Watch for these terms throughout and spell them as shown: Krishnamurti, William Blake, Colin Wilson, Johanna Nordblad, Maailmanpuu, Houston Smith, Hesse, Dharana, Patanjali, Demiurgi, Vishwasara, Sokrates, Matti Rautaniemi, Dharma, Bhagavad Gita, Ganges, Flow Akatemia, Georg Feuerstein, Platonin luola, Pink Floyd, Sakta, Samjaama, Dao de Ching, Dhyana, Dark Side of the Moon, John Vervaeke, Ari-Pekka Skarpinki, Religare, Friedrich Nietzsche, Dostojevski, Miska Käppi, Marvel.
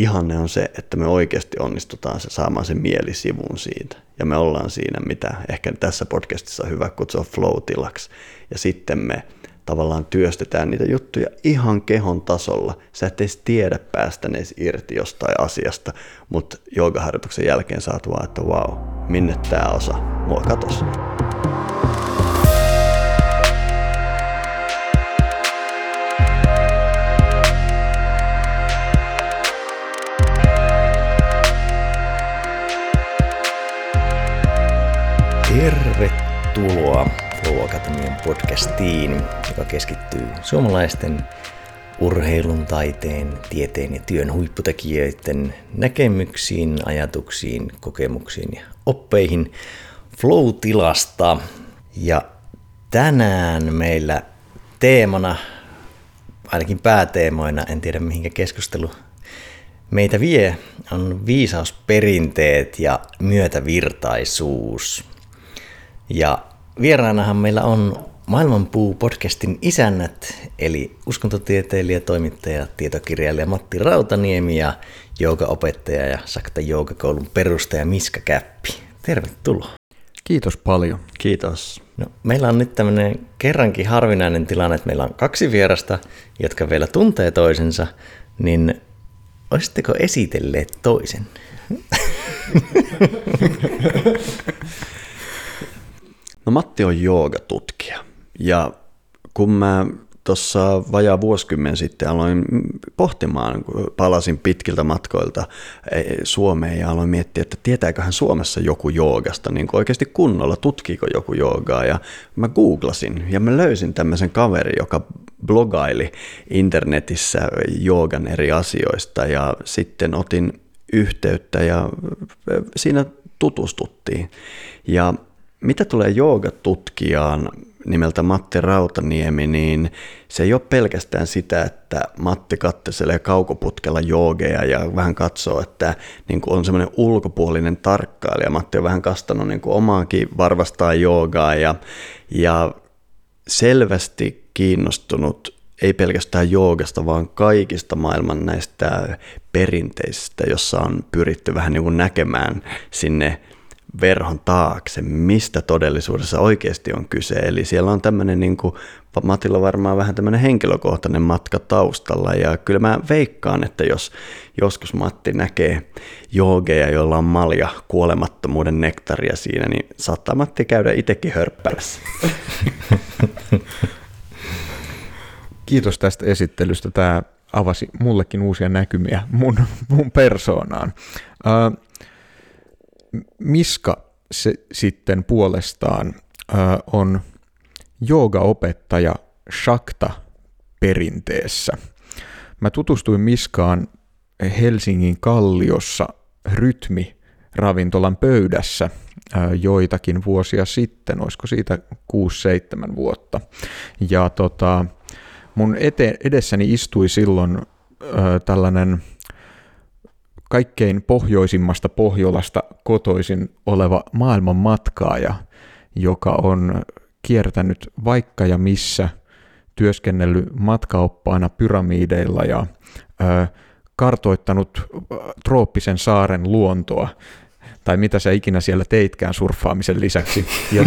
ihanne on se, että me oikeasti onnistutaan saamaan sen mielisivun siitä. Ja me ollaan siinä, mitä ehkä tässä podcastissa on hyvä kutsua flow-tilaksi. Ja sitten me tavallaan työstetään niitä juttuja ihan kehon tasolla. Sä et edes tiedä päästäneesi irti jostain asiasta, mutta joogaharjoituksen jälkeen saat vaan, että vau, minne tää osa mua katosi. Tervetuloa Flow Akatemian podcastiin, joka keskittyy suomalaisten urheilun, taiteen, tieteen ja työn huipputekijöiden näkemyksiin, ajatuksiin, kokemuksiin ja oppeihin flow-tilasta. Ja tänään meillä teemana, ainakin pääteemoina, en tiedä mihinkä keskustelu meitä vie, on viisausperinteet ja myötävirtaisuus. Ja vieraanahan meillä on Maailmanpuu-podcastin isännät, eli uskontotieteilijä, toimittaja, tietokirjailija Matti Rautaniemi ja joogaopettaja ja Sakta joogakoulun perustaja Miska Käppi. Tervetuloa. Kiitos paljon. Kiitos. No, meillä on nyt tämmöinen kerrankin harvinainen tilanne, että meillä on kaksi vierasta, jotka vielä tuntee toisensa, niin olisitteko esitelleet toisen? No, Matti on joogatutkija, ja kun mä tuossa vajaa vuosikymmen sitten aloin pohtimaan, kun palasin pitkiltä matkoilta Suomeen ja aloin miettiä, että tietääköhän Suomessa joku joogasta, niin oikeasti kunnolla, tutkiiko joku joogaa, ja mä googlasin ja mä löysin tämmöisen kaverin, joka blogaili internetissä joogan eri asioista, ja sitten otin yhteyttä ja siinä tutustuttiin. Ja mitä tulee joogatutkijaan nimeltä Matti Rautaniemi, niin se ei ole pelkästään sitä, että Matti katselee kaukoputkella joogeja ja vähän katsoo, että niin kuin on semmoinen ulkopuolinen tarkkailija. Matti on vähän kastanut niin kuin omaakin varvastaan joogaa ja selvästi kiinnostunut ei pelkästään joogasta, vaan kaikista maailman näistä perinteistä, jossa on pyritty vähän niin kuin näkemään sinne verhon taakse, mistä todellisuudessa oikeasti on kyse. Eli siellä on tämmöinen, niin kuin Matilla varmaan vähän tämmöinen henkilökohtainen matka taustalla, ja kyllä mä veikkaan, että jos joskus Matti näkee joogeja, joilla on malja kuolemattomuuden nektaria siinä, niin saattaa Matti käydä itsekin hörppälässä. Kiitos tästä esittelystä. Tämä avasi mullekin uusia näkymiä mun persoonaan. Miska se sitten puolestaan on joogaopettaja Shakta-perinteessä. Mä tutustuin Miskaan Helsingin Kalliossa rytmiravintolan pöydässä joitakin vuosia sitten, olisiko siitä 6-7 vuotta. Ja mun edessäni istui silloin tällainen kaikkein pohjoisimmasta Pohjolasta kotoisin oleva maailmanmatkaaja, joka on kiertänyt vaikka ja missä, työskennellyt matkaoppaana pyramideilla ja kartoittanut trooppisen saaren luontoa, tai mitä sä ikinä siellä teitkään surffaamisen lisäksi. Ja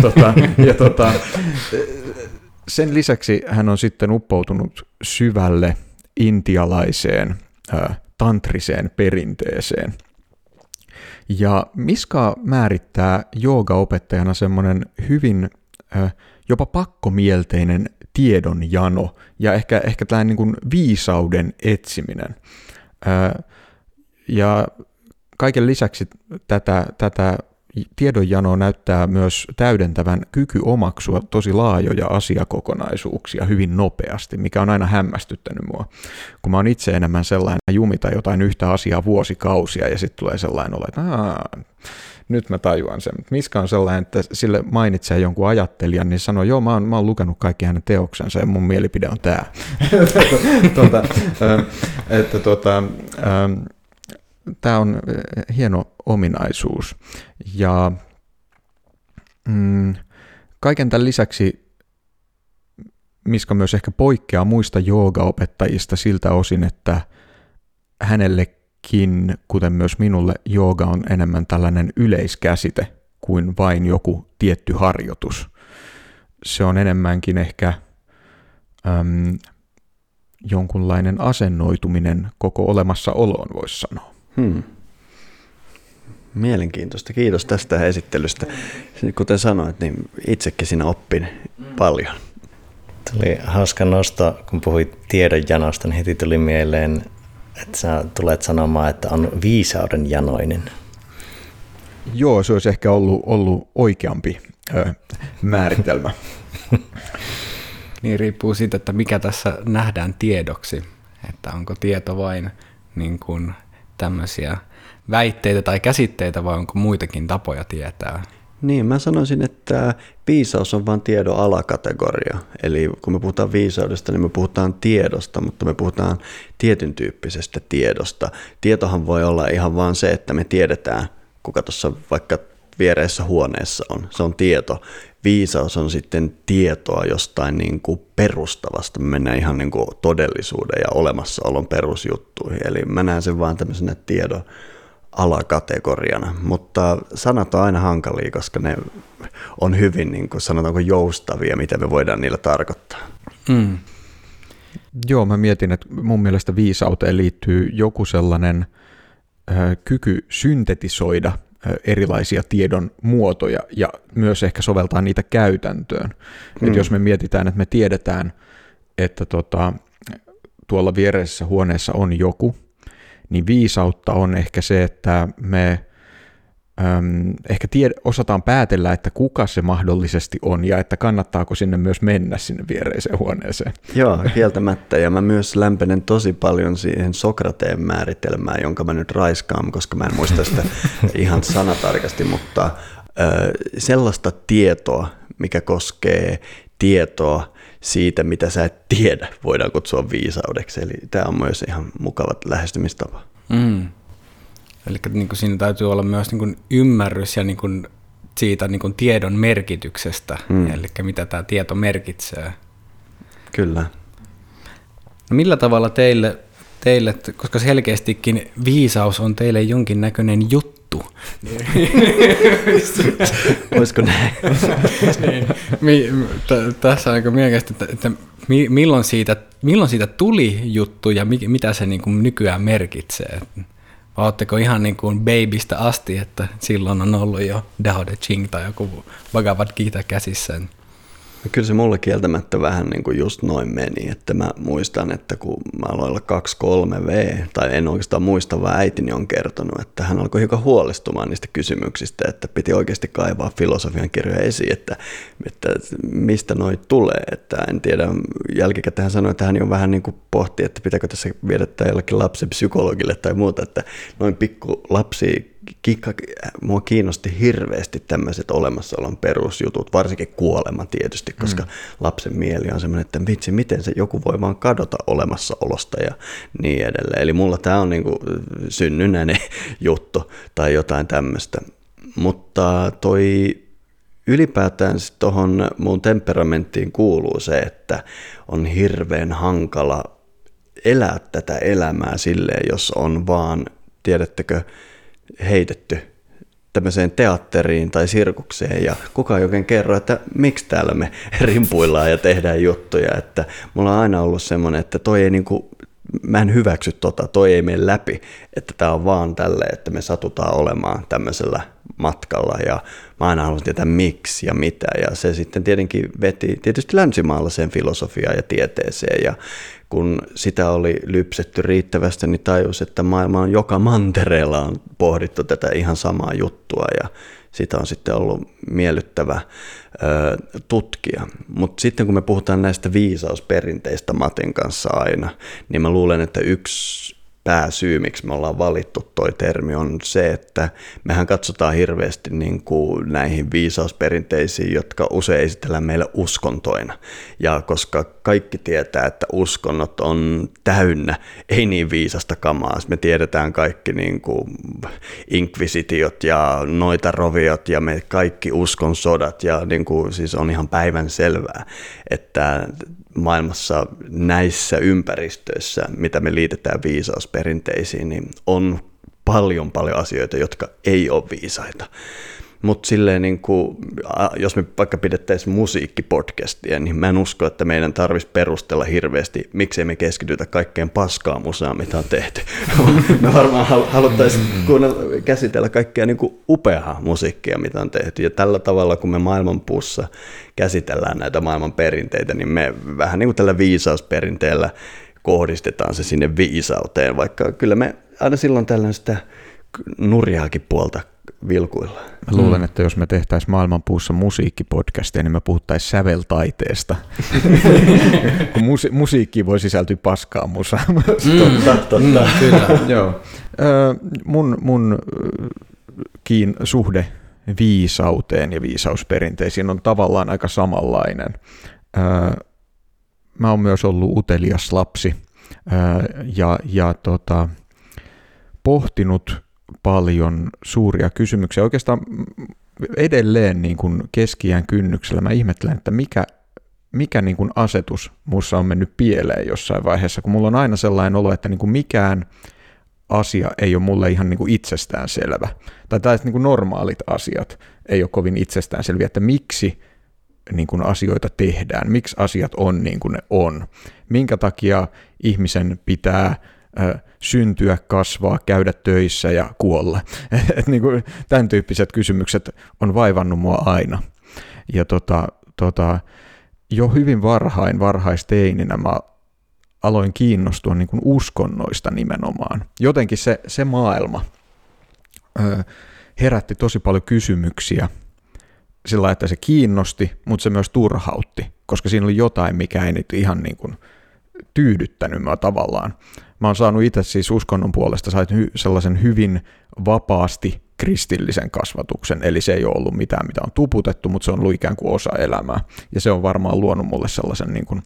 sen lisäksi hän on sitten uppoutunut syvälle intialaiseen tantriseen perinteeseen. Ja Miska määrittää joogaopettajana semmoinen hyvin jopa pakkomielteinen tiedonjano ja ehkä tällainen niin kuin viisauden etsiminen. Ja kaiken lisäksi tätä tiedonjanoa näyttää myös täydentävän kyky omaksua tosi laajoja asiakokonaisuuksia hyvin nopeasti, mikä on aina hämmästyttänyt mua, kun mä oon itse enemmän sellainen jumita jotain yhtä asiaa vuosikausia ja sitten tulee sellainen olo, että nyt mä tajuan sen. Miska on sellainen, että sille mainitsee jonkun ajattelijan, niin sanoo, joo, mä oon lukenut kaikki hänen teoksensa ja mun mielipide on tää. Tämä on hieno ominaisuus, ja kaiken tämän lisäksi Miska myös ehkä poikkeaa muista joogaopettajista siltä osin, että hänelle kuten myös minulle, jooga on enemmän tällainen yleiskäsite kuin vain joku tietty harjoitus. Se on enemmänkin ehkä jonkunlainen asennoituminen koko olemassaoloon, voisi sanoa. Mielenkiintoista. Kiitos tästä esittelystä. Kuten sanoit, niin itsekin sinä oppin paljon. Tuli hauska nosto, kun puhuit tiedonjanosta, niin heti tuli mieleen, että sä tulet sanomaan, että on viisauden janoinen. Joo, se olisi ehkä ollut oikeampi määritelmä. Niin riippuu siitä, että mikä tässä nähdään tiedoksi, että onko tieto vain niin kuin tämmöisiä väitteitä tai käsitteitä vai onko muitakin tapoja tietää. Niin, mä sanoisin, että viisaus on vain tiedon alakategoria. Eli kun me puhutaan viisaudesta, niin me puhutaan tiedosta, mutta me puhutaan tietyn tyyppisestä tiedosta. Tietohan voi olla ihan vaan se, että me tiedetään, kuka tuossa vaikka viereessä huoneessa on. Se on tieto. Viisaus on sitten tietoa jostain niin kuin perustavasta. Me mennään ihan niin kuin todellisuuden ja olemassaolon perusjuttuihin. Eli mä näen sen vaan tämmöisenä tiedon alakategoriana, mutta sanat on aina hankalia, koska ne on hyvin, niin kuin sanotaanko, joustavia, mitä me voidaan niillä tarkoittaa. Mm. Joo, mä mietin, että mun mielestä viisauteen liittyy joku sellainen kyky syntetisoida erilaisia tiedon muotoja ja myös ehkä soveltaa niitä käytäntöön. Et jos me mietitään, että me tiedetään, että tuolla viereisessä huoneessa on joku, niin viisautta on ehkä se, että me ehkä osataan päätellä, että kuka se mahdollisesti on ja että kannattaako sinne myös mennä sinne viereiseen huoneeseen. Joo, kieltämättä. Ja mä myös lämpenen tosi paljon siihen Sokrateen määritelmään, jonka mä nyt raiskaan, koska mä en muista sitä ihan sanatarkasti, mutta sellaista tietoa, mikä koskee tietoa siitä, mitä sä et tiedä, voidaan kutsua viisaudeksi. Eli tämä on myös ihan mukava lähestymistapa. Mm. Eli niin kuin siinä täytyy olla myös niin kuin ymmärrys ja niin kuin siitä niin kuin tiedon merkityksestä, eli mitä tämä tieto merkitsee. Kyllä. No millä tavalla teille, koska selkeästikin viisaus on teille jonkinnäköinen juttu, olisiko näin? Tässä on aika mielekästä, että milloin siitä tuli juttu ja mitä se niinku nykyään merkitsee? Vai ootteko ihan niinku babystä asti, että silloin on ollut jo Dao de Ching tai joku Bhagavad Gita käsissä? Kyllä se mulle kieltämättä vähän niin kuin just noin meni, että mä muistan, että kun mä aloin olla 2-3V, tai en oikeastaan muista, vaan äitini on kertonut, että hän alkoi hiukan huolestumaan niistä kysymyksistä, että piti oikeasti kaivaa filosofian kirjoja esiin, että mistä noi tulee, että en tiedä, jälkikäteen hän sanoi, että hän jo vähän niin kuin pohti, että pitääkö tässä viedä jollekin lapsipsykologille tai muuta, että noin pikku lapsi mua kiinnosti hirveästi tämmöiset olemassaolon perusjutut, varsinkin kuolema tietysti, koska lapsen mieli on semmoinen, että vitsi, miten se joku voi vaan kadota olemassaolosta ja niin edelleen. Eli mulla tämä on niinku synnynäinen juttu tai jotain tämmöistä. Mutta toi ylipäätään tuohon mun temperamenttiin kuuluu se, että on hirveän hankala elää tätä elämää silleen, jos on vaan, tiedättekö, heitetty tämmöiseen teatteriin tai sirkukseen ja kukaan jokin kerro, että miksi täällä me rimpuillaan ja tehdään juttuja, että mulla on aina ollut semmoinen, että toi ei niinku, mä en hyväksy toi ei mene läpi, että tää on vaan tälle, että me satutaan olemaan tämmöisellä matkalla ja mä aina halusin tietää miksi ja mitä ja se sitten tietenkin veti tietysti länsimaalaiseen filosofiaan ja tieteeseen ja kun sitä oli lypsetty riittävästi, niin tajus, että maailman joka mantereella on pohdittu tätä ihan samaa juttua ja sitä on sitten ollut miellyttävä tutkia. Mutta sitten kun me puhutaan näistä viisausperinteistä Matin kanssa aina, niin mä luulen, että yksi pääsyy, miksi me ollaan valittu toi termi, on se, että mehän katsotaan hirveästi niin kuin näihin viisausperinteisiin, jotka usein esitellään meille uskontoina. Ja koska kaikki tietää, että uskonnot on täynnä, ei niin viisasta kamaa. Me tiedetään kaikki niin kuin inkvisitiot ja noita roviot ja me kaikki uskonsodat ja niin kuin, siis on ihan päivänselvää, että maailmassa näissä ympäristöissä, mitä me liitetään viisausperinteisiin, niin on paljon asioita, jotka ei ole viisaita. Mutta silleen, niin kuin, jos me vaikka pidettäisiin musiikkipodcastia, niin mä en usko, että meidän tarvitsisi perustella hirveästi, miksei me keskitytä kaikkeen paskaa musaa, mitä on tehty. Me varmaan haluttaisiin käsitellä kaikkea niin kuin upeaa musiikkia, mitä on tehty. Ja tällä tavalla, kun me maailmanpuussa käsitellään näitä maailman perinteitä, niin me vähän niin kuin tällä viisausperinteellä kohdistetaan se sinne viisauteen, vaikka kyllä me aina silloin tällöin sitä nurjaakin puolta vilkuilla. Mä luulen, että jos me tehtäisiin Maailmanpuussa musiikkipodcastia, niin me puhuttaisiin säveltaiteesta. Kun musiikkiin voi sisältyä paskaa musaa. Totta. Kyllä. Joo. Mun suhde viisauteen ja viisausperinteisiin on tavallaan aika samanlainen. Mä oon myös ollut utelias lapsi ja pohtinut paljon suuria kysymyksiä. Oikeastaan edelleen niin kuin keski-iän kynnyksellä mä ihmettelen, että mikä niin kuin asetus minussa on mennyt pieleen jossain vaiheessa, kun mulla on aina sellainen olo, että niin kuin mikään asia ei ole mulle ihan niin kuin itsestäänselvä. Tai tällaiset niin kuin normaalit asiat ei ole kovin itsestäänselviä, että miksi niin kuin asioita tehdään, miksi asiat on niin kuin ne on, minkä takia ihmisen pitää syntyä, kasvaa, käydä töissä ja kuolla. Niin kuin tämän tyyppiset kysymykset on vaivannut mua aina. Ja jo hyvin varhaisteininä mä aloin kiinnostua niin kuin uskonnoista nimenomaan. Jotenkin se maailma herätti tosi paljon kysymyksiä sillä lailla, että se kiinnosti, mutta se myös turhautti, koska siinä oli jotain, mikä ei nyt ihan niin kuin tyydyttänyt mä tavallaan. Mä oon saanut itse siis uskonnon puolesta sellaisen hyvin vapaasti kristillisen kasvatuksen, eli se ei ole ollut mitään, mitä on tuputettu, mutta se on ollut ikään kuin osa elämää. Ja se on varmaan luonut mulle sellaisen niin kuin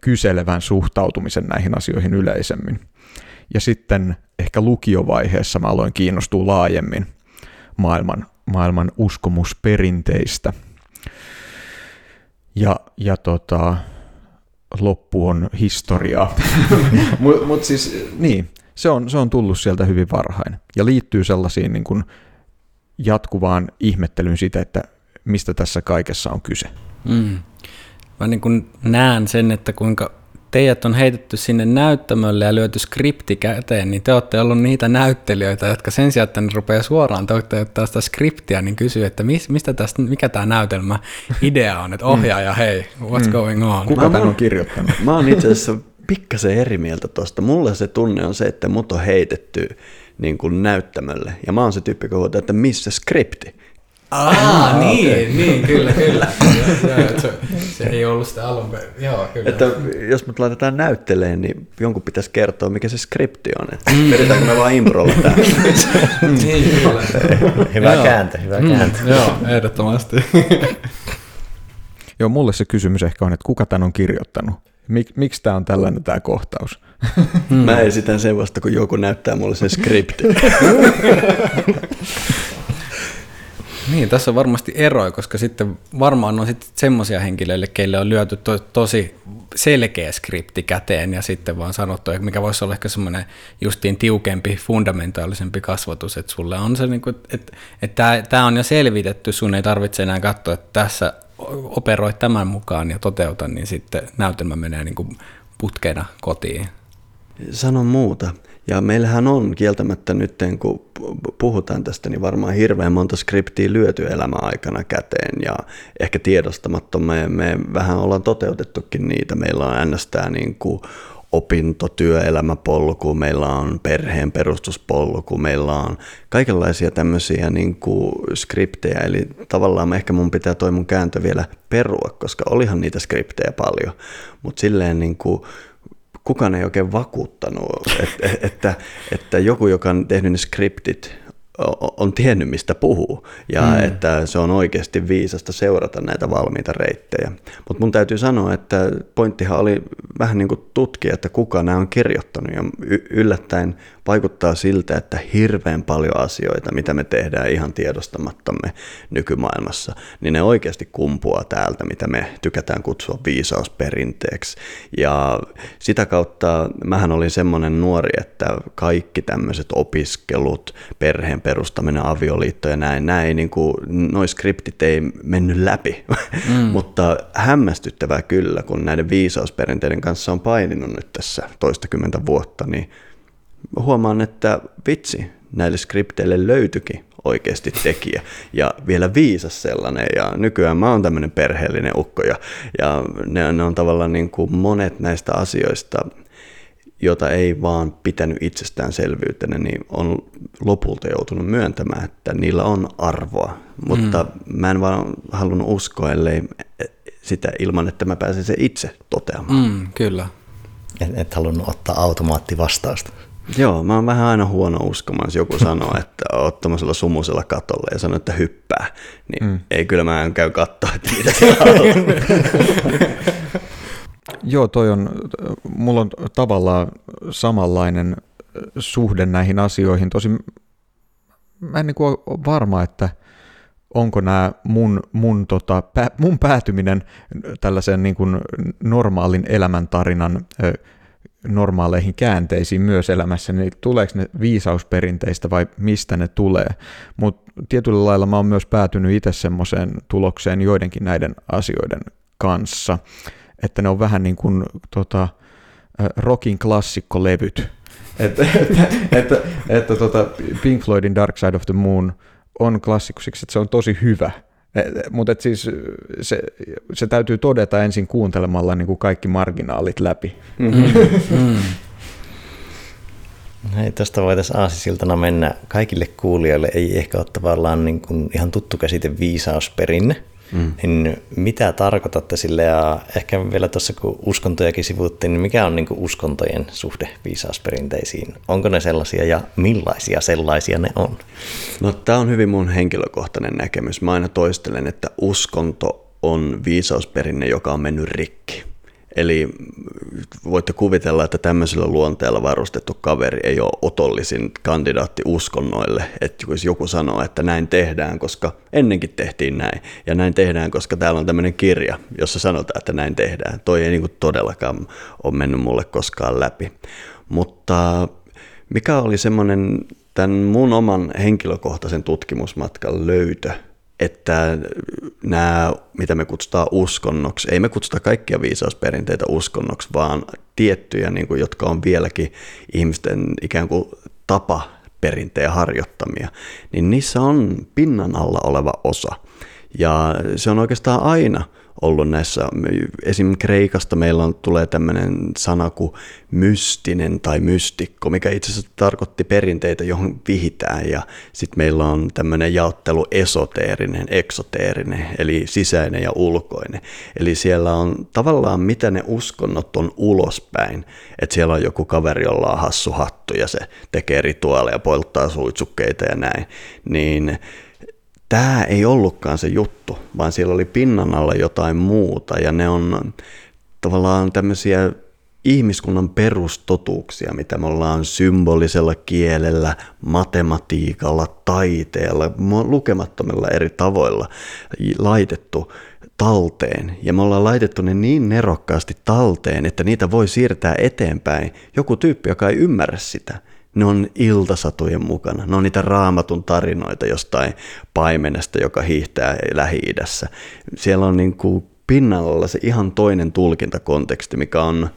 kyselevän suhtautumisen näihin asioihin yleisemmin. Ja sitten ehkä lukiovaiheessa mä aloin kiinnostua laajemmin maailman uskomusperinteistä. Ja loppu on historiaa. Mutta siis niin, se on tullut sieltä hyvin varhain ja liittyy sellaisiin niin kuin jatkuvaan ihmettelyyn siitä, että mistä tässä kaikessa on kyse. Mä niin kuin näen sen, että kuinka teidät on heitetty sinne näyttämölle ja lyöty skripti käteen, niin te olette ollut niitä näyttelijöitä, jotka sen sijaan, että ne rupeaa suoraan toteuttaa sitä skriptiä, niin kysyy, että mistä tästä, mikä tämä näytelmä idea on, että ohjaaja, hei, what's going on? Kuka tämän on kirjoittanut? Mä oon itse asiassa pikkasen eri mieltä tuosta. Mulla se tunne on se, että mut on heitetty niin kuin näyttämölle, ja mä oon se tyyppi, joka huolta, että missä skripti? Niin, kyllä. Se ei ollut sitä alun perin. Joo, kyllä. Että jos mut laitetaan näytteleen, niin jonkun pitäisi kertoa, mikä se skripti on. Vedetäänkö me vaan improlla täällä? Niin, kyllä. Hyvä kääntö. Joo, ehdottomasti. Joo, mulle se kysymys ehkä on, että kuka tämän on kirjoittanut? Miksi tämä on tällainen tämä kohtaus? Mä esitän sen vasta, kun joku näyttää mulle sen skriptin. Niin, tässä on varmasti eroja, koska sitten varmaan on sitten semmoisia henkilöille, keille on lyöty tosi selkeä skripti käteen ja sitten vaan sanottu, mikä voisi olla ehkä semmoinen justiin tiukempi, fundamentaalisempi kasvatus, että sulle on se, niinku, että tämä on jo selvitetty, sun ei tarvitse enää katsoa, että tässä operoit tämän mukaan ja toteuta, niin sitten näytelmä menee niinku putkena kotiin. Sano muuta. Ja meillähän on kieltämättä nyt, kun puhutaan tästä, niin varmaan hirveän monta skriptiä lyöty elämän aikana käteen ja ehkä tiedostamatta me vähän ollaan toteutettukin niitä. Meillä on ennestään niin kuin opinto, työelämäpolku, meillä on perheen perustuspolku, meillä on kaikenlaisia tämmöisiä niin kuin skriptejä, eli tavallaan ehkä mun pitää toi mun kääntö vielä perua, koska olihan niitä skriptejä paljon, mutta silleen niin kuin kukaan ei oikein vakuuttanut, että joku, joka on tehnyt ne skriptit, on tiennyt, mistä puhuu, ja että se on oikeasti viisasta seurata näitä valmiita reittejä. Mutta mun täytyy sanoa, että pointtihan oli vähän niin kuin tutkia, että kuka nämä on kirjoittanut, ja yllättäen vaikuttaa siltä, että hirveän paljon asioita, mitä me tehdään ihan tiedostamattamme nykymaailmassa, niin ne oikeasti kumpuaa täältä, mitä me tykätään kutsua viisausperinteeksi. Ja sitä kautta mähän olin semmoinen nuori, että kaikki tämmöiset opiskelut, perheen perustaminen, avioliitto ja näin, niin kuin noi skriptit ei mennyt läpi. Mutta hämmästyttävää kyllä, kun näiden viisausperinteiden kanssa on paininut nyt tässä toistakymmentä vuotta, niin huomaan, että vitsi, näille skripteille löytyikin oikeasti tekijä ja vielä viisas sellainen, ja nykyään mä oon tämmöinen perheellinen ukko, ja ne on tavallaan niin kuin monet näistä asioista, jota ei vaan pitänyt itsestäänselvyytenä, niin on lopulta joutunut myöntämään, että niillä on arvoa, mutta mä en vaan halunnut uskoa, ellei sitä ilman, että mä pääsen se itse toteamaan. Kyllä. Et halunnut ottaa automaattivastausta. Joo, mä oon vähän aina huono uskomaan, jos joku sanoo, että oot tommosella sumusella katolla ja sanoo, että hyppää, niin ei, kyllä mä en käy katsoa, että mitä siellä on. Joo, mulla on tavallaan samanlainen suhde näihin asioihin. Tosin mä en niin kuin ole varma, että onko nämä mun päätyminen tällaisen niin kuin normaalin elämäntarinan normaaleihin käänteisiin myös elämässä, niin tuleeko ne viisausperinteistä vai mistä ne tulee. Mutta tietyllä lailla mä oon myös päätynyt itse semmoiseen tulokseen joidenkin näiden asioiden kanssa, että ne on vähän niin kuin rockin klassikkolevyt. Pink Floydin Dark Side of the Moon on klassikko siksi, että se on tosi hyvä. Mutta siis se täytyy todeta ensin kuuntelemalla niin kuin kaikki marginaalit läpi. Hei, tästä voitaisiin aasisiltana mennä. Kaikille kuulijoille ei ehkä ole tavallaan niin kuin ihan tuttu käsite viisausperinne. Niin mitä tarkoitatte sille, ja ehkä vielä tuossa kun uskontojakin sivuttiin, niin mikä on niin kuin uskontojen suhde viisausperinteisiin? Onko ne sellaisia ja millaisia sellaisia ne on? No, tämä on hyvin mun henkilökohtainen näkemys. Mä aina toistelen, että uskonto on viisausperinne, joka on mennyt rikki. Eli voitte kuvitella, että tämmöisellä luonteella varustettu kaveri ei ole otollisin kandidaatti uskonnoille, että jos joku sanoo, että näin tehdään, koska ennenkin tehtiin näin, ja näin tehdään, koska täällä on tämmöinen kirja, jossa sanotaan, että näin tehdään. Toi ei niinku todellakaan ole mennyt mulle koskaan läpi. Mutta mikä oli semmoinen tämän mun oman henkilökohtaisen tutkimusmatkan löytö, että nämä, mitä me kutsutaan uskonnoksi, ei me kutsuta kaikkia viisausperinteitä uskonnoksi, vaan tiettyjä, niin kuin, jotka on vieläkin ihmisten ikään kuin tapa perinteen harjoittamia, niin niissä on pinnan alla oleva osa. Ja se on oikeastaan aina ollut näissä, esim. Kreikasta meillä tulee tämmöinen sana kuin mystinen tai mystikko, mikä itse asiassa tarkoitti perinteitä, johon vihitään, ja sitten meillä on tämmöinen jaottelu esoteerinen, eksoteerinen, eli sisäinen ja ulkoinen. Eli siellä on tavallaan, mitä ne uskonnot on ulospäin, että siellä on joku kaveri, jolla on hassu hattu, ja se tekee rituaaleja, polttaa suitsukkeita ja näin, niin tämä ei ollutkaan se juttu, vaan siellä oli pinnan alla jotain muuta, ja ne on tavallaan tämmöisiä ihmiskunnan perustotuuksia, mitä me ollaan symbolisella kielellä, matematiikalla, taiteella, lukemattomilla eri tavoilla laitettu talteen, ja me ollaan laitettu ne niin nerokkaasti talteen, että niitä voi siirtää eteenpäin joku tyyppi, joka ei ymmärrä sitä. Ne on iltasatujen mukana. Ne on niitä Raamatun tarinoita jostain paimenesta, joka hiihtää Lähi-idässä. Siellä on niin kuin pinnalla se ihan toinen tulkintakonteksti, mikä on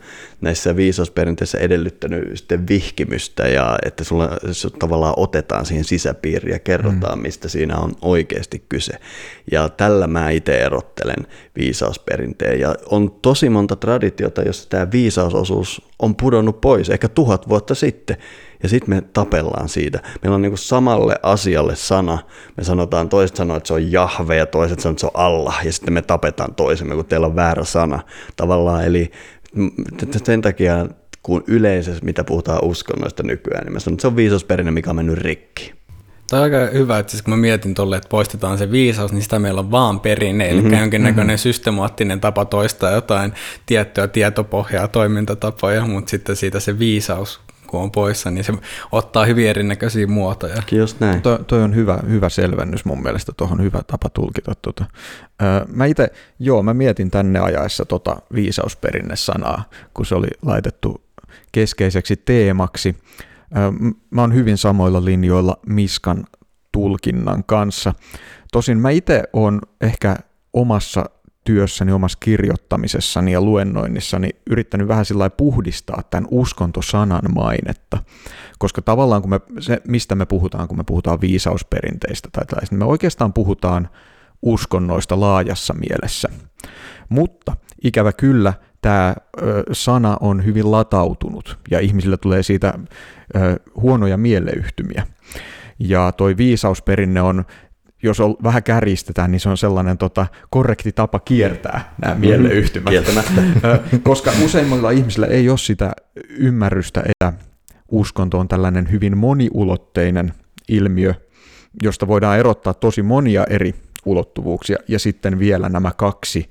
näissä viisausperinteissä edellyttänyt sitten vihkimystä, ja että sulla tavallaan otetaan siihen sisäpiiriin ja kerrotaan, mistä siinä on oikeasti kyse. Ja tällä mä itse erottelen viisausperinteen, ja on tosi monta traditiota, jossa tämä viisausosuus on pudonnut pois, ehkä 1000 vuotta sitten, ja sitten me tapellaan siitä. Meillä on niinku samalle asialle sana. Me sanotaan, toiset sanoo, että se on Jahve, ja toiset sanoo, että se on Allah, ja sitten me tapetaan toisemme, kun teillä on väärä sana. Tavallaan, eli sen takia, kun yleisesti, mitä puhutaan uskonnoista nykyään, niin mä sanon, että se on viisausperinne, mikä on mennyt rikki. Tämä on aika hyvä, että siis kun mä mietin tolle, että poistetaan se viisaus, niin sitä meillä on vaan perinne, eli jonkinnäköinen systemaattinen tapa toistaa jotain tiettyä tietopohjaa, toimintatapoja, mutta sitten siitä se viisaus, kun on poissa, niin se ottaa hyvin erinäköisiä muotoja. Just näin. Toi on hyvä selvennys mun mielestä, tuohon hyvä tapa tulkita tuota. Mä itse, mä mietin tänne ajaessa tota viisausperinne-sanaa, kun se oli laitettu keskeiseksi teemaksi. Mä oon hyvin samoilla linjoilla Miskan tulkinnan kanssa. Tosin mä itse oon ehkä omassa työssäni, omassa kirjoittamisessani ja luennoinnissani yrittänyt vähän sillä puhdistaa tämän uskontosanan mainetta, koska tavallaan kun mistä me puhutaan, kun me puhutaan viisausperinteistä tai tällaista, niin me oikeastaan puhutaan uskonnoista laajassa mielessä, mutta ikävä kyllä tämä sana on hyvin latautunut ja ihmisillä tulee siitä huonoja mieleyhtymiä ja toi viisausperinne on, jos vähän kärjistetään, niin se on sellainen korrekti tapa kiertää nämä mieleyhtymät. Kieltämättä. Koska useimmilla ihmisillä ei ole sitä ymmärrystä, että uskonto on tällainen hyvin moniulotteinen ilmiö, josta voidaan erottaa tosi monia eri ulottuvuuksia ja sitten vielä nämä kaksi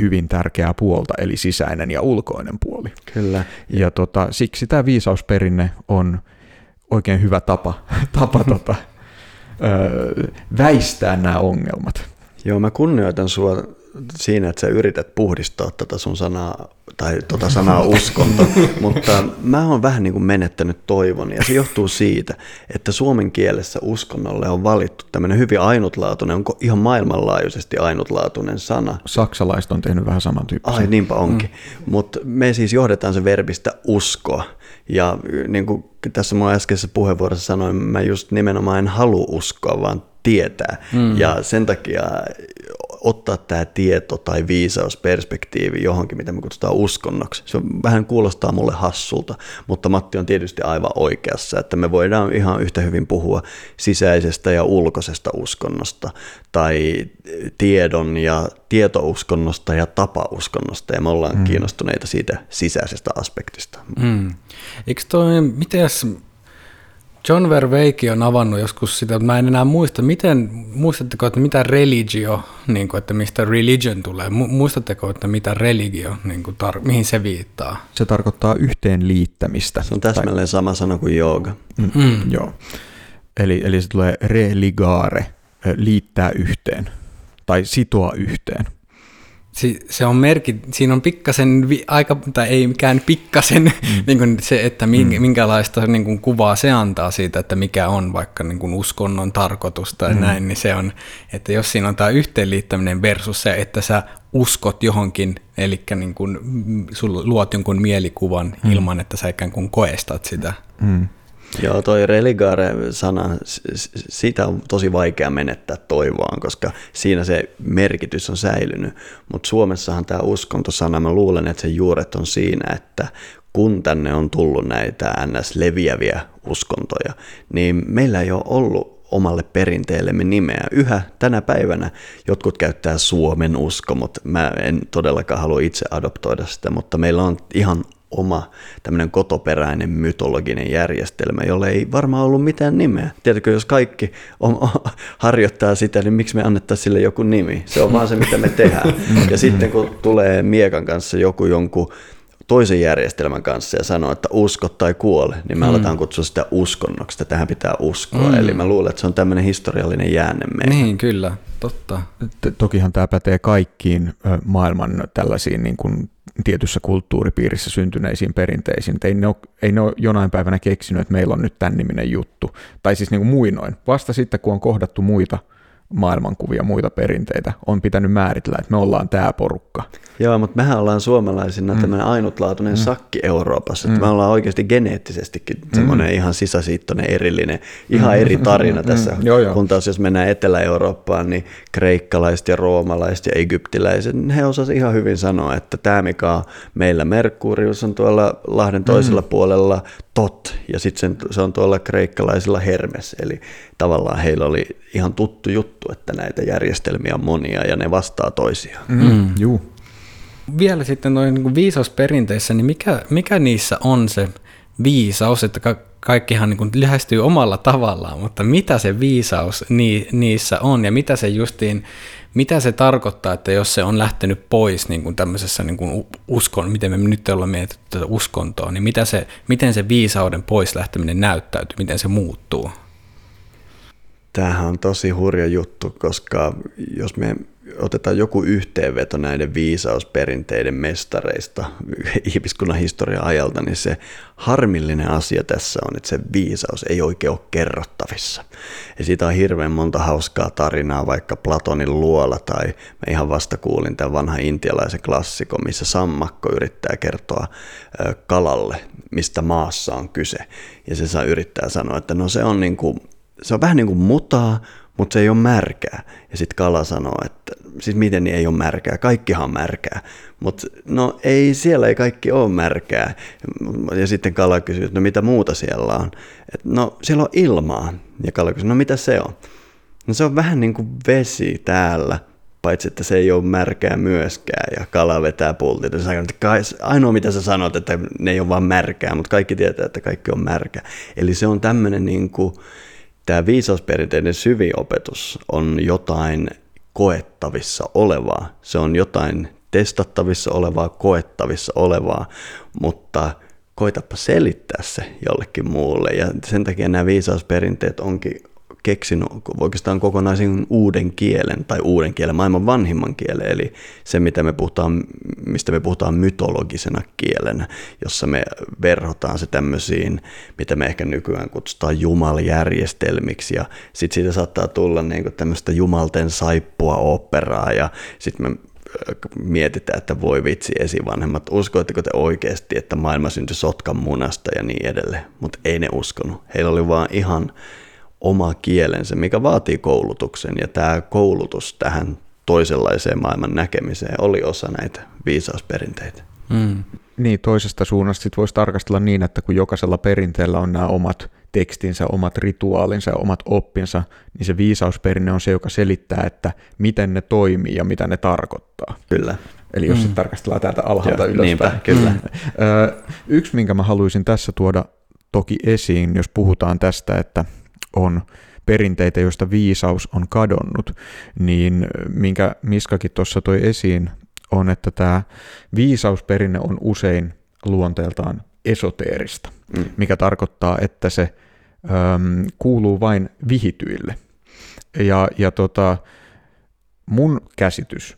hyvin tärkeää puolta, eli sisäinen ja ulkoinen puoli. Kyllä. Ja siksi tämä viisausperinne on oikein hyvä tapa väistää nämä ongelmat. Joo, mä kunnioitan sua siinä, että sä yrität puhdistaa tätä sun sanaa, tai sanaa uskonto, mutta mä oon vähän niin kuin menettänyt toivon, ja se johtuu siitä, että suomen kielessä uskonnolle on valittu tämmöinen hyvin ainutlaatuinen, onko ihan maailmanlaajuisesti ainutlaatuinen sana. Saksalaiset on tehnyt vähän samantyyppisen. Ai niinpä onkin, mutta me siis johdetaan se verbistä uskoa, ja niin kuin tässä mun äskeisessä puheenvuorossa sanoin, mä just nimenomaan en halua uskoa, vaan tietää, ja sen takia ottaa tämä tieto- tai viisausperspektiivi johonkin, mitä me kutsutaan uskonnoksi. Se vähän kuulostaa mulle hassulta, mutta Matti on tietysti aivan oikeassa, että me voidaan ihan yhtä hyvin puhua sisäisestä ja ulkoisesta uskonnosta tai tiedon ja tietouskonnosta ja tapauskonnosta, ja me ollaan kiinnostuneita siitä sisäisestä aspektista. Eikö toi, mites John Vervaeke on avannut joskus sitä, mutta mä en enää muista, muistatteko, että mitä religio, niin kuin, että mistä religion tulee, muistatteko, että mitä religio, niin kuin, mihin se viittaa? Se tarkoittaa yhteenliittämistä. Se on täsmälleen sama sana kuin jooga. Joo. Eli se tulee religare, liittää yhteen tai sitoa yhteen. Se on siinä on pikkasen aika, tai ei mikään pikkasen, niin kuin se, että minkälaista niin kuin kuvaa se antaa siitä, että mikä on vaikka niin kuin uskonnon tarkoitus tai näin, niin se on, että jos siinä on tämä yhteenliittäminen versus se, että sä uskot johonkin, eli niin kuin sulla luot jonkun mielikuvan ilman, että sä ikään kuin koestat sitä. Joo, toi religare-sana, sitä on tosi vaikea menettää toivoaan, koska siinä se merkitys on säilynyt. Mutta Suomessahan tämä uskontosana, mä luulen, että sen juuret on siinä, että kun tänne on tullut näitä NS-leviäviä uskontoja, niin meillä ei ole ollut omalle perinteellemme nimeä. Yhä tänä päivänä jotkut käyttää Suomen usko, mutta mä en todellakaan halua itse adoptoida sitä, mutta meillä on ihan oma tämmöinen kotoperäinen mytologinen järjestelmä, jolle ei varmaan ollut mitään nimeä. Tiedätkö, jos kaikki harjoittaa sitä, niin miksi me annettaisiin sille joku nimi? Se on vaan se, mitä me tehdään. Ja sitten kun tulee miekan kanssa joku jonkun toisen järjestelmän kanssa ja sanoo, että usko tai kuole, niin me aletaan kutsua sitä uskonnoksi, että tähän pitää uskoa. Eli mä luulen, että se on tämmöinen historiallinen jäänne meillä. Niin, kyllä, totta. Tokihan tämä pätee kaikkiin maailman tällaisiin niin kuin tietyssä kulttuuripiirissä syntyneisiin perinteisiin. Ei ne ole jonain päivänä keksinyt, että meillä on nyt tämän niminen juttu. Tai siis niin kuin muinoin. Vasta sitten, kun on kohdattu muita maailmankuvia, muita perinteitä, on pitänyt määritellä, että me ollaan tämä porukka. Joo, mutta mehän ollaan suomalaisina tämmöinen ainutlaatuinen sakki Euroopassa. Että me ollaan oikeasti geneettisestikin semmoinen ihan sisäsiittoinen, erillinen, ihan eri tarina tässä. Kun taas jos mennään Etelä-Eurooppaan, niin kreikkalaiset ja roomalaiset ja egyptiläiset, niin he osasivat ihan hyvin sanoa, että tämä mikä on meillä Merkurius on tuolla Lahden toisella puolella Tot, ja sitten se on tuolla kreikkalaisilla Hermes, eli tavallaan heillä oli ihan tuttu juttu, että näitä järjestelmiä on monia ja ne vastaa toisiaan. Juu. Vielä sitten noin viisausperinteissä, niin mikä niissä on se viisaus, että kaikkihan niin kuin lähestyy omalla tavallaan, mutta mitä se viisaus niissä on ja mitä se justiin, mitä se tarkoittaa, että jos se on lähtenyt pois niin kuin tämmöisessä niin kuin uskon, miten me nyt ollaan mietitty tätä uskontoa, niin miten se viisauden pois lähteminen näyttäytyy, miten se muuttuu? Tämähän on tosi hurja juttu, koska jos me otetaan joku yhteenveto näiden viisausperinteiden mestareista ihmiskunnan historian ajalta, niin se harmillinen asia tässä on, että se viisaus ei oikein ole kerrottavissa. Ja siitä on hirveän monta hauskaa tarinaa, vaikka Platonin luola, tai mä ihan vasta kuulin tämän vanhan intialaisen klassikon, missä sammakko yrittää kertoa kalalle, mistä maassa on kyse. Ja se yrittää sanoa, että no se on vähän niin kuin mutaa, mutta se ei ole märkää. Ja sitten kala sanoo, että siis miten niin ei ole märkää? Kaikkihan on märkää. Mutta no ei, siellä ei kaikki ole märkää. Ja sitten kala kysyy, että no mitä muuta siellä on? Et no siellä on ilmaa. Ja kala kysyy, no mitä se on? No se on vähän niin kuin vesi täällä, paitsi että se ei ole märkää myöskään. Ja kala vetää pultit. Ja sanoo, että ainoa mitä sä sanot, että ne ei ole vaan märkää, mutta kaikki tietää, että kaikki on märkää. Eli se on tämmöinen niin kuin tämä viisausperinteiden syvin opetus on jotain koettavissa olevaa. Se on jotain testattavissa olevaa, koettavissa olevaa, mutta koitapa selittää se jollekin muulle. Ja sen takia nämä viisausperinteet onkin keksinyt oikeastaan kokonaisen uuden kielen, tai uuden kielen, maailman vanhimman kielen, eli se, mistä me puhutaan mytologisena kielenä, jossa me verhotaan se tämmöisiin, mitä me ehkä nykyään kutsutaan jumaljärjestelmiksi, ja sitten siitä saattaa tulla niinku tämmöistä jumalten saippua oopperaa, ja sitten me mietitään, että voi vitsi esivanhemmat, uskoitteko te oikeasti, että maailma syntyi sotkan munasta ja niin edelleen, mutta ei ne uskonut, heillä oli vaan ihan oma kielensä, mikä vaatii koulutuksen, ja tämä koulutus tähän toisenlaiseen maailman näkemiseen oli osa näitä viisausperinteitä. Mm. Niin, toisesta suunnasta sit voisi tarkastella niin, että kun jokaisella perinteellä on nämä omat tekstinsä, omat rituaalinsa ja omat oppinsa, niin se viisausperinne on se, joka selittää, että miten ne toimii ja mitä ne tarkoittaa. Kyllä. Eli jos sitten tarkastellaan täältä alhaalta ylöspäin. Niinpä, kyllä. Yksi, minkä mä haluaisin tässä tuoda toki esiin, jos puhutaan tästä, että on perinteitä, joista viisaus on kadonnut, niin minkä Miskakin tuossa toi esiin, on, että tämä viisausperinne on usein luonteeltaan esoteerista, mikä tarkoittaa, että se kuuluu vain vihityille. Ja mun käsitys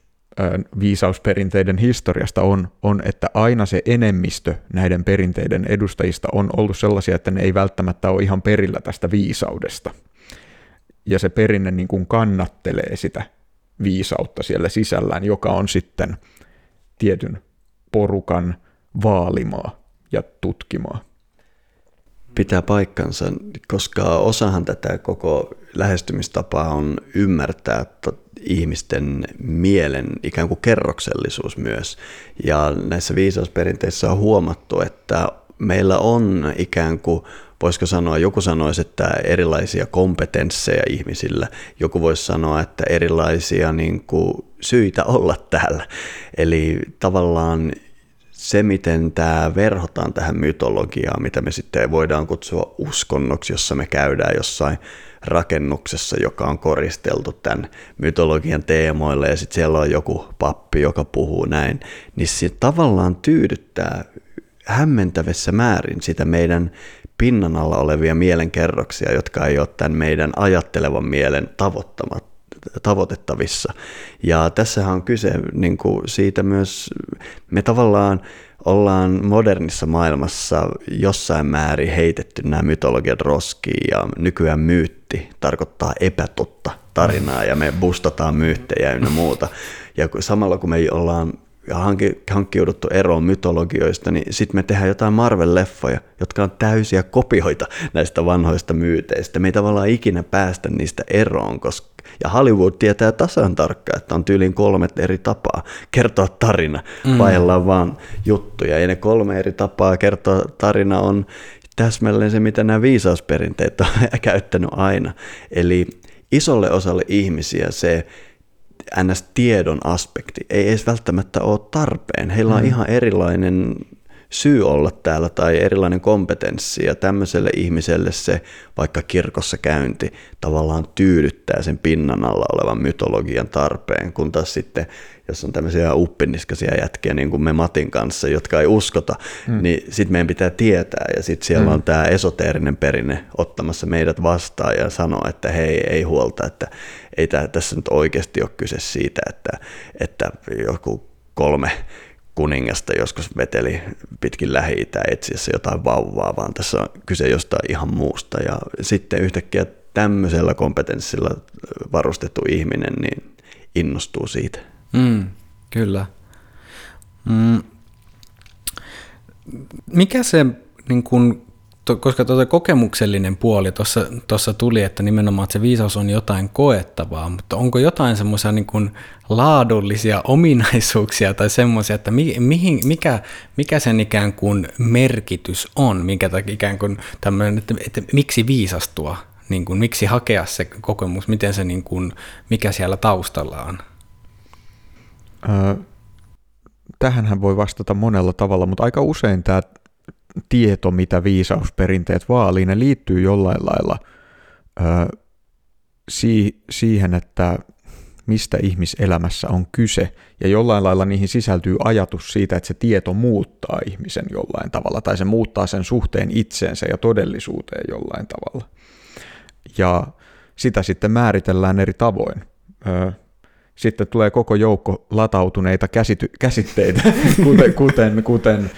viisausperinteiden historiasta on, että aina se enemmistö näiden perinteiden edustajista on ollut sellaisia, että ne ei välttämättä ole ihan perillä tästä viisaudesta. Ja se perinne niin kuin kannattelee sitä viisautta siellä sisällään, joka on sitten tietyn porukan vaalimaa ja tutkimaa. Pitää paikkansa, koska osahan tätä koko lähestymistapaa on ymmärtää ihmisten mielen ikään kuin kerroksellisuus myös. Ja näissä viisausperinteissä on huomattu, että meillä on ikään kuin, voisiko sanoa, joku sanoisi, että erilaisia kompetensseja ihmisillä, joku voisi sanoa, että erilaisia niin kuin syitä olla täällä. Eli tavallaan se, miten tämä verhotaan tähän mytologiaan, mitä me sitten voidaan kutsua uskonnoksi, jossa me käydään jossain rakennuksessa, joka on koristeltu tämän mytologian teemoilla, ja sitten siellä on joku pappi, joka puhuu näin, niin se tavallaan tyydyttää hämmentävässä määrin sitä meidän pinnan alla olevia mielenkerroksia, jotka ei ole tämän meidän ajattelevan mielen tavoitettavissa. Ja tässähän on kyse niin kuin siitä myös, me tavallaan ollaan modernissa maailmassa jossain määrin heitetty nämä mytologiat roskiin, ja nykyään myytti tarkoittaa epätotta tarinaa, ja me bustataan myyttejä ynnä muuta. Ja samalla kun me ollaan hankkiuduttu eroon mytologioista, niin sitten me tehdään jotain Marvel-leffoja, jotka on täysiä kopioita näistä vanhoista myyteistä. Me ei tavallaan ikinä päästä niistä eroon, koska ja Hollywood tietää tasan tarkkaan, että on tyyliin 3 eri tapaa kertoa tarina, vaellaan vaan juttuja. Ja ne 3 eri tapaa kertoa tarina on täsmälleen se, mitä nämä viisausperinteet on käyttänyt aina. Eli isolle osalle ihmisiä se ns. Tiedon aspekti ei edes välttämättä ole tarpeen. Heillä on ihan erilainen syy olla täällä tai erilainen kompetenssi, ja tämmöiselle ihmiselle se vaikka kirkossa käynti tavallaan tyydyttää sen pinnan alla olevan mytologian tarpeen, kun taas sitten, jos on tämmöisiä uppiniskaisia jätkiä niin kuin me Matin kanssa, jotka ei uskota, niin sitten meidän pitää tietää, ja sitten siellä on tämä esoteerinen perinne ottamassa meidät vastaan ja sanoa, että hei, ei huolta, että ei tässä nyt oikeasti ole kyse siitä, että joku 3 kuningasta joskus veteli pitkin Lähi-Itää etsiessä jotain vauvaa, vaan tässä on kyse jostain ihan muusta. Ja sitten yhtäkkiä tämmöisellä kompetenssilla varustettu ihminen niin innostuu siitä. Kyllä. Mikä se, niin kun, koska tuota kokemuksellinen puoli tuossa tuli, että nimenomaan että se viisaus on jotain koettavaa, mutta onko jotain semmoisia niin kun laadullisia ominaisuuksia tai semmoisia, että mikä sen ikään kuin merkitys on, minkä takia ikään kuin tämmöinen, että miksi viisastua, niin kun, miksi hakea se kokemus, miten se, niin kun, mikä siellä taustalla on? Tähänhän voi vastata monella tavalla, mutta aika usein tämä tieto, mitä viisausperinteet vaalii, ne liittyy jollain lailla siihen, että mistä ihmiselämässä on kyse, ja jollain lailla niihin sisältyy ajatus siitä, että se tieto muuttaa ihmisen jollain tavalla, tai se muuttaa sen suhteen itseensä ja todellisuuteen jollain tavalla. Ja sitä sitten määritellään eri tavoin. Sitten tulee koko joukko latautuneita käsitteitä, kuten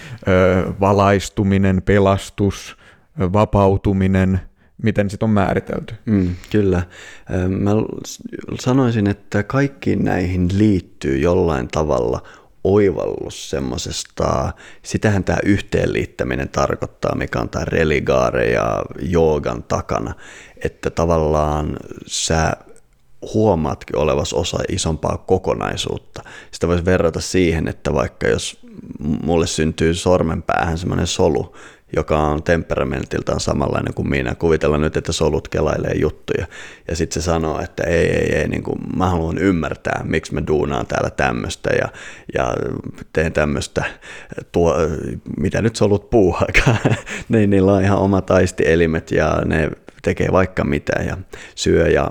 valaistuminen, pelastus, vapautuminen, miten sit on määritelty. Kyllä. Mä sanoisin, että kaikkiin näihin liittyy jollain tavalla oivallus semmoisesta, sitähän tämä yhteenliittäminen tarkoittaa, mikä on tämä religare ja joogan takana, että tavallaan sä huomaatkin olevas osa isompaa kokonaisuutta. Sitä voisi verrata siihen, että vaikka jos mulle syntyy sormenpäähän semmoinen solu, joka on temperamentiltaan samanlainen kuin minä. Kuvitellaan nyt, että solut kelailee juttuja. Ja sitten se sanoo, että ei, niin kuin, mä haluan ymmärtää, miksi mä duunaan täällä tämmöistä ja teen tämmöistä, mitä nyt solut puuhaakaan. Niillä on ihan omat aistielimet ja ne tekee vaikka mitä ja syö ja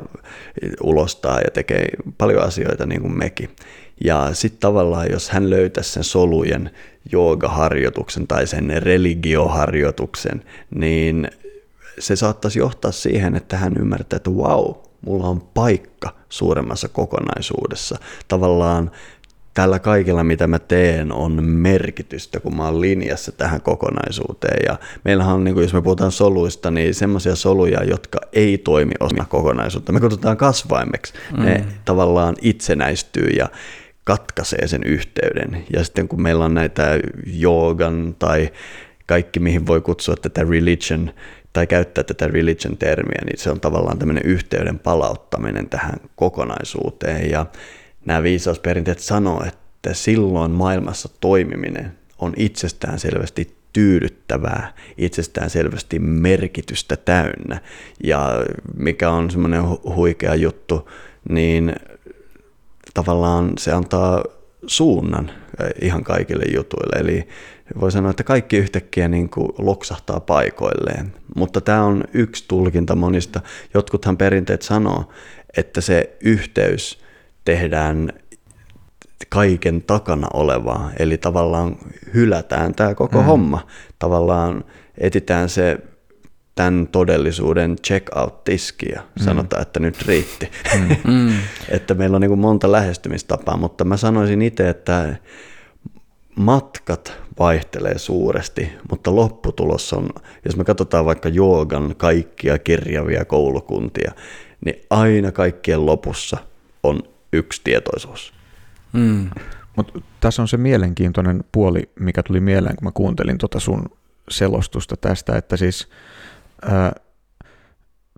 ulostaa ja tekee paljon asioita niin kuin mekin. Ja sitten tavallaan, jos hän löytäisi sen solujen joogaharjoituksen tai sen religioharjoituksen, niin se saattaisi johtaa siihen, että hän ymmärtää, että wow, mulla on paikka suuremmassa kokonaisuudessa. Tavallaan tällä kaikella, mitä mä teen, on merkitystä, kun mä oon linjassa tähän kokonaisuuteen. Ja meillähän on, niin kuin jos me puhutaan soluista, niin semmoisia soluja, jotka ei toimi osana kokonaisuutta. Me kutsutaan kasvaimeksi. Ne tavallaan itsenäistyy ja katkaisee sen yhteyden. Ja sitten kun meillä on näitä joogan tai kaikki, mihin voi kutsua tätä religion tai käyttää tätä religion-termiä, niin se on tavallaan tämmöinen yhteyden palauttaminen tähän kokonaisuuteen. Ja nämä viisausperinteet sanoo, että silloin maailmassa toimiminen on itsestäänselvästi tyydyttävää, itsestäänselvästi merkitystä täynnä. Ja mikä on semmoinen huikea juttu, niin tavallaan se antaa suunnan ihan kaikille jutuille. Eli voi sanoa, että kaikki yhtäkkiä niin kuin loksahtaa paikoilleen. Mutta tämä on yksi tulkinta monista. Jotkuthan perinteet sanoo, että se yhteys tehdään kaiken takana olevaa, eli tavallaan hylätään tämä koko homma. Tavallaan etsitään se tämän todellisuuden check-out-tiskiä, sanotaan, että nyt riitti. Että meillä on niin kuin monta lähestymistapaa, mutta mä sanoisin itse, että matkat vaihtelee suuresti, mutta lopputulos on, jos me katsotaan vaikka joogan kaikkia kirjavia koulukuntia, niin aina kaikkien lopussa on yksi tietoisuus. Mutta tässä on se mielenkiintoinen puoli, mikä tuli mieleen, kun mä kuuntelin sun selostusta tästä, että siis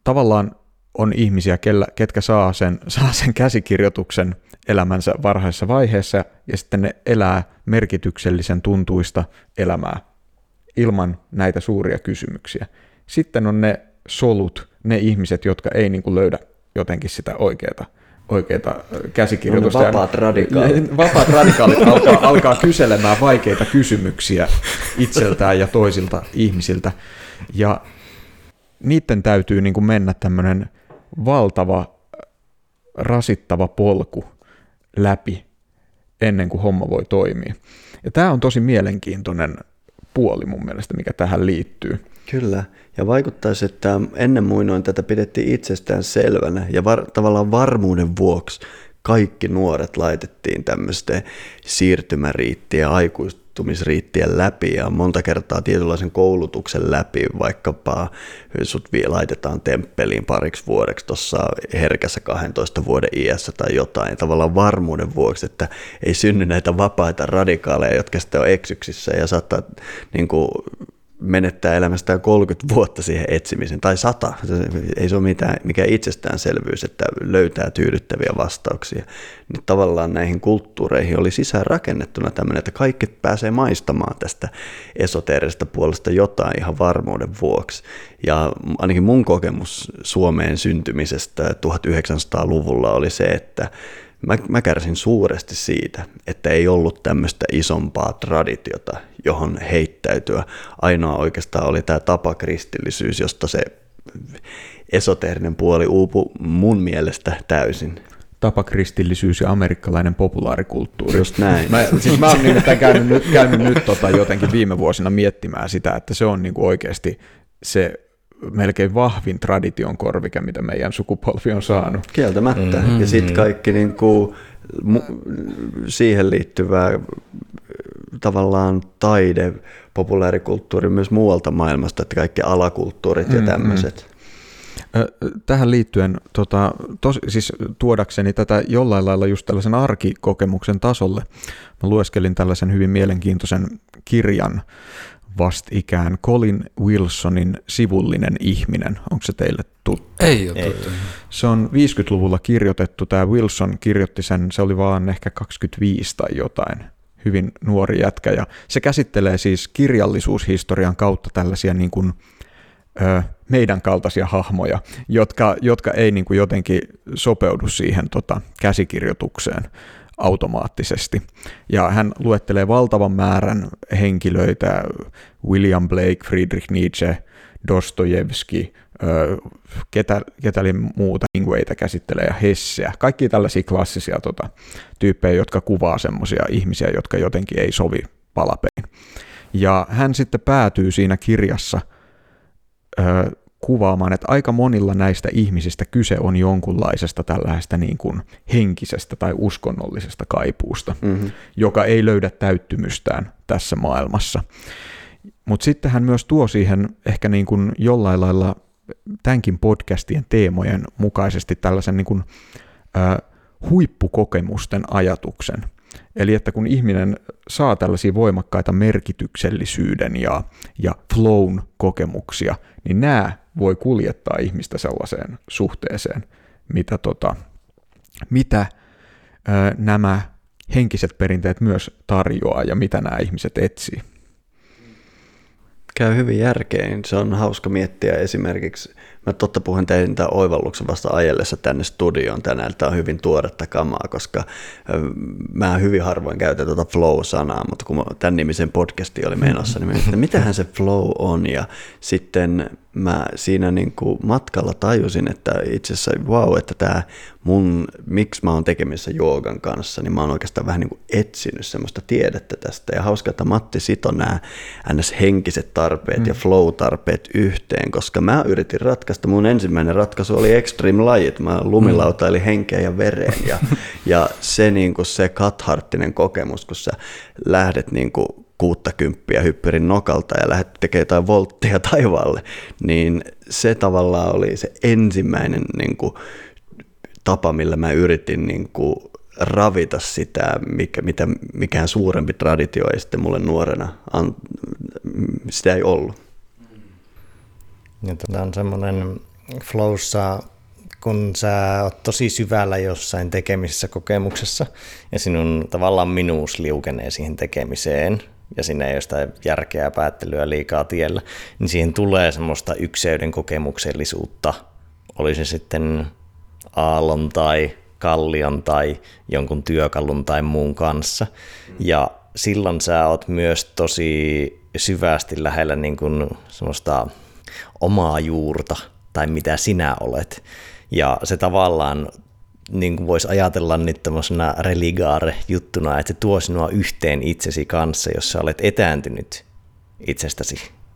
tavallaan on ihmisiä, ketkä saa sen käsikirjoituksen elämänsä varhaisessa vaiheessa, ja sitten ne elää merkityksellisen tuntuista elämää ilman näitä suuria kysymyksiä. Sitten on ne solut, ne ihmiset, jotka ei niin kuin löydä jotenkin sitä oikeaa oikeita käsikirjoitusta. No, vapaat radikaalit. Vapaat radikaalit alkaa kyselemään vaikeita kysymyksiä itseltään ja toisilta ihmisiltä. Ja niiden täytyy niin kuin mennä tämmöinen valtava, rasittava polku läpi ennen kuin homma voi toimia. Ja tämä on tosi mielenkiintoinen puoli mun mielestä, mikä tähän liittyy. Kyllä, ja vaikuttaisi, että ennen muinoin tätä pidettiin itsestään selvänä ja tavallaan varmuuden vuoksi kaikki nuoret laitettiin tämmöisten siirtymäriittien, aikuistumisriittien läpi ja monta kertaa tietynlaisen koulutuksen läpi, vaikkapa sut laitetaan temppeliin pariksi vuodeksi tuossa herkässä 12 vuoden iässä tai jotain, tavallaan varmuuden vuoksi, että ei synny näitä vapaita radikaaleja, jotka sitten on eksyksissä ja saattaa niin kuin menettää elämästään 30 vuotta siihen etsimiseen, tai 100. Ei se ole mitään, mikä itsestäänselvyys, että löytää tyydyttäviä vastauksia. Niin tavallaan näihin kulttuureihin oli sisään rakennettuna tämmöinen, että kaikki pääsee maistamaan tästä esoteerisesta puolesta jotain ihan varmuuden vuoksi. Ja ainakin mun kokemus Suomeen syntymisestä 1900-luvulla oli se, että mä kärsin suuresti siitä, että ei ollut tämmöistä isompaa traditiota, johon heittäytyä. Ainoa oikeastaan oli tämä tapakristillisyys, josta se esoteerinen puoli uupui mun mielestä täysin. Tapakristillisyys ja amerikkalainen populaarikulttuuri. Just näin. Mä oon nimittäin käynyt nyt jotenkin viime vuosina miettimään sitä, että se on niinku oikeasti se melkein vahvin tradition korvike, mitä meidän sukupolvi on saanut. Kieltämättä. Mm-hmm. Ja sitten kaikki niinku siihen liittyvää tavallaan taide, populaarikulttuuri myös muualta maailmasta, että kaikki alakulttuurit ja tämmöiset. Tähän liittyen, siis tuodakseni tätä jollain lailla just tällaisen arkikokemuksen tasolle, mä lueskelin tällaisen hyvin mielenkiintoisen kirjan vastikään, Colin Wilsonin Sivullinen ihminen. Onko se teille tuttu? Ei ole tuttu. Se on 50-luvulla kirjoitettu. Tämä Wilson kirjoitti sen, se oli vaan ehkä 25 tai jotain. Hyvin nuori jätkä. Ja se käsittelee siis kirjallisuushistorian kautta tällaisia niin kuin, meidän kaltaisia hahmoja, jotka ei niin kuin jotenkin sopeudu siihen käsikirjoitukseen automaattisesti. Ja hän luettelee valtavan määrän henkilöitä, William Blake, Friedrich Nietzsche, Dostojevski, ketä muuta, Hemingwayta käsittelee ja Hesseä. Kaikki tällaisia klassisia tyyppejä, jotka kuvaa semmoisia ihmisiä, jotka jotenkin ei sovi palapein. Ja hän sitten päätyy siinä kirjassa kuvaamaan, että aika monilla näistä ihmisistä kyse on jonkunlaisesta tällaista niin kuin henkisestä tai uskonnollisesta kaipuusta, joka ei löydä täyttymystään tässä maailmassa. Mutta sitten hän myös tuo siihen ehkä niin kuin jollain lailla tämänkin podcastien teemojen mukaisesti tällaisen niin kuin, huippukokemusten ajatuksen. Eli että kun ihminen saa tällaisia voimakkaita merkityksellisyyden ja flown kokemuksia, niin nämä voi kuljettaa ihmistä sellaiseen suhteeseen, mitä nämä henkiset perinteet myös tarjoaa ja mitä nämä ihmiset etsii. Käy hyvin järkeen. Se on hauska miettiä esimerkiksi, mä totta puhun tein tämän oivalluksen vasta ajellessa tänne studioon tänään, tämä on hyvin tuoretta kamaa, koska mä hyvin harvoin käytän flow-sanaa, mutta kun tämän nimisen podcasti oli menossa, niin mietin, että mitähän se flow on, ja sitten mä siinä niin kuin matkalla tajusin, että itse asiassa että tämä miksi mä oon tekemissä joogan kanssa, niin mä oon oikeastaan vähän niin kuin etsinyt semmoista tiedettä tästä, ja hauska, että Matti sitoi nämä henkiset tarpeet ja flow-tarpeet yhteen, koska mä yritin ratkaista. Mun ensimmäinen ratkaisu oli extreme lajit. Mä lumilautailin henkeä ja vereen ja se, niin kuin se katharttinen kokemus, kun sä lähdet niin kuin 60 hyppyrin nokalta ja lähdet tekemään jotain volttia taivaalle, niin se tavallaan oli se ensimmäinen niin kuin tapa, millä mä yritin niin kuin ravita sitä, mikään suurempi traditio ei sitten mulle nuorena, sitä ei ollut. Ja tämä on semmoinen flowssa, kun sä oot tosi syvällä jossain tekemisessä kokemuksessa ja sinun tavallaan minuus liukenee siihen tekemiseen ja sinne ei ole sitä järkeä päättelyä liikaa tiellä, niin siihen tulee semmoista ykseyden kokemuksellisuutta, oli se sitten aallon tai kallion tai jonkun työkalun tai muun kanssa. Ja silloin sä oot myös tosi syvästi lähellä niin kuin semmoista omaa juurta tai mitä sinä olet. Ja se tavallaan niin kuin voisi ajatella nyt tämmöisenä religare-juttuna, että se tuo sinua yhteen itsesi kanssa, jos sä olet etääntynyt itsestäsi.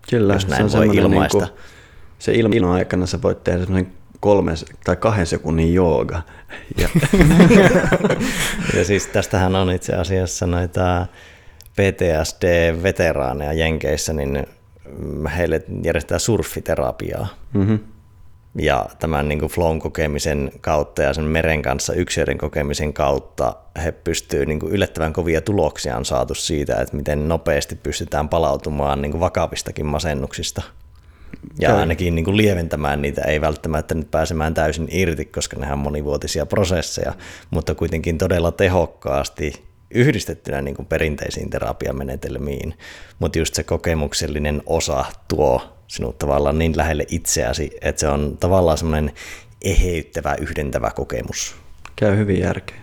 Kyllä, jos näin se on voi ilmaista. Niin kuin, se ilma-aikana sä voit tehdä semmoinen 3 tai 2 sekunnin jooga. Ja siis tästähän on itse asiassa noita PTSD-veteraaneja Jenkeissä, niin heille järjestetään surfiterapiaa. Mm-hmm. Ja tämän niin kuin flown kokemisen kautta ja sen meren kanssa ykseyden kokemisen kautta he pystyvät niin kuin yllättävän kovia tuloksia on saatu siitä, että miten nopeasti pystytään palautumaan niin kuin vakavistakin masennuksista. Ja ainakin niin kuin lieventämään niitä, ei välttämättä nyt pääsemään täysin irti, koska nehän on monivuotisia prosesseja, mutta kuitenkin todella tehokkaasti yhdistettynä niin kuin perinteisiin terapiamenetelmiin. Mutta just se kokemuksellinen osa tuo sinut tavallaan niin lähelle itseäsi, että se on tavallaan semmoinen eheyttävä, yhdentävä kokemus. Käy hyvin järkeä.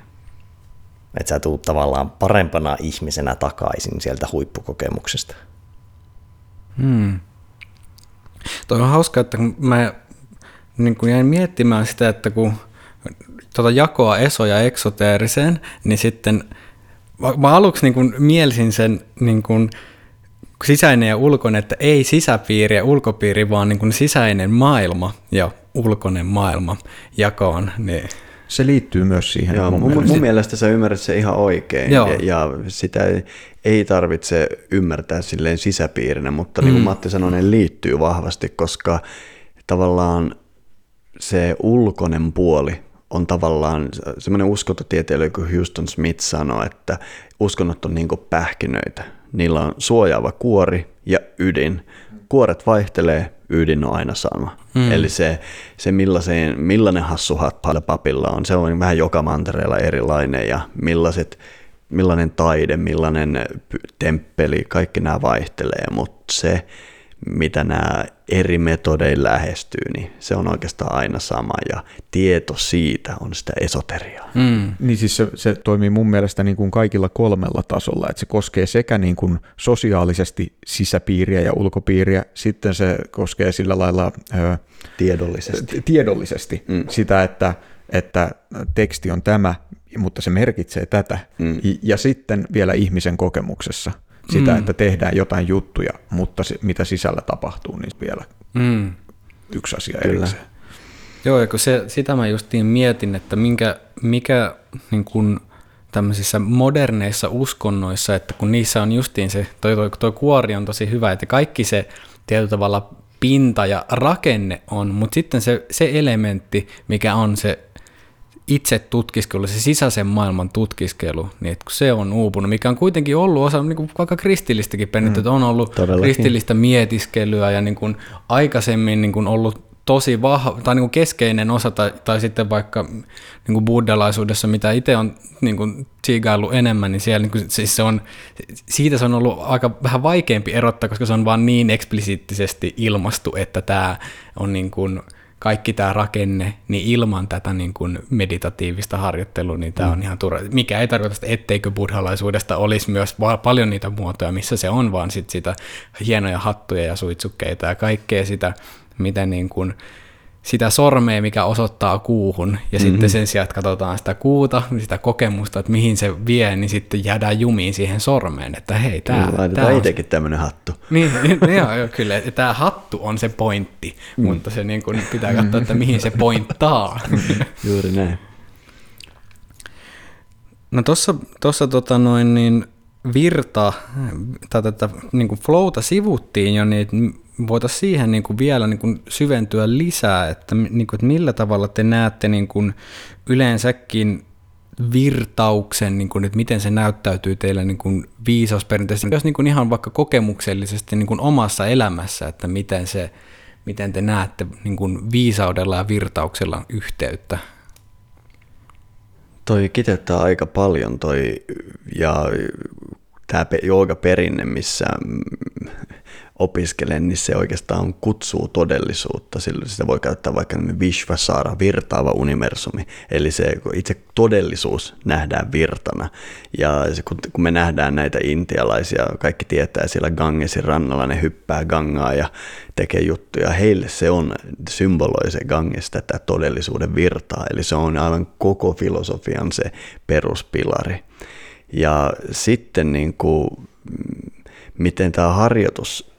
Että sä tuut tavallaan parempana ihmisenä takaisin sieltä huippukokemuksesta. Toi on hauska, että kun mä niin kun jäin miettimään sitä, että kun tuota jakoa eso- ja eksoteeriseen, niin sitten mä aluksi niin kun mielsin sen niin kun sisäinen ja ulkoinen, että ei sisäpiiri ja ulkopiiri, vaan niin kun sisäinen maailma ja ulkoinen maailma jakoon. Niin. Se liittyy myös siihen. Joo, mun mielestä sä ymmärrät se ihan oikein. Ja sitä ei tarvitse ymmärtää silleen sisäpiirinä, mutta niin kuin Matti sanoi, ne liittyy vahvasti, koska tavallaan se ulkoinen puoli on tavallaan semmoinen uskontotieteilijä, kun Houston Smith sanoi, että uskonnot on niin kuin pähkinöitä. Niillä on suojaava kuori ja ydin. Kuoret vaihtelee, ydin on aina sama. Eli se millainen hassuhatpa papilla on, se on vähän joka mantereella erilainen ja millainen taide, millainen temppeli, kaikki nämä vaihtelee, mutta se mitä nämä eri metodeilla lähestyy, niin se on oikeastaan aina sama ja tieto siitä on sitä esoteriaa. Niin siis se toimii mun mielestä niin kuin kaikilla 3 tasolla, että se koskee sekä niin kuin sosiaalisesti sisäpiiriä ja ulkopiiriä, sitten se koskee sillä lailla tiedollisesti sitä, että teksti on tämä, mutta se merkitsee tätä ja sitten vielä ihmisen kokemuksessa. Sitä, että tehdään jotain juttuja, mutta se, mitä sisällä tapahtuu, niin vielä yksi asia erikseen. Joo, ja kun sitä mä justiin mietin, että mikä niin kun tämmöisissä moderneissa uskonnoissa, että kun niissä on justiin se, toi kuori on tosi hyvä, että kaikki se tietyllä tavalla pinta ja rakenne on, mutta sitten se elementti, mikä on se itse tutkiskelu, se sisäisen maailman tutkiskelu, niin kun se on uupunut, mikä on kuitenkin ollut osa niin kuin vaikka kristillistäkin perinnettä, on ollut todellakin kristillistä mietiskelyä ja niin kuin aikaisemmin niin kuin ollut tosi vahva tai niin kuin keskeinen osa tai sitten vaikka niin kuin buddhalaisuudessa, mitä itse on niin kuin tsiigaillut enemmän, niin siellä niin kuin, siis se on ollut aika vähän vaikeampi erottaa, koska se on vaan niin eksplisiittisesti ilmaistu, että tämä on niin kuin kaikki tämä rakenne, niin ilman tätä niin kuin meditatiivista harjoittelua, niin tämä on ihan turha. Mikä ei tarkoita sitä, etteikö buddhalaisuudesta olisi myös paljon niitä muotoja, missä se on, vaan sit sitä hienoja hattuja ja suitsukkeita ja kaikkea sitä, mitä niin kuin, sitä sormea, mikä osoittaa kuuhun, ja sitten sen sijaan, että katsotaan sitä kuuta, sitä kokemusta, että mihin se vie, niin sitten jäädään jumiin siihen sormeen, että hei, tämä on itsekin tämmöinen hattu. Niin, kyllä, tämä hattu on se pointti, mutta se niin kuin pitää katsoa, että mihin se pointtaa. Juuri näin. No tuossa niin virta, tätä niin kuin flowta sivuttiin jo, niin voitaisiin siihen niin kuin vielä niin kuin syventyä lisää, että, niin kuin, että millä tavalla te näette niin kuin yleensäkin virtauksen, niin kuin, että miten se näyttäytyy teillä niin kuin viisausperinteessä, jos niin kuin ihan vaikka kokemuksellisesti niin kuin omassa elämässä, että miten te näette niin kuin viisaudella ja virtauksella yhteyttä? Toi kiteyttää aika paljon ja tämä joogaperinne, missä opiskelen, niin se oikeastaan kutsuu todellisuutta. Silloin sitä voi käyttää vaikka Vishwasara, virtaava universumi. Eli se itse todellisuus nähdään virtana. Ja kun me nähdään näitä intialaisia, kaikki tietää siellä Gangesin rannalla, ne hyppää Gangaa ja tekee juttuja. Heille se on, symboloi se Ganges tätä todellisuuden virtaa. Eli se on aivan koko filosofian se peruspilari. Ja sitten niin kuin, miten tämä harjoitus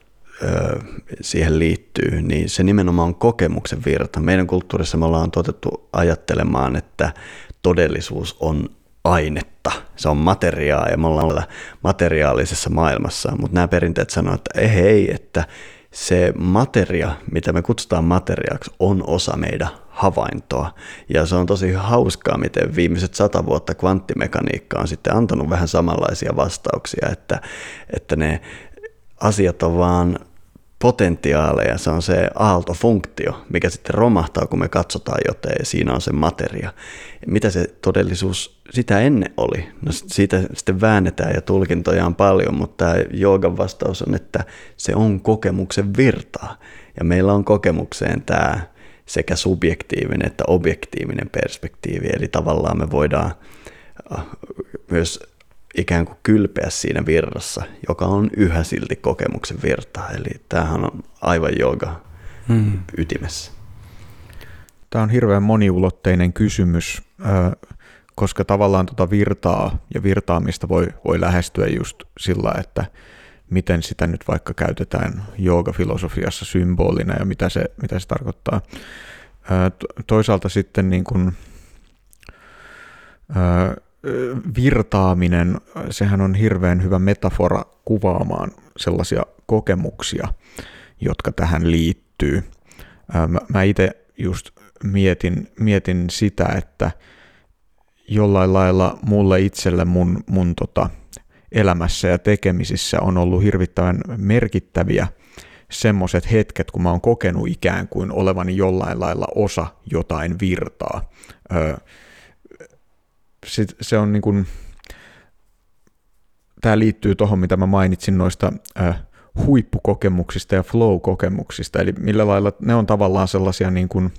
siihen liittyy, niin se nimenomaan on kokemuksen virta. Meidän kulttuurissa me ollaan otettu ajattelemaan, että todellisuus on ainetta, se on materiaa ja me ollaan materiaalisessa maailmassa, mutta nämä perinteet sanoo, että ei, että se materia, mitä me kutsutaan materiaaksi, on osa meidän havaintoa. Ja se on tosi hauskaa, miten viimeiset 100 vuotta kvanttimekaniikka on sitten antanut vähän samanlaisia vastauksia, että ne asiat on vaan potentiaaleja, se on se aaltofunktio, mikä sitten romahtaa, kun me katsotaan jotain, ja siinä on se materia. Mitä se todellisuus sitä ennen oli? No siitä sitten väännetään ja tulkintoja on paljon, mutta joogan vastaus on, että se on kokemuksen virtaa. Ja meillä on kokemukseen tämä sekä subjektiivinen että objektiivinen perspektiivi, eli tavallaan me voidaan myös ikään kuin kylpeä siinä virrassa, joka on yhä silti kokemuksen virtaa. Eli tämähän on aivan jooga ytimessä. Tämä on hirveän moniulotteinen kysymys, koska tavallaan tuota virtaa ja virtaamista voi lähestyä just sillä, että miten sitä nyt vaikka käytetään joogafilosofiassa symbolina ja mitä se tarkoittaa. Toisaalta sitten niin kuin virtaaminen, sehän on hirveän hyvä metafora kuvaamaan sellaisia kokemuksia, jotka tähän liittyy. Mä itse just mietin sitä, että jollain lailla mulle itselle mun elämässä ja tekemisissä on ollut hirvittävän merkittäviä semmoiset hetket, kun mä oon kokenut ikään kuin olevani jollain lailla osa jotain virtaa. Se on niin kuin, tämä liittyy tuohon, mitä mä mainitsin noista huippukokemuksista ja flow-kokemuksista, eli millä lailla ne on tavallaan sellaisia niin kuin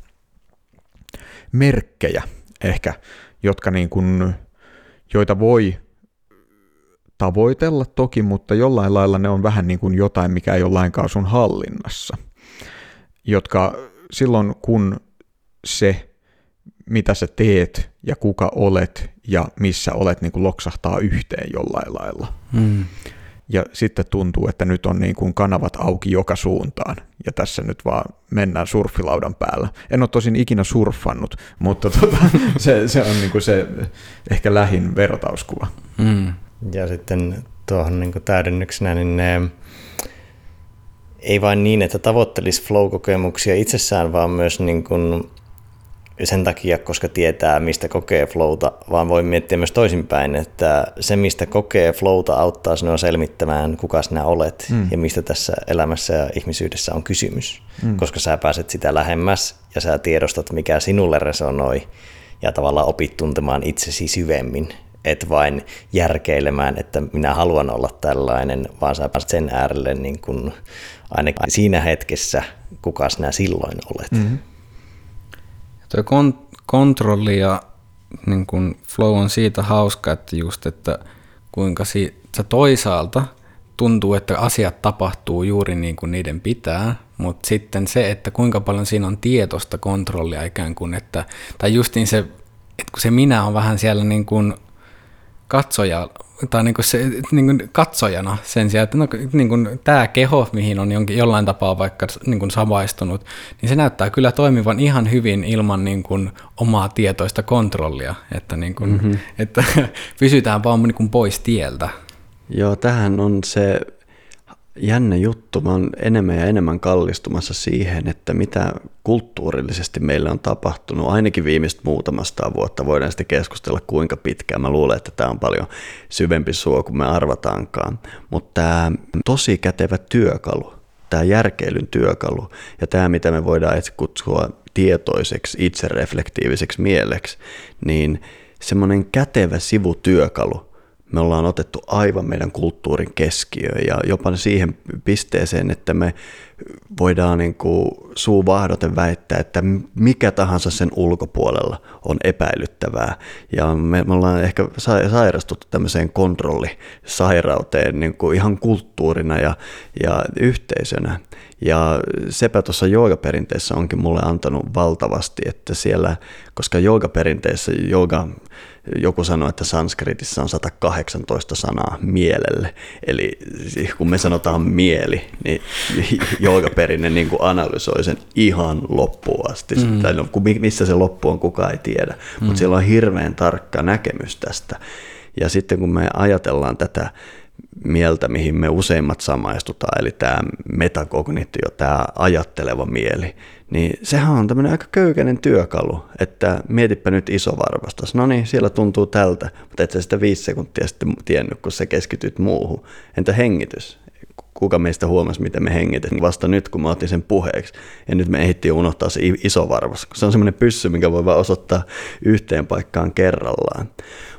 merkkejä ehkä, jotka niin kuin, joita voi tavoitella toki, mutta jollain lailla ne on vähän niin kuin jotain, mikä ei ole lainkaan sun hallinnassa, jotka silloin kun se, mitä sä teet ja kuka olet ja missä olet, niin kuin loksahtaa yhteen jollain lailla. Ja sitten tuntuu, että nyt on niin kuin kanavat auki joka suuntaan ja tässä nyt vaan mennään surffilaudan päällä. En ole tosin ikinä surffannut, mutta se on niin kuin se ehkä lähin vertauskuva. Ja sitten tuohon niin kuin täydennyksenä, niin ne ei vain niin, että tavoittelisi flow-kokemuksia itsessään, vaan myös niin kuin sen takia, koska tietää, mistä kokee flowta, vaan voi miettiä myös toisinpäin, että se, mistä kokee flowta, auttaa sinua selmittämään, kuka sinä olet ja mistä tässä elämässä ja ihmisyydessä on kysymys, koska sä pääset sitä lähemmäs ja sä tiedostat, mikä sinulle resonoi ja tavallaan opit tuntemaan itsesi syvemmin, et vain järkeilemään, että minä haluan olla tällainen, vaan sä pääset sen äärelle niin kuin ainakin siinä hetkessä, kuka sinä silloin olet. Kontrolli ja niin kun flow on siitä hauska, että just, että kuinka se toisaalta tuntuu, että asiat tapahtuu juuri niin kuin niiden pitää, mutta sitten se, että kuinka paljon siinä on tietoista kontrollia ikään kuin, että, tai justiin se, että kun se minä on vähän siellä niin kuin katsoja, tai niin kuin se, niin kuin katsojana sen sijaan, että no, niin kuin tämä keho, mihin on jollain tapaa vaikka niin kuin savaistunut, niin se näyttää kyllä toimivan ihan hyvin ilman niin kuin omaa tietoista kontrollia, että, niin kuin, että pysytään vaan niin kuin pois tieltä. Joo, tähän on se jännä juttu. Mä oon enemmän ja enemmän kallistumassa siihen, että mitä kulttuurillisesti meillä on tapahtunut, ainakin viimeistä muutamasta vuotta. Voidaan sitten keskustella kuinka pitkään. Mä luulen, että tämä on paljon syvempi suo kuin me arvataankaan. Mutta tämä tosi kätevä työkalu, tämä järkeilyn työkalu ja tämä, mitä me voidaan itse kutsua tietoiseksi, itsereflektiiviseksi mieleksi, niin semmoinen kätevä sivutyökalu me ollaan otettu aivan meidän kulttuurin keskiöön ja jopa siihen pisteeseen, että me voidaan niin kuin suu vahdoten väittää, että mikä tahansa sen ulkopuolella on epäilyttävää. Ja me ollaan ehkä sairastuttu tämmöiseen kontrollisairauteen niin kuin ihan kulttuurina ja yhteisönä. Ja sepä tuossa joogaperinteessä onkin mulle antanut valtavasti, että siellä, koska joogaperinteessä joku sanoi, että sanskritissa on 118 sanaa mielelle, eli kun me sanotaan mieli, niin joogaperinne niin kuin analysoi sen ihan loppuun asti. Tai missä se loppu on, kukaan ei tiedä, mutta siellä on hirveän tarkka näkemys tästä. Ja sitten kun me ajatellaan tätä mieltä, mihin me useimmat samaistutaan, eli tämä metakognitio, tämä ajatteleva mieli, niin sehän on tämmöinen aika köykäinen työkalu, että mietipä nyt isovarvastas, no niin, siellä tuntuu tältä, mutta et sä sitä 5 sekuntia sitten tiennyt, kun sä keskityt muuhun. Entä hengitys? Kuka meistä huomasi, miten me hengitetään vasta nyt, kun mä otin sen puheeksi. Ja nyt me ehdittiin unohtaa se isovarvas, kun se on semmoinen pyssy, mikä voi vaan osoittaa yhteen paikkaan kerrallaan.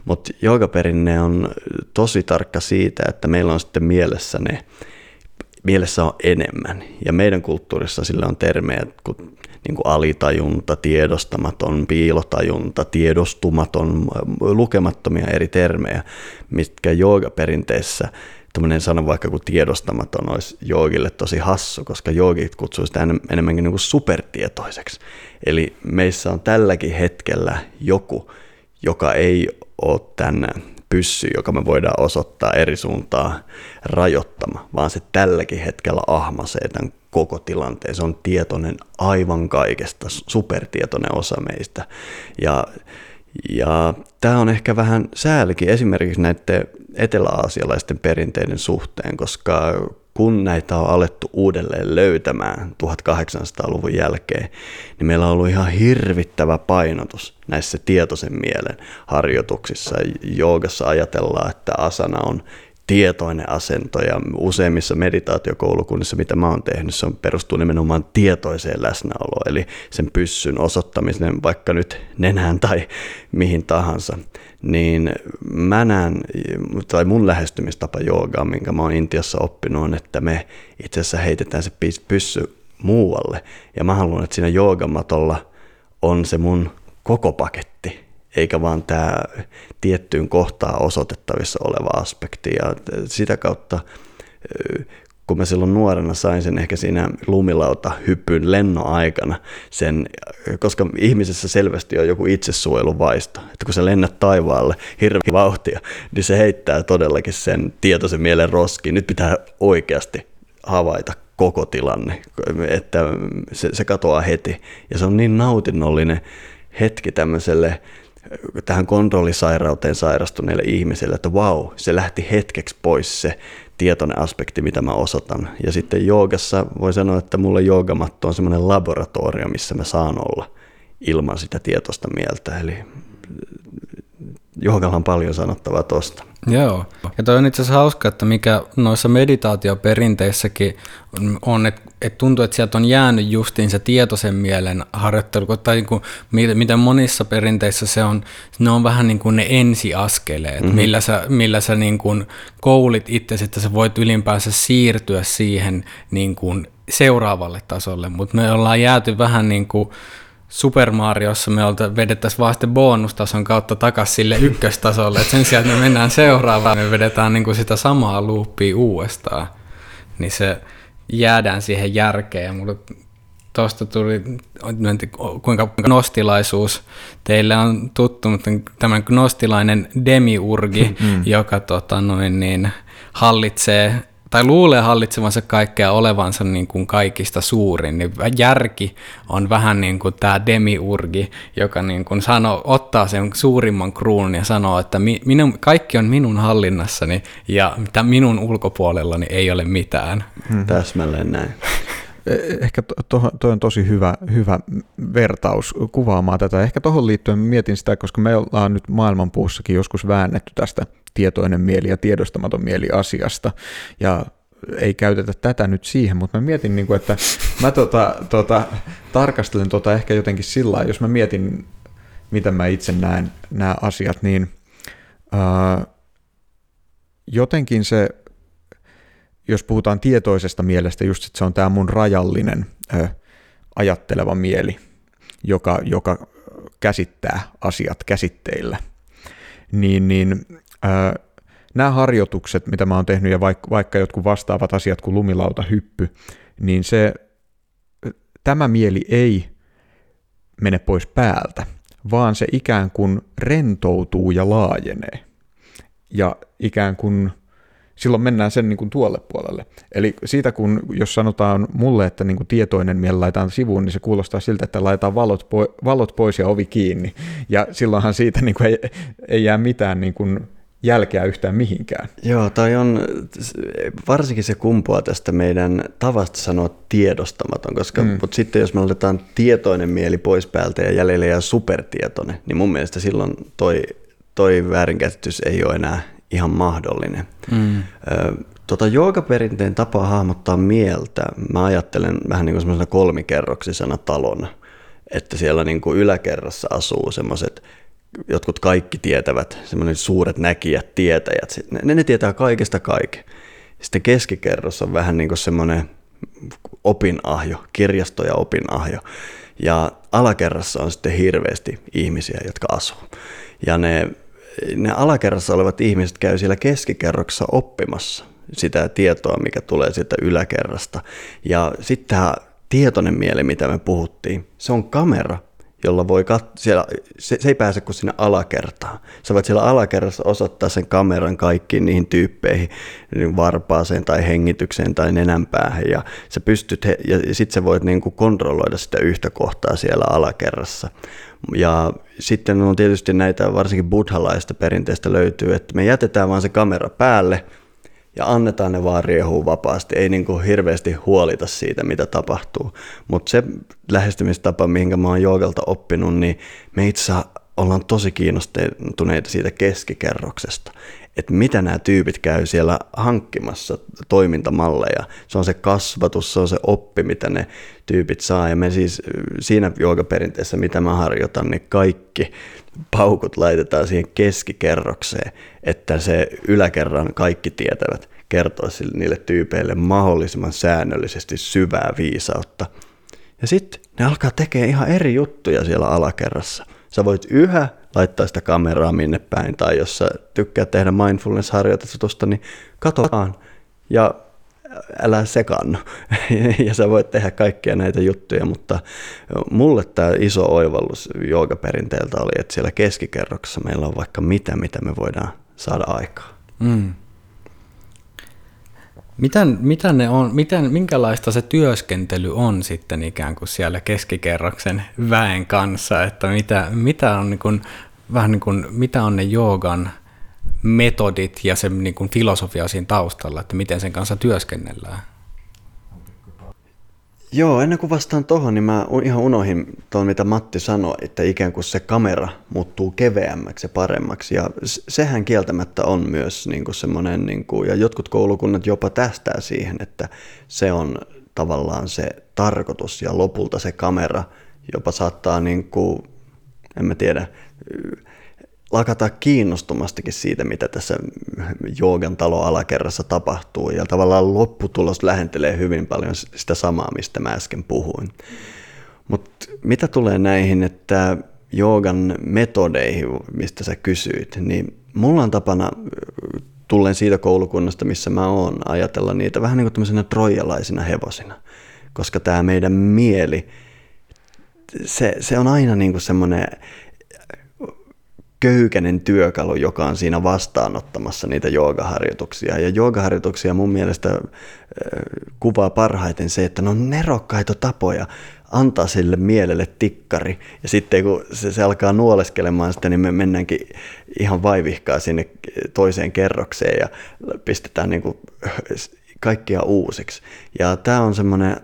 Mutta joogaperinne on tosi tarkka siitä, että meillä on sitten mielessä on enemmän. Ja meidän kulttuurissa sillä on termejä kuin niin kuin alitajunta, tiedostamaton, piilotajunta, tiedostumaton, lukemattomia eri termejä, mitkä joogaperinteessä tämmöinen sana vaikka kuin tiedostamaton olisi joogille tosi hassu, koska joogit kutsuu sitä enemmänkin niin kuin supertietoiseksi. Eli meissä on tälläkin hetkellä joku, joka ei ole tämän pyssy, joka me voidaan osoittaa eri suuntaan rajoittama, vaan se tälläkin hetkellä ahmasee tämän koko tilanteen. Se on tietoinen aivan kaikesta, supertietoinen osa meistä. Ja tämä on ehkä vähän säälikin esimerkiksi näiden etelä-aasialaisten perinteiden suhteen, koska kun näitä on alettu uudelleen löytämään 1800-luvun jälkeen, niin meillä on ollut ihan hirvittävä painotus näissä tietoisen mielen harjoituksissa. Joogassa ajatellaan, että asana on tietoinen asento, ja useimmissa meditaatiokoulukunnissa, mitä mä oon tehnyt, se perustuu nimenomaan tietoiseen läsnäoloon, eli sen pyssyn osoittamisen vaikka nyt nenään tai mihin tahansa, niin mä näen, tai mun lähestymistapa joogaan, minkä mä oon Intiassa oppinut, on, että me itse asiassa heitetään se pyssy muualle, ja mä haluan, että siinä joogamatolla on se mun koko paketti, eikä vaan tämä tiettyyn kohtaan osoitettavissa oleva aspekti. Ja sitä kautta, kun mä silloin nuorena sain sen ehkä siinä lumilautahyppyn lennon aikana, sen, koska ihmisessä selvästi on joku itsesuojeluvaisto, että kun sä lennät taivaalle hirveän vauhtia, niin se heittää todellakin sen tietoisen mielen roskiin. Nyt pitää oikeasti havaita koko tilanne, että se katoaa heti. Ja se on niin nautinnollinen hetki tämmöiselle tähän kontrollisairauteen sairastuneille ihmisille, että vau, se lähti hetkeksi pois se tietoinen aspekti, mitä mä osoitan. Ja sitten joogassa voi sanoa, että mulle joogamatto on semmoinen laboratorio, missä mä saan olla ilman sitä tietoista mieltä. Eli joogalla on paljon sanottavaa tosta. Joo, ja toi on itse asiassa hauska, että mikä noissa meditaatioperinteissäkin on, että tuntuu, että sieltä on jäänyt justiin se tietoisen mielen harjoittelu, tai niin kuin, miten monissa perinteissä se on, ne on vähän niin kuin ne ensiaskeleet, millä sä niin kuin koulit itse, että sä voit ylipäänsä siirtyä siihen niin kuin seuraavalle tasolle, mutta me ollaan jääty vähän niin kuin Super Mariossa, me vedettäisiin vaan sitten bonustason kautta takaisin sille ykköstasolle, että sen sijaan me mennään seuraavaan, me vedetään niin kuin sitä samaa loopia uudestaan, niin se jäädään siihen järkeen. Ja mulle tuosta tuli, kuinka gnostilaisuus teille on tuttu, mutta tämä gnostilainen demiurgi, joka hallitsee tai luulee hallitsevansa kaikkea, olevansa niin kuin kaikista suurin, niin järki on vähän niin kuin tämä demiurgi, joka niin kuin ottaa sen suurimman kruunun ja sanoo, että kaikki on minun hallinnassani ja minun ulkopuolellani ei ole mitään. Täsmälleen näin. Ehkä toi on tosi hyvä vertaus kuvaamaan tätä. Ehkä tuohon liittyen mietin sitä, koska me ollaan nyt Maailmanpuussakin joskus väännetty tästä tietoinen mieli ja tiedostamaton mieli asiasta, ja ei käytetä tätä nyt siihen, mutta mä mietin, että mä tarkastelen ehkä jotenkin sillä lailla, jos mä mietin, miten mä itse näen nämä asiat, niin jotenkin se, jos puhutaan tietoisesta mielestä, just se on tämä mun rajallinen ajatteleva mieli, joka käsittää asiat käsitteillä, niin nämä harjoitukset, mitä mä oon tehnyt, ja vaikka jotkut vastaavat asiat kuin lumilautahyppy, niin tämä mieli ei mene pois päältä, vaan se ikään kuin rentoutuu ja laajenee. Ja ikään kuin silloin mennään sen niin kuin tuolle puolelle. Eli siitä kun, jos sanotaan mulle, että niin kuin tietoinen mieli laitetaan sivuun, niin se kuulostaa siltä, että laitetaan valot pois ja ovi kiinni. Ja silloinhan siitä niin kuin ei jää mitään niin kuin jälkeä yhtään mihinkään. Joo, tai on varsinkin se kumpuaa tästä meidän tavasta sanoa tiedostamaton, koska mutta sitten jos me otetaan tietoinen mieli pois päältä ja jäljellä jää supertietoinen, niin mun mielestä silloin toi väärinkäsitys ei ole enää ihan mahdollinen. Joogaperinteen tapaa hahmottaa mieltä mä ajattelen vähän niin kuin semmoisena kolmikerroksisena talona, että siellä niin kuin yläkerrassa asuu semmoiset jotkut kaikki tietävät, semmoinen suuret näkijät, tietäjät, ne tietää kaikesta kaiken. Sitten keskikerrossa on vähän niin kuin semmoinen opinahjo, kirjasto ja opinahjo. Ja alakerrassa on sitten hirveästi ihmisiä, jotka asuu. Ja ne alakerrassa olevat ihmiset käy siellä keskikerroksessa oppimassa sitä tietoa, mikä tulee sieltä yläkerrasta. Ja sitten tämä tietoinen mieli, mitä me puhuttiin, se on kamera, jolla voi se ei pääse kuin sinne alakertaan. Sä voit siellä alakerrassa osoittaa sen kameran kaikkiin niihin tyyppeihin, varpaaseen tai hengitykseen tai nenänpäähän, ja sä pystyt, ja sit sä voit niinku kontrolloida sitä yhtä kohtaa siellä alakerrassa. Ja sitten on tietysti näitä, varsinkin buddhalaista perinteistä löytyy, että me jätetään vaan se kamera päälle, ja annetaan ne vaan riehua vapaasti, ei niin kuin hirveästi huolita siitä, mitä tapahtuu. Mutta se lähestymistapa, minkä mä oon joogalta oppinut, niin me itse ollaan tosi kiinnostuneita siitä keskikerroksesta. Että mitä nämä tyypit käy siellä hankkimassa toimintamalleja. Se on se kasvatus, se on se oppi, mitä ne tyypit saa. Ja me siis siinä joogaperinteessä, mitä mä harjoitan, niin kaikki paukut laitetaan siihen keskikerrokseen, että se yläkerran kaikki tietävät kertoo niille tyypeille mahdollisimman säännöllisesti syvää viisautta. Ja sitten ne alkaa tekemään ihan eri juttuja siellä alakerrassa. Sä voit yhä laittaa sitä kameraa minne päin, tai jos sä tykkää tehdä mindfulness-harjoitusta, niin kato vaan ja älä sekaannu. Ja sä voit tehdä kaikkia näitä juttuja, mutta mulle tämä iso oivallus joogaperinteeltä oli, että siellä keskikerroksessa meillä on vaikka mitä me voidaan saada aikaan. Minkälaista se työskentely on sitten ikään kuin siellä keskikerroksen väen kanssa, että mitä on ne joogan metodit ja se niin kuin filosofia siinä taustalla, että miten sen kanssa työskennellään? Joo, ennen kuin vastaan tuohon, niin mä ihan unohdin tuon, mitä Matti sanoi, että ikään kuin se kamera muuttuu keveämmäksi ja paremmaksi. Ja sehän kieltämättä on myös niin kuin semmoinen, niin kuin, ja jotkut koulukunnat jopa tähtää siihen, että se on tavallaan se tarkoitus. Ja lopulta se kamera jopa saattaa, niin kuin, en mä tiedä, lakata kiinnostumastakin siitä, mitä tässä joogan talon alakerrassa tapahtuu, ja tavallaan lopputulos lähentelee hyvin paljon sitä samaa, mistä mä äsken puhuin. Mutta mitä tulee näihin, että joogan metodeihin, mistä sä kysyit, niin mulla on tapana, tullen siitä koulukunnasta, missä mä oon, ajatella niitä vähän niin kuin tämmöisenä troijalaisina hevosina, koska tämä meidän mieli, se on aina niin kuin semmoinen köykäinen työkalu, joka on siinä vastaanottamassa niitä joogaharjoituksia. Ja joogaharjoituksia mun mielestä kuvaa parhaiten se, että ne on nerokkaita tapoja antaa sille mielelle tikkari. Ja sitten kun se alkaa nuoleskelemaan sitä, niin me mennäänkin ihan vaivihkaa sinne toiseen kerrokseen ja pistetään niin kuin kaikkia uusiksi. Ja tämä on semmoinen,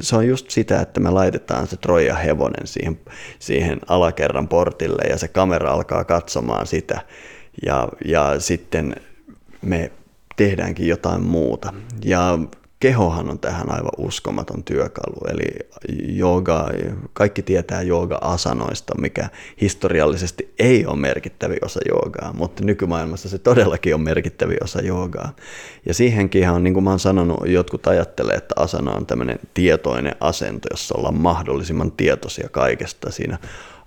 se on just sitä, että me laitetaan se Trojan hevonen siihen alakerran portille ja se kamera alkaa katsomaan sitä ja sitten me tehdäänkin jotain muuta. Ja kehohan on tähän aivan uskomaton työkalu, eli jooga, kaikki tietää jooga-asanoista, mikä historiallisesti ei ole merkittävä osa joogaa, mutta nykymaailmassa se todellakin on merkittävä osa joogaa. Ja siihenkin on, niin kuin mä oon sanonut, jotkut ajattelee, että asana on tämmöinen tietoinen asento, jossa ollaan mahdollisimman tietoisia kaikesta siinä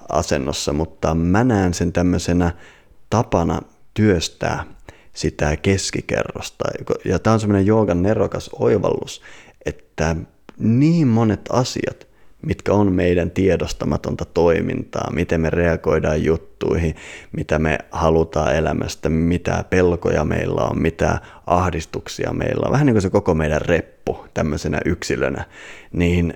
asennossa, mutta mä näen sen tämmöisenä tapana työstää sitä keskikerrosta. Ja tämä on semmoinen joogan nerokas oivallus, että niin monet asiat, mitkä on meidän tiedostamatonta toimintaa, miten me reagoidaan juttuihin, mitä me halutaan elämästä, mitä pelkoja meillä on, mitä ahdistuksia meillä on, vähän niin kuin se koko meidän reppu tämmöisenä yksilönä, niin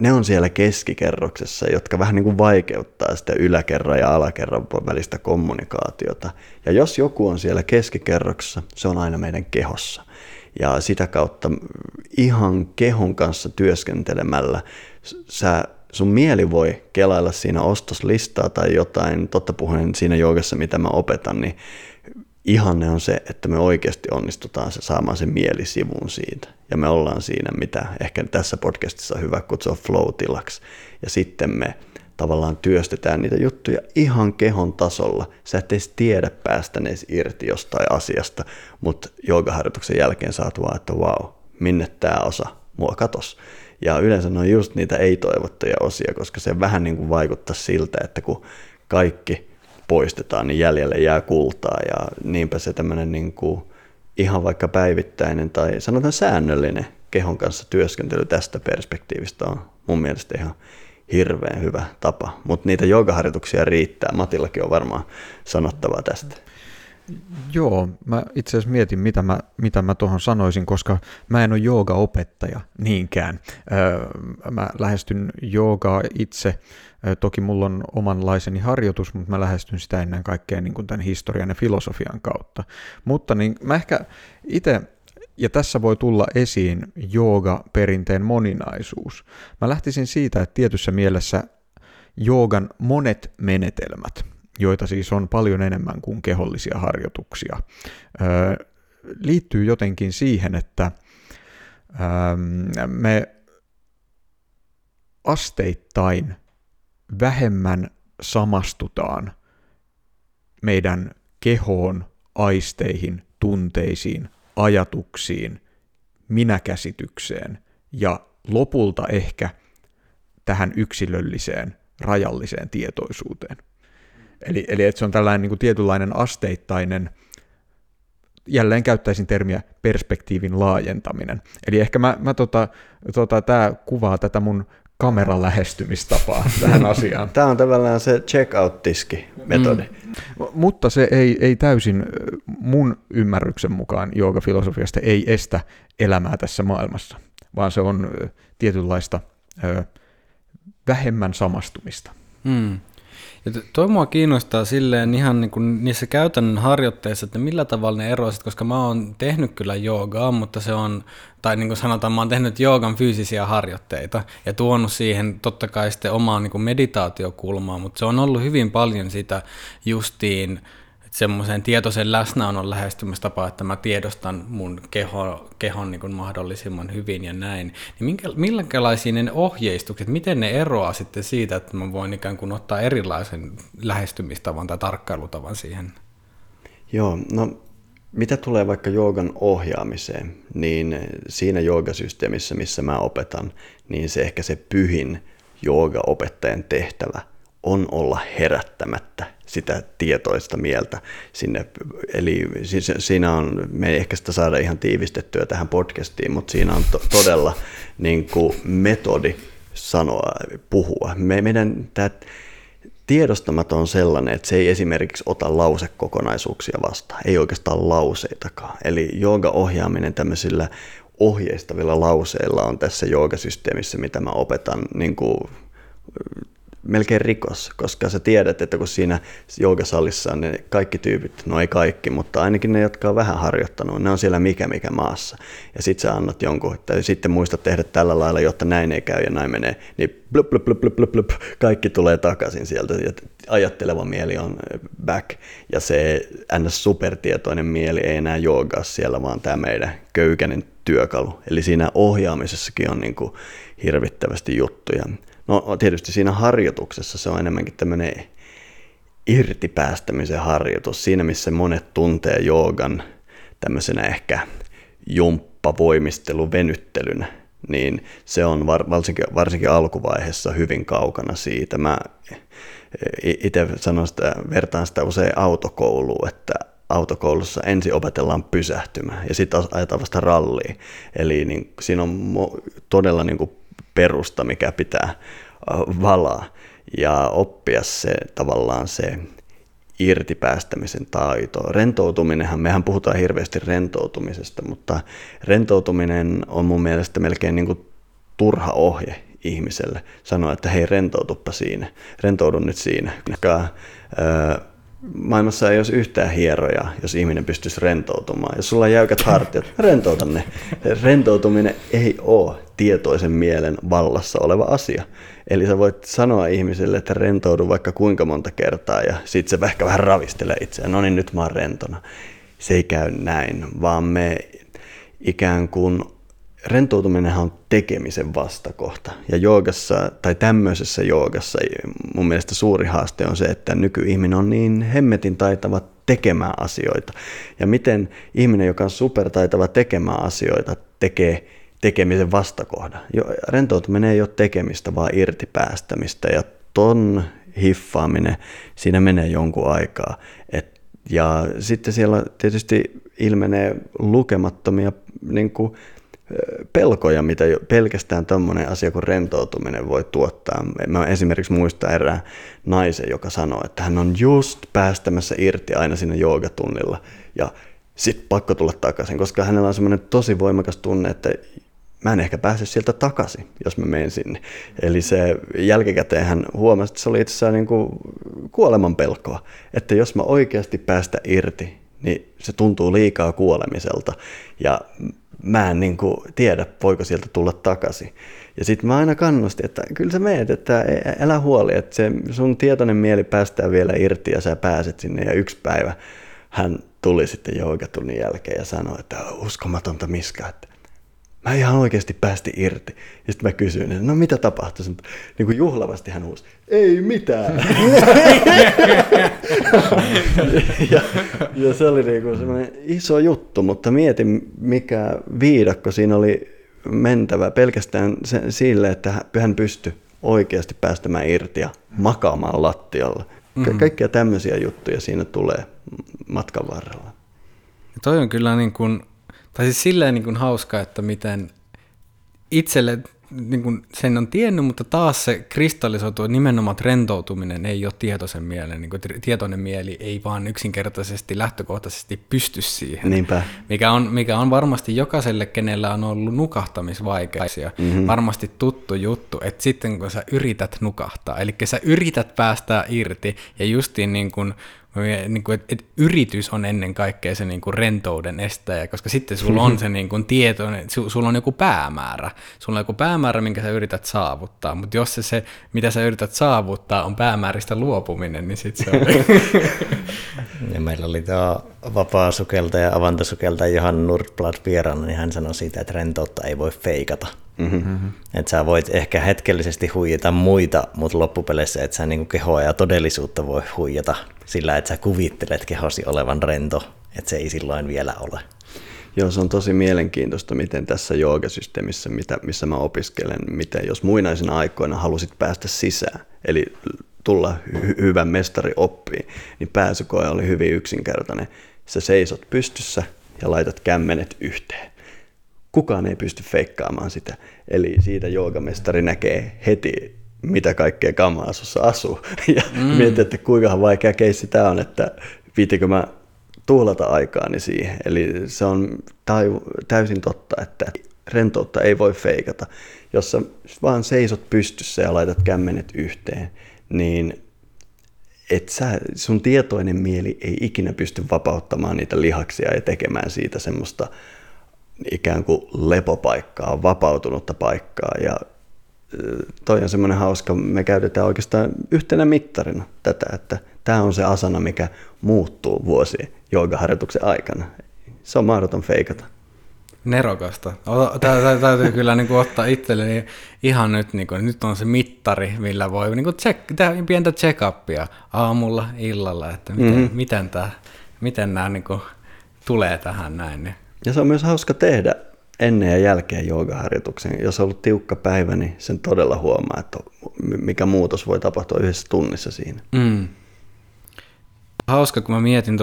ne on siellä keskikerroksessa, jotka vähän niin kuin vaikeuttaa sitä yläkerran ja alakerran välistä kommunikaatiota. Ja jos joku on siellä keskikerroksessa, se on aina meidän kehossa. Ja sitä kautta ihan kehon kanssa työskentelemällä sun mieli voi kelailla siinä ostoslistaa tai jotain, totta puhuen siinä joogassa, mitä mä opetan, niin ihanne on se, että me oikeasti onnistutaan saamaan sen mielisivun siitä. Ja me ollaan siinä, mitä ehkä tässä podcastissa on hyvä kutsua flow-tilaksi. Ja sitten me tavallaan työstetään niitä juttuja ihan kehon tasolla. Sä et edes tiedä päästäneesi irti jostain asiasta, mutta joogaharjoituksen jälkeen saat vaan, että vau, minne tää osa mua katosi. Ja yleensä ne on just niitä ei-toivottuja osia, koska se vähän niin kuin vaikuttaa siltä, että kun kaikki poistetaan, niin jäljelle jää kultaa, ja niinpä se tämmöinen niin kuin ihan vaikka päivittäinen tai sanotaan säännöllinen kehon kanssa työskentely tästä perspektiivistä on mun mielestä ihan hirveän hyvä tapa, mutta niitä joogaharjoituksia riittää. Matillakin on varmaan sanottavaa tästä. Joo, mä itse asiassa mietin, mitä mä tuohon sanoisin, koska mä en ole joogaopettaja niinkään. Mä lähestyn joogaa itse. Toki mulla on omanlaiseni harjoitus, mutta mä lähestyn sitä ennen kaikkea niin kuin tämän historian ja filosofian kautta. Mutta niin mä ehkä itse, ja tässä voi tulla esiin jooga-perinteen moninaisuus. Mä lähtisin siitä, että tietyssä mielessä joogan monet menetelmät, joita siis on paljon enemmän kuin kehollisia harjoituksia, liittyy jotenkin siihen, että me asteittain vähemmän samastutaan meidän kehoon, aisteihin, tunteisiin, ajatuksiin, minäkäsitykseen ja lopulta ehkä tähän yksilölliseen, rajalliseen tietoisuuteen. Eli että se on tällainen niin kuin tietynlainen asteittainen, jälleen käyttäisin termiä perspektiivin laajentaminen. Eli ehkä tämä kuvaa tätä mun kameran lähestymistapaa tähän asiaan. Tämä on tavallaan se check-out-tiski-metodi. Mutta se ei täysin mun ymmärryksen mukaan joogafilosofiasta ei estä elämää tässä maailmassa, vaan se on tietynlaista vähemmän samastumista. Toi mua kiinnostaa silleen ihan niin kuin niissä käytännön harjoitteissa, että millä tavalla ne eroiset, koska mä oon tehnyt kyllä joogaa, mutta se on, tai niin kuin sanotaan, mä oon tehnyt joogan fyysisiä harjoitteita ja tuonut siihen totta kai sitten omaa niin kuin meditaatiokulmaa, mutta se on ollut hyvin paljon sitä justiin semmoisen tietoisen läsnäolon lähestymistapa, että mä tiedostan mun kehon niin kuin mahdollisimman hyvin ja näin. Niin minkälaisia ne ohjeistukset, miten ne eroaa sitten siitä, että mä voin ikään kuin ottaa erilaisen lähestymistavan tai tarkkailutavan siihen? Joo, no mitä tulee vaikka joogan ohjaamiseen, niin siinä joogasysteemissä, missä mä opetan, niin se ehkä se pyhin joogaopettajan tehtävä on olla herättämättä sitä tietoista mieltä sinne. Eli siinä on, me ei ehkä sitä saada ihan tiivistettyä tähän podcastiin, mutta siinä on todella niin kuin metodi sanoa, puhua. Meidän tämä tiedostamaton on sellainen, että se ei esimerkiksi ota lausekokonaisuuksia vastaan, ei oikeastaan lauseitakaan. Eli jooga-ohjaaminen tämmöisillä ohjeistavilla lauseilla on tässä joogasysteemissä, mitä mä opetan, niin kuin melkein rikos, koska sä tiedät, että kun siinä joogasalissa on ne kaikki tyypit, no ei kaikki, mutta ainakin ne, jotka on vähän harjoittanut, ne on siellä mikä maassa. Ja sit sä annat jonkun, että sitten muista tehdä tällä lailla, jotta näin ei käy ja näin menee, niin blup, blup, blup, blup, blup, kaikki tulee takaisin sieltä ja ajatteleva mieli on back. Ja se ns. Supertietoinen mieli ei enää joogaa siellä, vaan tämä meidän köykäinen työkalu. Eli siinä ohjaamisessakin on niin kuin hirvittävästi juttuja. No tietysti siinä harjoituksessa se on enemmänkin tämmöinen irtipäästämisen harjoitus. Siinä missä monet tuntee joogan tämmöisenä ehkä jumppavoimistelu venyttelynä, niin se on varsinkin alkuvaiheessa hyvin kaukana siitä. Mä itse vertaan sitä usein autokouluun, että autokoulussa ensin opetellaan pysähtymään ja sitten ajetaan vasta ralliin. Eli niin, siinä on todella niin kuin perusta, mikä pitää valaa ja oppia se tavallaan se irtipäästämisen taito. Rentoutuminenhan, mehän puhutaan hirveästi rentoutumisesta, mutta rentoutuminen on mun mielestä melkein niin kuin turha ohje ihmiselle. Sanoa, että hei, rentoutuppa siinä, rentoudu nyt siinä. Koska maailmassa ei olisi yhtään hieroja, jos ihminen pystyisi rentoutumaan. Jos sulla on jäykät hartiat, rentouta ne. Rentoutuminen ei ole tietoisen mielen vallassa oleva asia. Eli sä voit sanoa ihmiselle, että rentoudu vaikka kuinka monta kertaa ja sit se ehkä vähän ravistelee itseään. No niin, nyt mä oon rentona. Se ei käy näin, vaan me ikään kuin rentoutuminenhan on tekemisen vastakohta. Ja joogassa, tai tämmöisessä joogassa mun mielestä suuri haaste on se, että nykyihminen on niin hemmetin taitava tekemään asioita. Ja miten ihminen, joka on supertaitava tekemään asioita, tekee tekemisen vastakohdan. Rentoutuminen ei ole tekemistä, vaan irtipäästämistä. Ja ton hiffaaminen, siinä menee jonkun aikaa. Ja sitten siellä tietysti ilmenee lukemattomia niin kuin pelkoja, mitä pelkästään tämmöinen asia kuin rentoutuminen voi tuottaa. Mä esimerkiksi muistan erään naisen, joka sanoo, että hän on just päästämässä irti aina siinä joogatunnilla ja sitten pakko tulla takaisin, koska hänellä on semmoinen tosi voimakas tunne, että mä en ehkä pääse sieltä takaisin, jos mä menen sinne. Eli se jälkikäteen hän huomasi, että se oli itse asiassa niin kuin kuoleman pelkoa, että jos mä oikeasti päästä irti, niin se tuntuu liikaa kuolemiselta ja mä en niin kuin tiedä, voiko sieltä tulla takaisin. Ja sitten mä aina kannustin, että kyllä sä meet, että älä huoli, että se sun tietoinen mieli päästää vielä irti ja sä pääset sinne. Ja yksi päivä hän tuli sitten joogatunnin jälkeen ja sanoi, että uskomatonta Miska, että mä ihan oikeasti päästi irti. Ja sitten mä kysyin, että no mitä tapahtui? Niin kuin juhlavasti hän huusi, ei mitään. ja se oli niin kuin semmoinen iso juttu, mutta mietin mikä viidakko siinä oli mentävä pelkästään sille, että hän pystyi oikeasti päästämään irti ja makaamaan lattialla. Kaikkia tämmöisiä juttuja siinä tulee matkan varrella. Ja toi on kyllä niin kuin, tai siis silleen niin kuin hauska, että miten itselle niin kuin sen on tiennyt, mutta taas se kristallisoituu nimenomaan, että rentoutuminen ei ole tietoisen mielen. Niin kuin tietoinen mieli ei vaan yksinkertaisesti lähtökohtaisesti pysty siihen. Niinpä. Mikä on varmasti jokaiselle, kenellä on ollut nukahtamisvaikeuksia, varmasti tuttu juttu, että sitten kun sä yrität nukahtaa, eli sä yrität päästää irti ja justiin niin kuin että yritys on ennen kaikkea se niin kuin rentouden estäjä, koska sitten sulla on se niin kuin tietoinen, sulla on joku päämäärä. Sulla on joku päämäärä, minkä sä yrität saavuttaa, mutta jos se, mitä sä yrität saavuttaa, on päämääristä luopuminen, niin sitten se on. Meillä oli tuo vapaa-sukeltaja ja avantosukeltaja Johanna Nordblad vieraana, niin hän sanoi siitä, että rentoutta ei voi feikata. Mm-hmm. Että sä voit ehkä hetkellisesti huijata muita, mutta loppupeleissä et sä niinku kehoa ja todellisuutta voi huijata sillä, että sä kuvittelet kehosi olevan rento, että se ei silloin vielä ole. Joo, se on tosi mielenkiintoista, miten tässä joogasysteemissä, missä mä opiskelen, miten jos muinaisina aikoina halusit päästä sisään, eli tulla hyvän mestari oppiin, niin pääsykoe oli hyvin yksinkertainen. Sä seisot pystyssä ja laitat kämmenet yhteen. Kukaan ei pysty feikkaamaan sitä. Eli siitä joogamestari näkee heti, mitä kaikkea kamaa sussa asuu. Ja mietit, että kuinka vaikea keissi tämä on, että viitikö mä tuhlata aikaani siihen. Eli se on täysin totta, että rentoutta ei voi feikata. Jos sä vaan seisot pystyssä ja laitat kämmenet yhteen, niin sun tietoinen mieli ei ikinä pysty vapauttamaan niitä lihaksia ja tekemään siitä semmoista ikään kuin lepopaikkaa, vapautunutta paikkaa, ja toi on semmoinen hauska, me käytetään oikeastaan yhtenä mittarina tätä, että tämä on se asana, mikä muuttuu vuosien joogaharjoituksen aikana. Se on mahdoton feikata. Nerokasta. Täytyy kyllä niin kuin ottaa itselleni ihan nyt, niin kuin, nyt on se mittari, millä voi niin kuin tehdä pientä check-upia aamulla, illalla, että miten nämä niin kuin tulee tähän näin. Ja se on myös hauska tehdä ennen ja jälkeen joogaharjoituksen. Jos on ollut tiukka päivä, niin sen todella huomaa, että mikä muutos voi tapahtua yhdessä tunnissa siinä. Mm. Hauska, kun mä mietin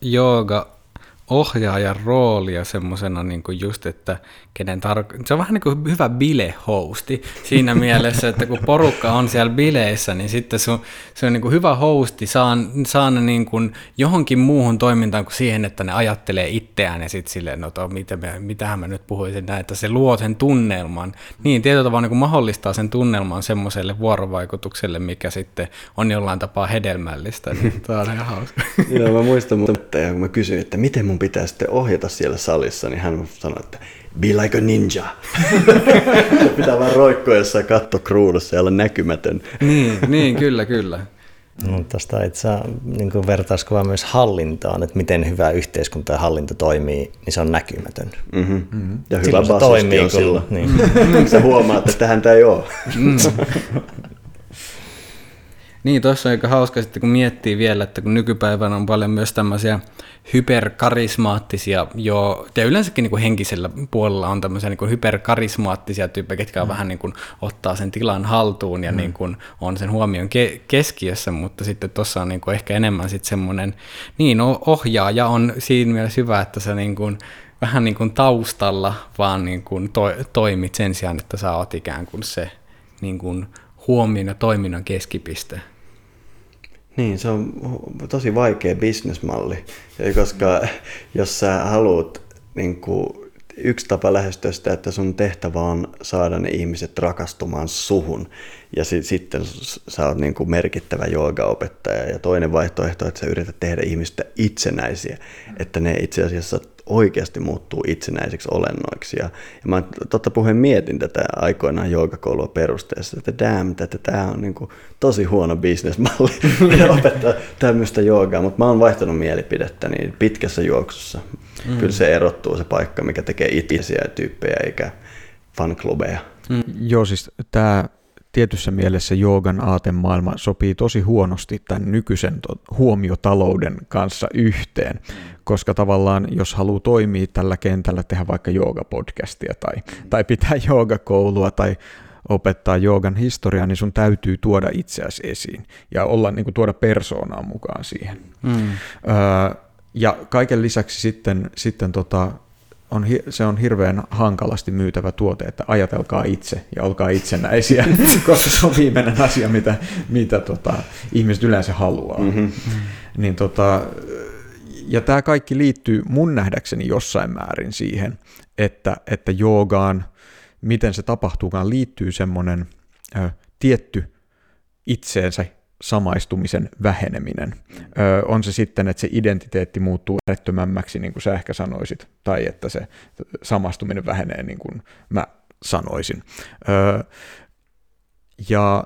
jooga-ohjaajan roolia semmoisena niin kuin just, että kenen se on vähän niin kuin hyvä bile-hosti siinä mielessä, että kun porukka on siellä bileissä, niin sitten se on niin kuin hyvä hosti, saa ne niin kuin johonkin muuhun toimintaan kuin siihen, että ne ajattelee itseään ja sitten silleen, no mitähän mä nyt puhuisin näin, että se luo sen tunnelman. Niin tietyllä tavalla niin kuin mahdollistaa sen tunnelman semmoiselle vuorovaikutukselle, mikä sitten on jollain tapaa hedelmällistä. Niin tämä on ihan hauska. Joo, mä muistan, että kun mä kysyin, että miten mun pitää sitten ohjata siellä salissa, niin hän sanoi, että be like a ninja. Pitää vaan roikkua jossain kattokruudussa ja olla näkymätön. Niin, kyllä. No, tästä itse niin vertauskuva myös hallintaan, että miten hyvä yhteiskunta ja hallinto toimii, niin se on näkymätön. Mm-hmm. Ja hyvä basisti on silloin. Niin. Sä huomaat, että häntä ei ole. Niin, tuossa on aika hauska sitten, kun miettii vielä, että kun nykypäivänä on paljon myös tämmöisiä hyperkarismaattisia, ja yleensäkin niin kuin henkisellä puolella on tämmöisiä niin kuin hyperkarismaattisia tyyppejä, ketkä vähän niin kuin ottaa sen tilan haltuun ja niin kuin on sen huomion keskiössä, mutta sitten tuossa on niin kuin ehkä enemmän sitten semmoinen, niin ohjaaja on siinä mielessä hyvä, että se niin kuin vähän niin kuin taustalla vaan niin kuin toimit sen sijaan, että sä oot ikään kuin se niin kuin huomion ja toiminnan keskipiste. Niin, se on tosi vaikea bisnesmalli, koska jos sä haluat, niin kun, yksi tapa lähestyä sitä, että sun tehtävä on saada ne ihmiset rakastumaan suhun, ja sitten sä oot niin kun merkittävä joogaopettaja, ja toinen vaihtoehto, että sä yrität tehdä ihmistä itsenäisiä, että ne itse asiassa oikeasti muuttuu itsenäisiksi olennoiksi. Ja mä totta puheen mietin tätä aikoinaan joogakoulua perusteessa, että tämä on niin kuin tosi huono bisnesmalli opettaa tämmöistä joogaa, mutta mä oon vaihtanut mielipidettä niin pitkässä juoksussa. Kyllä se erottuu se paikka, mikä tekee itseisiä tyyppejä eikä fanklubeja. Joo, siis tämä tietyssä mielessä joogan aatemaailma sopii tosi huonosti tämän nykyisen huomiotalouden kanssa yhteen, koska tavallaan jos haluaa toimia tällä kentällä, tehdä vaikka joogapodcastia tai pitää joogakoulua tai opettaa joogan historiaa, niin sun täytyy tuoda itseäsi esiin ja olla, niin kuin, tuoda persoonaa mukaan siihen. Ja kaiken lisäksi sitten se on hirveän hankalasti myytävä tuote, että ajatelkaa itse ja olkaa itsenäisiä, koska se on viimeinen asia, mitä ihmiset yleensä haluaa. Mm-hmm. Niin, ja tämä kaikki liittyy mun nähdäkseni jossain määrin siihen, että joogaan, miten se tapahtuukaan, liittyy semmoinen tietty itseensä samaistumisen väheneminen. On se sitten, että se identiteetti muuttuu äärettömämmäksi, niin kuin sä ehkä sanoisit, tai että se samastuminen vähenee, niin kuin mä sanoisin. Ja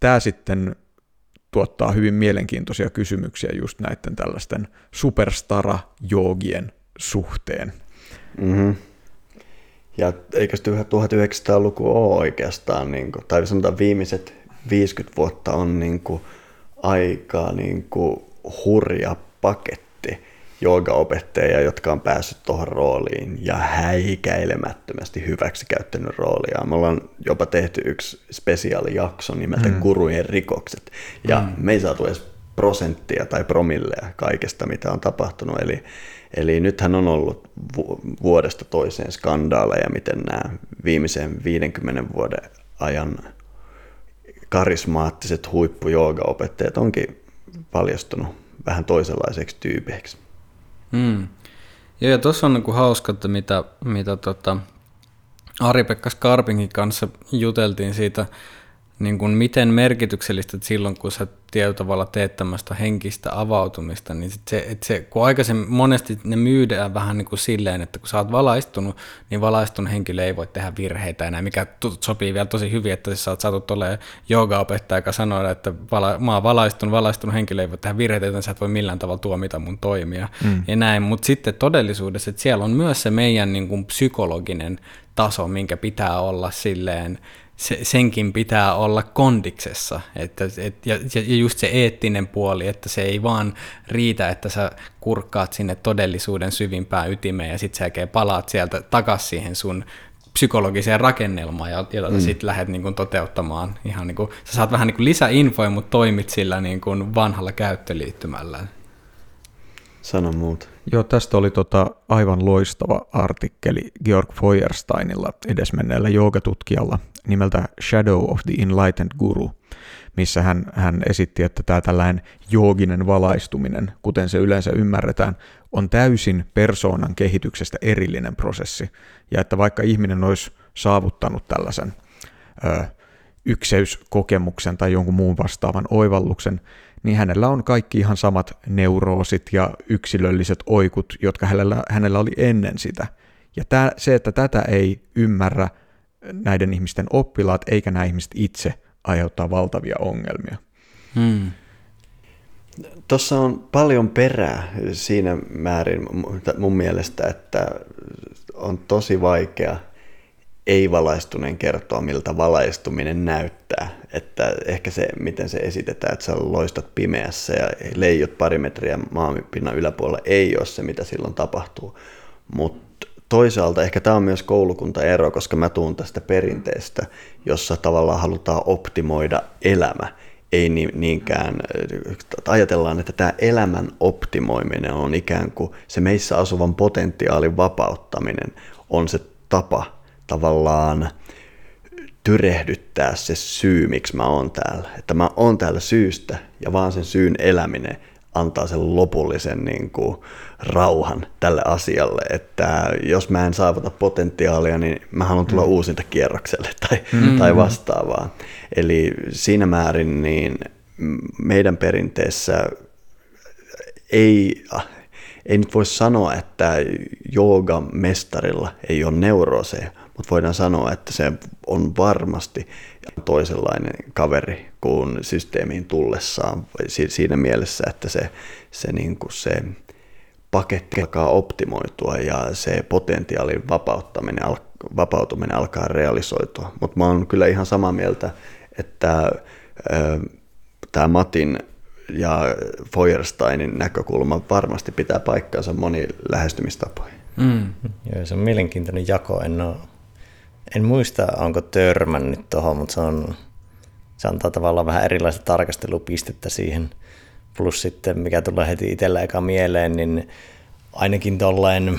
tämä sitten tuottaa hyvin mielenkiintoisia kysymyksiä just näiden tällaisten superstara-joogien suhteen. Mm-hmm. Ja eikö 1900-luku ole oikeastaan, niin kuin, tai sanotaan viimeiset 50 vuotta on niin kuin aika niin kuin hurja paketti joogaopettajia, jotka on päässyt tuohon rooliin ja häikäilemättömästi hyväksikäyttänyt roolia. Me ollaan jopa tehty yksi spesiaalijakso nimeltä Gurujen rikokset, ja me ei saatu edes prosenttia tai promilleja kaikesta, mitä on tapahtunut. Eli nythän on ollut vuodesta toiseen skandaaleja, miten nämä viimeisen 50 vuoden ajan karismaattiset huippujoogaopettajat onkin paljastunut vähän toisenlaiseksi tyypeiksi. Joo, ja tuossa on niinku hauska, että mitä Ari-Pekka Skarpinkin kanssa juteltiin siitä niin kuin miten merkityksellistä silloin, kun sä tietyllä tavalla teet tämmöistä henkistä avautumista, niin se, kun aikaisemmin monesti ne myydään vähän niin kuin silleen, että kun sä oot valaistunut, niin valaistunut henkilö ei voi tehdä virheitä enää, mikä sopii vielä tosi hyvin, että sä oot saatu tolleen joogaopettaja, joka sanoo, että mä oon valaistunut henkilö ei voi tehdä virheitä, joten sä et voi millään tavalla tuomita mun toimia ja näin, mutta sitten todellisuudessa, että siellä on myös se meidän niin kuin psykologinen taso, minkä pitää olla silleen, senkin pitää olla kondiksessa, ja just se eettinen puoli, että se ei vaan riitä, että sä kurkkaat sinne todellisuuden syvimpään ytimeen ja sit sä palaat sieltä takaisin siihen sun psykologiseen rakennelmaan, jota sä sit lähdet niin kun toteuttamaan. Ihan niin kun, sä saat vähän niin kun lisäinfoja, mutta toimit sillä niin kun vanhalla käyttöliittymällä. Sano muuta. Joo, tästä oli aivan loistava artikkeli Georg Feuersteinilla, edesmenneellä joogatutkijalla nimeltä Shadow of the Enlightened Guru, missä hän esitti, että tämä tällainen jooginen valaistuminen, kuten se yleensä ymmärretään, on täysin persoonan kehityksestä erillinen prosessi, ja että vaikka ihminen olisi saavuttanut tällaisen ykseyskokemuksen tai jonkun muun vastaavan oivalluksen, niin hänellä on kaikki ihan samat neuroosit ja yksilölliset oikut, jotka hänellä oli ennen sitä. Ja se, että tätä ei ymmärrä näiden ihmisten oppilaat, eikä nämä ihmiset itse aiheuttaa valtavia ongelmia. Tuossa on paljon perää siinä määrin mun mielestä, että on tosi vaikea ei-valaistuneen kertoa, miltä valaistuminen näyttää. Että ehkä se, miten se esitetään, että sä loistat pimeässä ja leijot pari metriä maanpinnan yläpuolella, ei ole se, mitä silloin tapahtuu. Mutta toisaalta ehkä tämä on myös koulukuntaero, koska mä tuun tästä perinteestä, jossa tavallaan halutaan optimoida elämä. Ei niinkään, ajatellaan, että tämä elämän optimoiminen on ikään kuin se meissä asuvan potentiaalin vapauttaminen on se tapa tavallaan tyrehdyttää se syy, miksi mä oon täällä. Että mä oon täällä syystä ja vaan sen syyn eläminen antaa sen lopullisen niin kuin rauhan tälle asialle. Että jos mä en saavuta potentiaalia, niin mä haluan tulla uusinta kierrokselle tai vastaavaa. Eli siinä määrin niin meidän perinteessä ei nyt voi sanoa, että joogamestarilla ei ole neurooseja, mutta voidaan sanoa, että se on varmasti toisenlainen kaveri kuin systeemiin tullessaan siinä mielessä, että se paketti alkaa optimoitua ja se potentiaalin vapautuminen alkaa realisoitua. Mutta mä oon kyllä ihan samaa mieltä, että tämä Matin ja Feuersteinin näkökulma varmasti pitää paikkaansa moni lähestymistapoja. Joo, se on mielenkiintoinen jako. En muista, onko törmännyt tuohon, mutta se antaa tavallaan vähän erilaista tarkastelupistettä siihen. Plus sitten, mikä tulee heti itsellä eka mieleen, niin ainakin tuollain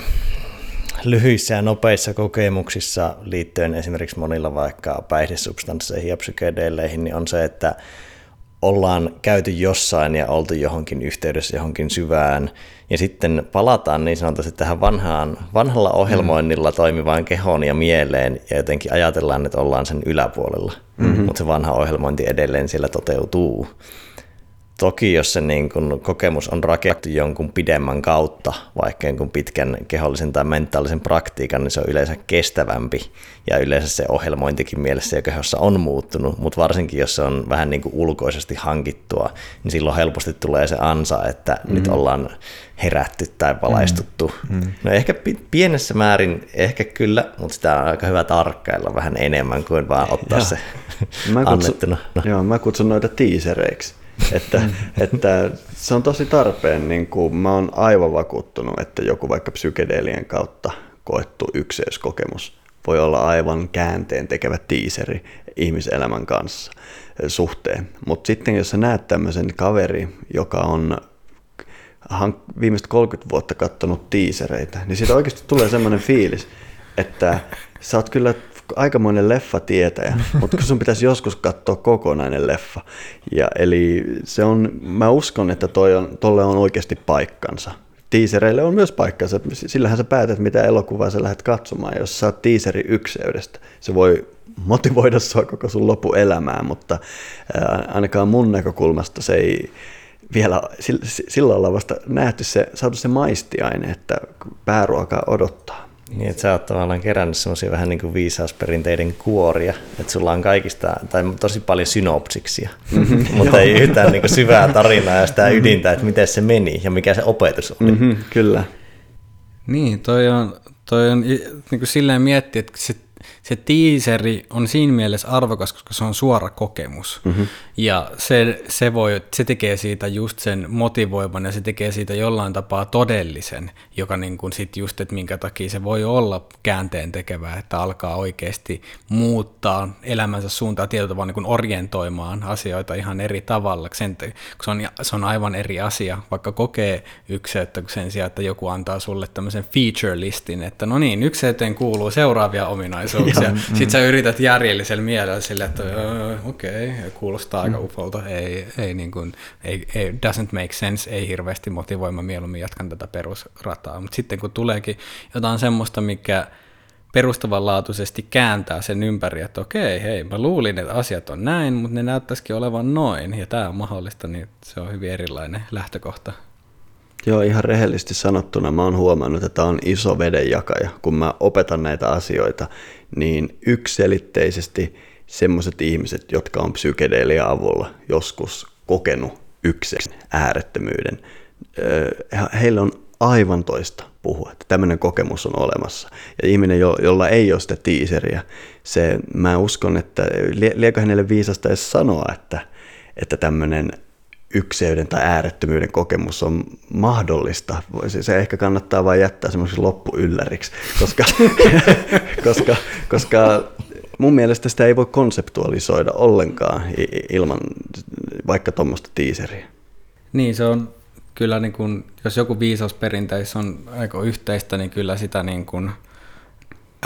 lyhyissä ja nopeissa kokemuksissa liittyen esimerkiksi monilla vaikka päihdesubstansseihin ja psykedeleihin, niin on se, että ollaan käyty jossain ja oltu johonkin yhteydessä johonkin syvään, ja sitten palataan niin sanotusti tähän vanhalla ohjelmoinnilla toimivaan kehoon ja mieleen, ja jotenkin ajatellaan, että ollaan sen yläpuolella, mutta se vanha ohjelmointi edelleen siellä toteutuu. Toki jos se niin kun kokemus on rakennettu jonkun pidemmän kautta, vaikka jonkun pitkän kehollisen tai mentaalisen praktiikan, niin se on yleensä kestävämpi ja yleensä se ohjelmointikin mielessä ja kehossa on muuttunut, mutta varsinkin jos se on vähän niin kuin ulkoisesti hankittua, niin silloin helposti tulee se ansa, että nyt ollaan herätty tai valaistuttu. No ehkä pienessä määrin, ehkä kyllä, mutta sitä on aika hyvä tarkkailla vähän enemmän kuin vaan ottaa se annettuna. Joo, mä kutsun noita teasereiksi. Että se on tosi tarpeen, niin kuin mä oon aivan vakuuttunut, että joku vaikka psykedelien kautta koettu ykseyskokemus voi olla aivan käänteen tekevä tiiseri ihmiselämän kanssa suhteen. Mutta sitten jos sä näet tämmöisen kaveri, joka on viimeiset 30 vuotta katsonut tiisereitä, niin siitä oikeasti tulee semmoinen fiilis, että sä oot kyllä aikamoinen leffatietäjä, mutta kun sun pitäisi joskus katsoa kokonainen leffa. Ja eli se on, mä uskon, että tolle on oikeasti paikkansa. Tiisereille on myös paikkansa. Sillähän sä päätät, mitä elokuvaa sä lähdet katsomaan. Jos sä oot tiiseri ykseydestä, se voi motivoida sua koko sun lopuelämää, mutta ainakaan mun näkökulmasta se ei vielä sillä olla vasta nähty se, saatu se maistiaine, että pääruokaa odottaa. Niin, että sä oot tavallaan kerännyt semmoisia vähän niin kuin viisausperinteiden kuoria, että sulla on kaikista, tai tosi paljon synopsiksia, mutta ei yhtään niin kuin syvää tarinaa ja sitä ydintä, että miten se meni ja mikä se opetus oli. Mm-hmm, kyllä. Niin, toi on niin kuin silleen miettiä, että se tiiseri on siinä mielessä arvokas, koska se on suora kokemus. Mm-hmm. Ja se tekee siitä just sen motivoivan ja se tekee siitä jollain tapaa todellisen, joka niin kuin sit just, että minkä takia se voi olla käänteen tekevää, että alkaa oikeasti muuttaa elämänsä suuntaa tietyllä tavalla niin kuin orientoimaan asioita ihan eri tavalla. Se on aivan eri asia, vaikka kokee ykseyttä sen sijaan, että joku antaa sulle tämmöisen feature-listin, että no niin, ykseyteen kuuluu seuraavia ominaisuuksia. Sitten sä yrität järjellisellä mielellä sille, että okei, kuulostaa aika ufolta, ei, doesn't make sense, ei hirveästi motivoima, mieluummin jatkan tätä perusrataa. Mutta sitten kun tuleekin jotain semmoista, mikä perustavanlaatuisesti kääntää sen ympäri, että okei, mä luulin, että asiat on näin, mutta ne näyttäisikin olevan noin, ja tää on mahdollista, niin se on hyvin erilainen lähtökohta. Joo, ihan rehellisesti sanottuna mä oon huomannut, että on iso vedenjakaja. Kun mä opetan näitä asioita, niin yksiselitteisesti semmoiset ihmiset, jotka on psykedeelian avulla joskus kokenut yksin äärettömyyden, heillä on aivan toista puhua, että tämmöinen kokemus on olemassa. Ja ihminen, jolla ei ole sitä tiiseriä, mä uskon, että liekö hänelle viisasta edes sanoa, että tämmöinen ykseyden tai äärettömyyden kokemus on mahdollista. Se ehkä kannattaa vain jättää semmoiseksi loppuylläriksi, koska mun mielestä sitä ei voi konseptualisoida ollenkaan ilman vaikka tuommoista tiiseriä. Niin, se on kyllä, niin kun, jos joku viisausperinteissä on aika yhteistä, niin kyllä sitä niin kun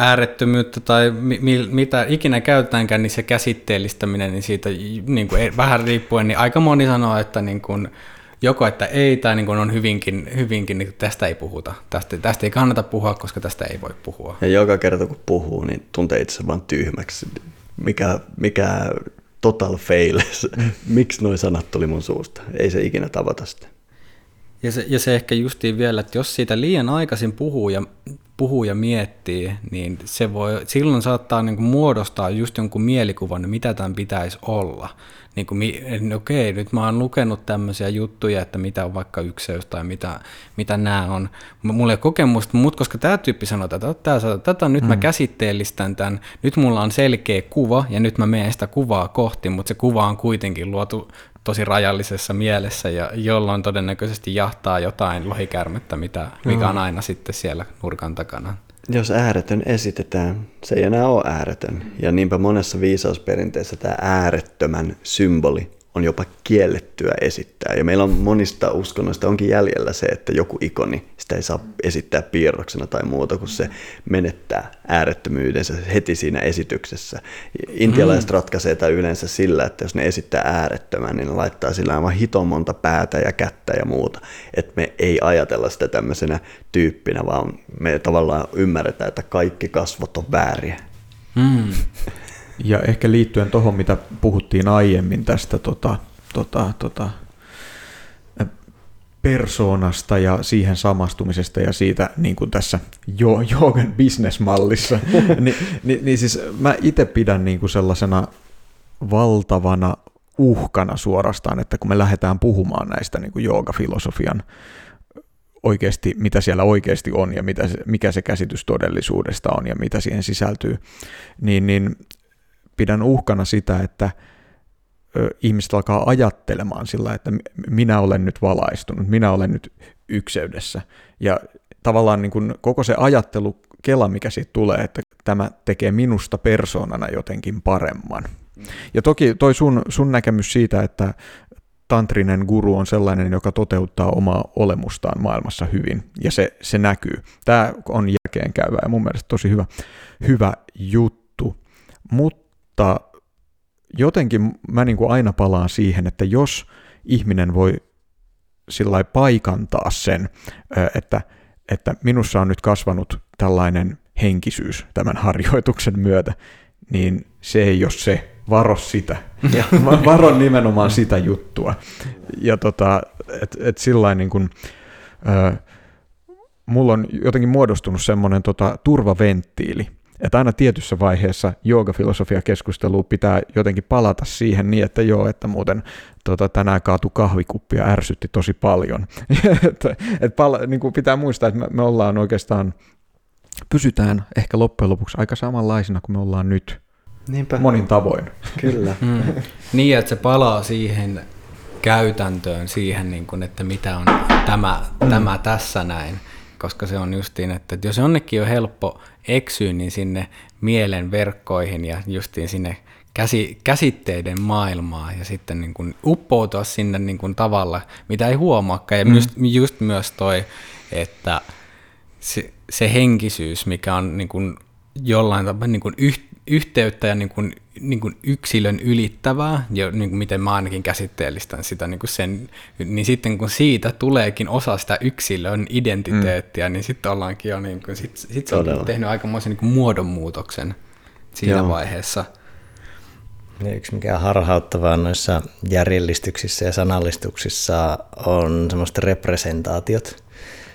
äärettömyyttä tai mitä ikinä käytetäänkään, niin se käsitteellistäminen, niin siitä niin kuin vähän riippuen, niin aika moni sanoo, että niin kuin, joko että ei, tai niin kuin on hyvinkin niin tästä ei puhuta. Tästä ei kannata puhua, koska tästä ei voi puhua. Ja joka kerta kun puhuu, niin tuntee itse vaan tyhmäksi. Mikä total fail. Miksi nuo sanat tuli mun suusta? Ei se ikinä tavata sitä. Ja se ehkä justiin vielä, että jos siitä liian aikaisin puhuu ja miettii, niin se voi, silloin saattaa niin kuin muodostaa just jonkun mielikuvan, mitä tämän pitäisi olla. Niin kuin, okei, nyt mä oon lukenut tämmöisiä juttuja, että mitä on vaikka ykseys tai mitä nämä on. Mulla ei ole kokemusta, mutta koska tämä tyyppi sanoo tätä nyt mä käsitteellistän tämän, nyt mulla on selkeä kuva ja nyt mä menen sitä kuvaa kohti, mutta se kuva on kuitenkin luotu tosi rajallisessa mielessä, ja jolloin todennäköisesti jahtaa jotain lohikärmettä, mikä on aina sitten siellä nurkan takana. Jos ääretön esitetään, se ei enää ole ääretön. Ja niinpä monessa viisausperinteessä tämä äärettömän symboli on jopa kiellettyä esittää. Ja meillä on monista uskonnoista onkin jäljellä se, että joku ikoni, sitä ei saa esittää piirroksena tai muuta, kun se menettää äärettömyydensä heti siinä esityksessä. Intialaiset ratkaisee tämän yleensä sillä, että jos ne esittää äärettömän, niin ne laittaa sillä aivan hiton monta päätä ja kättä ja muuta. Että me ei ajatella sitä tämmöisenä tyyppinä, vaan me tavallaan ymmärretään, että kaikki kasvot on vääriä. Mm. Ja ehkä liittyen tuohon, mitä puhuttiin aiemmin tästä persoonasta ja siihen samastumisesta ja siitä niin kuin tässä joogan business-mallissa, niin siis mä itse pidän niin kuin sellaisena valtavana uhkana suorastaan, että kun me lähdetään puhumaan näistä niin kuin joogafilosofian oikeasti, mitä siellä oikeasti on ja mikä se käsitys todellisuudesta on ja mitä siihen sisältyy, niin pidän uhkana sitä, että ihmiset alkaa ajattelemaan sillä, että minä olen nyt valaistunut, minä olen nyt ykseydessä. Ja tavallaan niin kuin koko se ajattelukela, mikä siitä tulee, että tämä tekee minusta persoonana jotenkin paremman. Ja toki toi sun näkemys siitä, että tantrinen guru on sellainen, joka toteuttaa omaa olemustaan maailmassa hyvin, ja se näkyy. Tämä on jälkeenkäyvää ja mun mielestä tosi hyvä juttu, mutta jotenkin mä niin kuin aina palaan siihen, että jos ihminen voi sillai paikantaa sen, että minussa on nyt kasvanut tällainen henkisyys tämän harjoituksen myötä, niin se ei ole se, varo sitä. Varo nimenomaan sitä juttua. Ja et sillain niin kuin, mulla on jotenkin muodostunut semmoinen turvaventtiili, että aina tietyssä vaiheessa joogafilosofiakeskusteluun pitää jotenkin palata siihen niin, että joo, että muuten tänään kaatui kahvikuppi ja ärsytti tosi paljon. Niin kuin pitää muistaa, että me ollaan oikeastaan, pysytään ehkä loppujen lopuksi aika samanlaisina kuin me ollaan nyt. Niinpä. Monin tavoin. Kyllä. Niin, että se palaa siihen käytäntöön, siihen, niin kuin, että mitä on tämä tässä näin. Koska se on justiin, että jos jonnekin on helppo eksyä, niin sinne mielen verkkoihin ja justiin sinne käsitteiden maailmaan ja sitten niin kuin uppoutua sinne niin kuin tavalla, mitä ei huomaakaan. Ja just myös toi, että se henkisyys, mikä on niin kuin jollain tavalla niin kuin yhteyttä ja niin kuin yksilön ylittävää, ja niin kuin miten mä ainakin käsitteellistän sitä, niin kuin sen, niin sitten kun siitä tuleekin osa sitä yksilön identiteettiä, niin sitten ollaankin jo, niin kuin, sit se on tehnyt aikamoisen niin kuin muodonmuutoksen siinä vaiheessa. Yksi mikä harhauttavaa noissa järjellistyksissä ja sanallistuksissa on semmoiset representaatiot,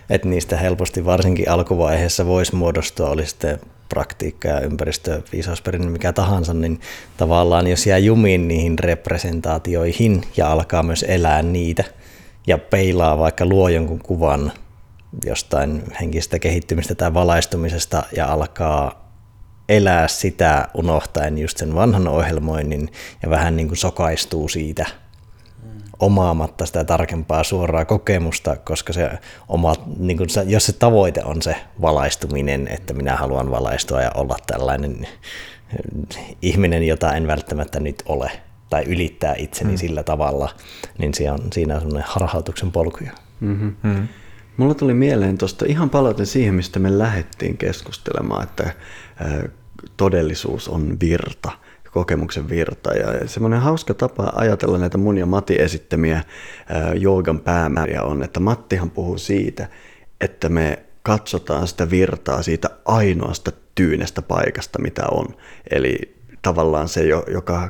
että niistä helposti varsinkin alkuvaiheessa voisi muodostua, oli sitten praktiikka ja ympäristöviisausperinne, mikä tahansa, niin tavallaan jos jää jumiin niihin representaatioihin ja alkaa myös elää niitä ja peilaa vaikka luo jonkun kuvan jostain henkistä kehittymistä tai valaistumisesta ja alkaa elää sitä unohtaen just sen vanhan ohjelmoinnin ja vähän niin kuin sokaistuu siitä omaamatta sitä tarkempaa suoraa kokemusta, koska se oma, niin kun, jos se tavoite on se valaistuminen, että minä haluan valaistua ja olla tällainen ihminen, jota en välttämättä nyt ole, tai ylittää itseni sillä tavalla, niin siinä on semmoinen harhautuksen polkuja. Mm-hmm. Mm-hmm. Mulla tuli mieleen tuosta ihan palauten siihen, mistä me lähdettiin keskustelemaan, että todellisuus on virta. Kokemuksen virta ja semmoinen hauska tapa ajatella näitä mun ja Matti esittämiä joogan päämääriä on, että Mattihan puhuu siitä, että me katsotaan sitä virtaa siitä ainoasta tyynestä paikasta, mitä on. Eli tavallaan se, joka,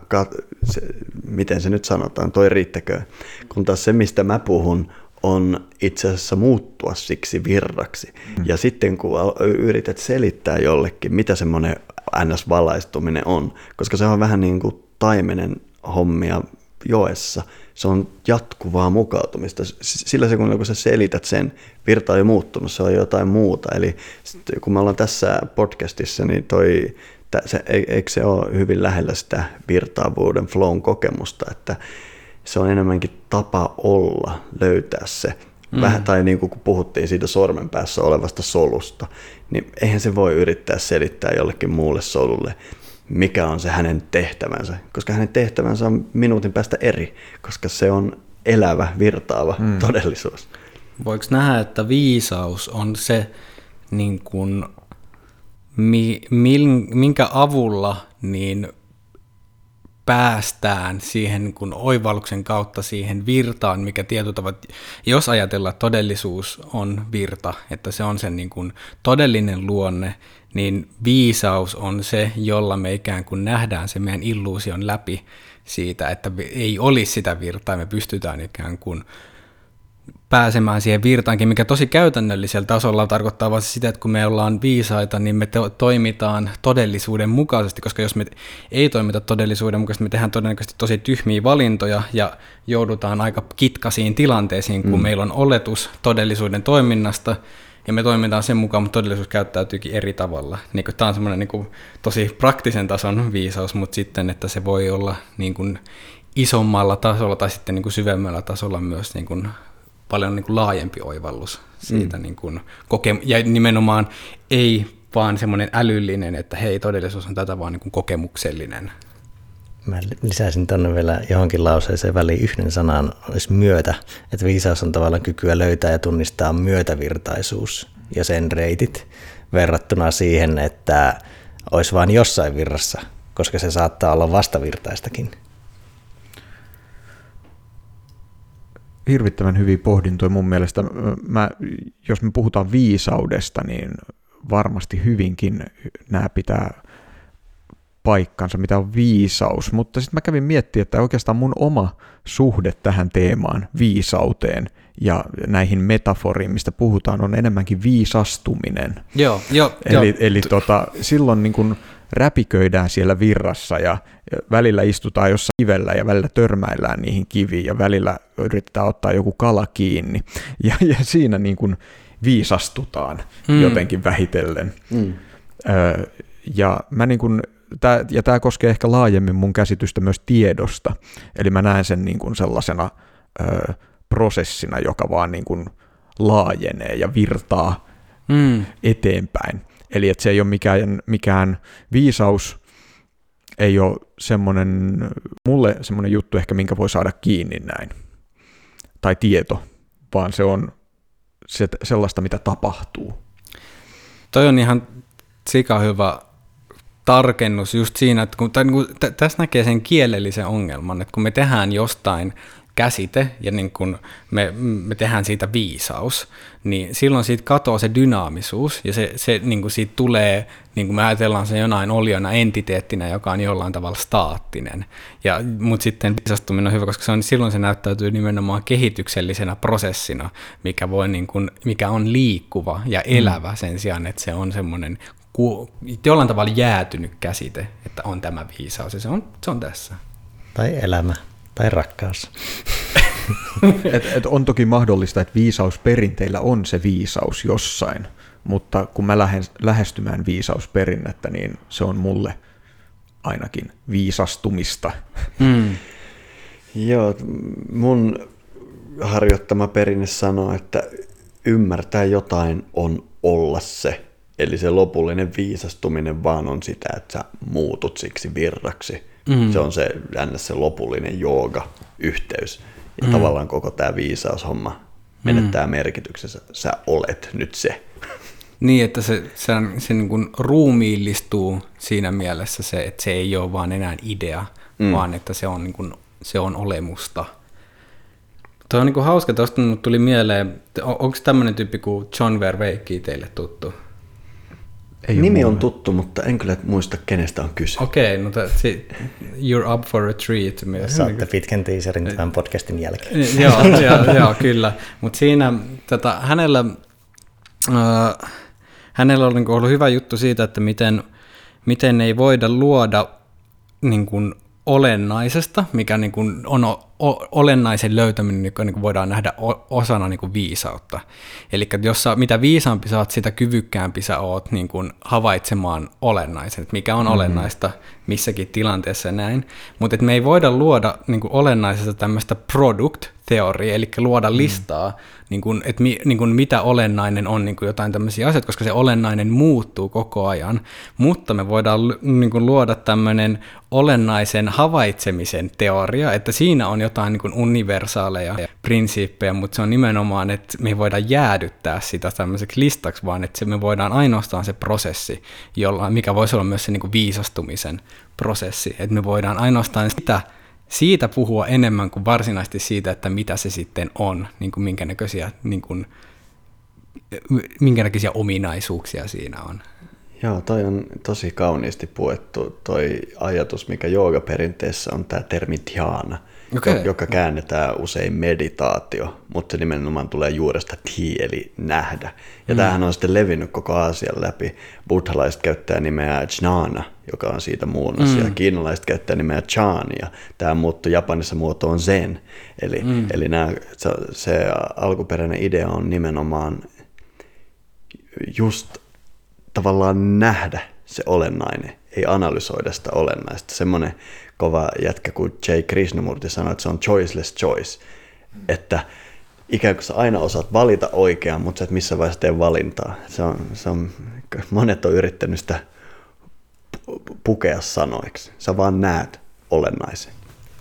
miten se nyt sanotaan, toi riittäkö. Kun taas se, mistä mä puhun, on itse asiassa muuttua siksi virraksi. Ja sitten kun yrität selittää jollekin, mitä semmoinen NS-valaistuminen on, koska se on vähän niin kuin taimenen hommia joessa. Se on jatkuvaa mukautumista. Sillä sekunnilla, kun sä selität sen, virta on jo muuttunut, se on jotain muuta. Eli kun me ollaan tässä podcastissa, niin eikö se ole hyvin lähellä sitä virtaavuuden flown kokemusta, että se on enemmänkin tapa olla, löytää se. Vähän tai niin kuin kun puhuttiin siitä sormen päässä olevasta solusta, niin eihän se voi yrittää selittää jollekin muulle solulle, mikä on se hänen tehtävänsä, koska hänen tehtävänsä on minuutin päästä eri, koska se on elävä, virtaava todellisuus. Voiko nähdä, että viisaus on se, niin kuin, minkä avulla niin päästään siihen kun oivalluksen kautta siihen virtaan, mikä tietyllä tavalla, jos ajatellaan, todellisuus on virta, että se on sen niin kuin todellinen luonne, niin viisaus on se, jolla me ikään kuin nähdään se meidän illuusion läpi siitä, että ei olisi sitä virtaa, me pystytään ikään kuin pääsemään siihen virtaankin, mikä tosi käytännöllisellä tasolla tarkoittaa vaan sitä, että kun me ollaan viisaita, niin me toimitaan todellisuuden mukaisesti, koska jos me ei toimita todellisuuden mukaisesti, me tehdään todennäköisesti tosi tyhmiä valintoja ja joudutaan aika kitkaisiin tilanteisiin, kun meillä on oletus todellisuuden toiminnasta ja me toimitaan sen mukaan, mutta todellisuus käyttäytyykin eri tavalla. Niin tämä on semmoinen niin tosi praktisen tason viisaus, mutta sitten, että se voi olla niin kuin isommalla tasolla tai sitten niin kuin syvemmällä tasolla myös niin kuin paljon niin kuin laajempi oivallus siitä niin kuin ja nimenomaan ei vaan semmoinen älyllinen, että hei, todellisuus on tätä, vaan niin kuin kokemuksellinen. Mä lisäisin tuonne vielä johonkin lauseeseen väliin yhden sanan, olisi myötä, että viisaus on tavallaan kykyä löytää ja tunnistaa myötävirtaisuus ja sen reitit verrattuna siihen, että olisi vain jossain virrassa, koska se saattaa olla vastavirtaistakin. Hirvittävän hyviä pohdintoja mun mielestä. Jos me puhutaan viisaudesta, niin varmasti hyvinkin nämä pitää paikkansa, mitä on viisaus, mutta sitten mä kävin miettimään, että oikeastaan mun oma suhde tähän teemaan, viisauteen ja näihin metaforiin, mistä puhutaan, on enemmänkin viisastuminen. Eli silloin niin kun räpiköidään siellä virrassa ja välillä istutaan jossain kivellä ja välillä törmäillään niihin kiviin ja välillä yritetään ottaa joku kala kiinni ja siinä niin kun viisastutaan jotenkin vähitellen. Ja mä niin kun, ja tämä koskee ehkä laajemmin mun käsitystä myös tiedosta, eli mä näen sen niin kun sellaisena prosessina, joka vaan niin kun laajenee ja virtaa eteenpäin. Eli että se ei ole mikään viisaus, ei ole mulle semmoinen juttu ehkä, minkä voi saada kiinni näin, tai tieto, vaan se on sellaista, mitä tapahtuu. Toi on ihan sika hyvä tarkennus just siinä, että tässä näkee sen kielellisen ongelman, että kun me tehdään jostain käsite ja niin kun me tehdään siitä viisaus, niin silloin siitä katoaa se dynaamisuus ja se niin kun siitä tulee, niin kun me ajatellaan se jonain oliona, entiteettinä, joka on jollain tavalla staattinen. Mutta sitten viisastuminen on hyvä, koska silloin se näyttäytyy nimenomaan kehityksellisenä prosessina, mikä on liikkuva ja elävä sen sijaan, että se on semmoinen jollain tavalla jäätynyt käsite, että on tämä viisaus ja se on tässä. Tai elämä. Tai rakkaus. et on toki mahdollista, että viisausperinteillä on se viisaus jossain, mutta kun mä lähden lähestymään viisausperinnettä, niin se on mulle ainakin viisastumista. Joo, mun harjoittama perinne sanoo, että ymmärtää jotain on olla se. Eli se lopullinen viisastuminen vaan on sitä, että sä muutut siksi virraksi. Se on se lopullinen jooga-yhteys. Ja tavallaan koko tämä viisaushomma menettää merkityksensä. Sä olet nyt se. Niin, että se niin kuin ruumiillistuu siinä mielessä se, että se ei ole vaan enää idea, vaan että se on olemusta. Tuo on niin kuin hauska, tuosta minun tuli mieleen, onko tämmöinen tyyppi kuin John Vervaeke teille tuttu? Nimi on tuttu, mutta en kyllä muista, kenestä on kyse. Okei, no you're up for a treat. Myös. Saatte pitkän teaserin tämän podcastin jälkeen. Joo, kyllä. Mutta siinä hänellä on ollut hyvä juttu siitä, että miten ei voida luoda niin kuin olennaisesta, mikä niin kuin on olennaisen löytäminen, joka niin kuin voidaan nähdä osana niin kuin viisautta. Eli mitä viisaampi sä oot, sitä kyvykkäämpi sä oot niin kuin havaitsemaan olennaisen, että mikä on olennaista missäkin tilanteessa näin. Mutta me ei voida luoda niin kuin olennaisesta tämmöistä product-teoriaa, eli luoda listaa, niin kuin, että niin kuin mitä olennainen on niin kuin jotain tämmöisiä asioita, koska se olennainen muuttuu koko ajan. Mutta me voidaan niin kuin luoda tämmöinen olennaisen havaitsemisen teoria, että siinä on jotain niin kuin universaaleja prinsiippejä, mutta se on nimenomaan, että me ei voida jäädyttää sitä tämmöiseksi listaksi, vaan että me voidaan ainoastaan se prosessi, mikä voisi olla myös se niin kuin viisastumisen prosessi, että me voidaan ainoastaan siitä puhua enemmän kuin varsinaisesti siitä, että mitä se sitten on, niin kuin minkä näköisiä ominaisuuksia siinä on. Joo, toi on tosi kauniisti puettu toi ajatus, mikä joogaperinteessä on tämä termi dhyana, joka käännetään usein meditaatio, mutta se nimenomaan tulee juuresta thi, eli nähdä. Ja tämähän on sitten levinnyt koko Aasian läpi. Buddhalaiset käyttää nimeä jnana, joka on siitä muunnos, ja kiinalaiset käyttää nimeä chan, ja tämä muuttui Japanissa muotoon zen. Eli se alkuperäinen idea on nimenomaan just tavallaan nähdä se olennainen, ei analysoida sitä olennaista. Semmoinen kova jätkä kuin Krishnamurti sanoi, että se on choiceless choice, että ikään kuin sä aina osaat valita oikean, mutta sä et missä vaiheessa tee valintaa. Monet on yrittänyt sitä pukea sanoiksi. Sä vaan näet olennaisen.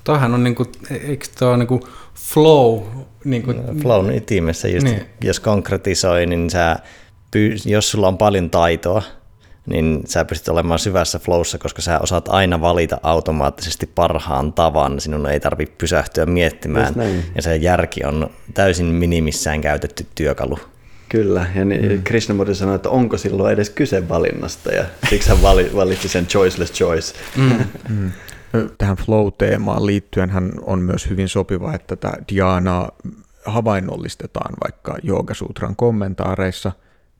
Tuohan on niinku, eikö tuo niinku flow? Niinku... Flown ytimessä just, niin. Jos konkretisoi, niin jos sulla on paljon taitoa, niin sä pystyt olemaan syvässä flowssa, koska sä osaat aina valita automaattisesti parhaan tavan, sinun ei tarvitse pysähtyä miettimään, ja se järki on täysin minimissään käytetty työkalu. Kyllä, ja Krishnamurti sanoi, että onko silloin edes kyse valinnasta, ja siksi hän valitsi sen choiceless choice. Tähän flow-teemaan liittyen hän on myös hyvin sopiva, että tätä dhyanaa havainnollistetaan vaikka Joogasutran kommentaareissa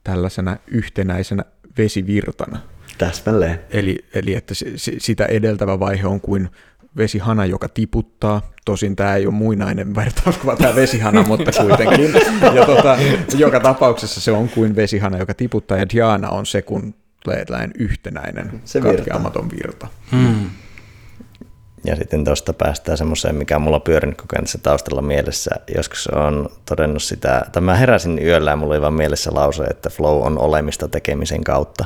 tällaisena yhtenäisenä vesivirtana. Täsmälleen. Eli että sitä edeltävä vaihe on kuin vesihana, joka tiputtaa. Tosin tämä ei ole muinainen vertauskuva tämä vesihana, mutta kuitenkin. Ja joka tapauksessa se on kuin vesihana, joka tiputtaa, ja dhyana on se, kun tulee tällainen yhtenäinen, se katkeamaton virta. Ja sitten tuosta päästään semmoiseen, mikä mulla on pyörinyt koko ajan tässä taustalla mielessä. Joskus on todennut sitä, tai mä heräsin yöllä ja mulla oli vaan mielessä lause, että flow on olemista tekemisen kautta.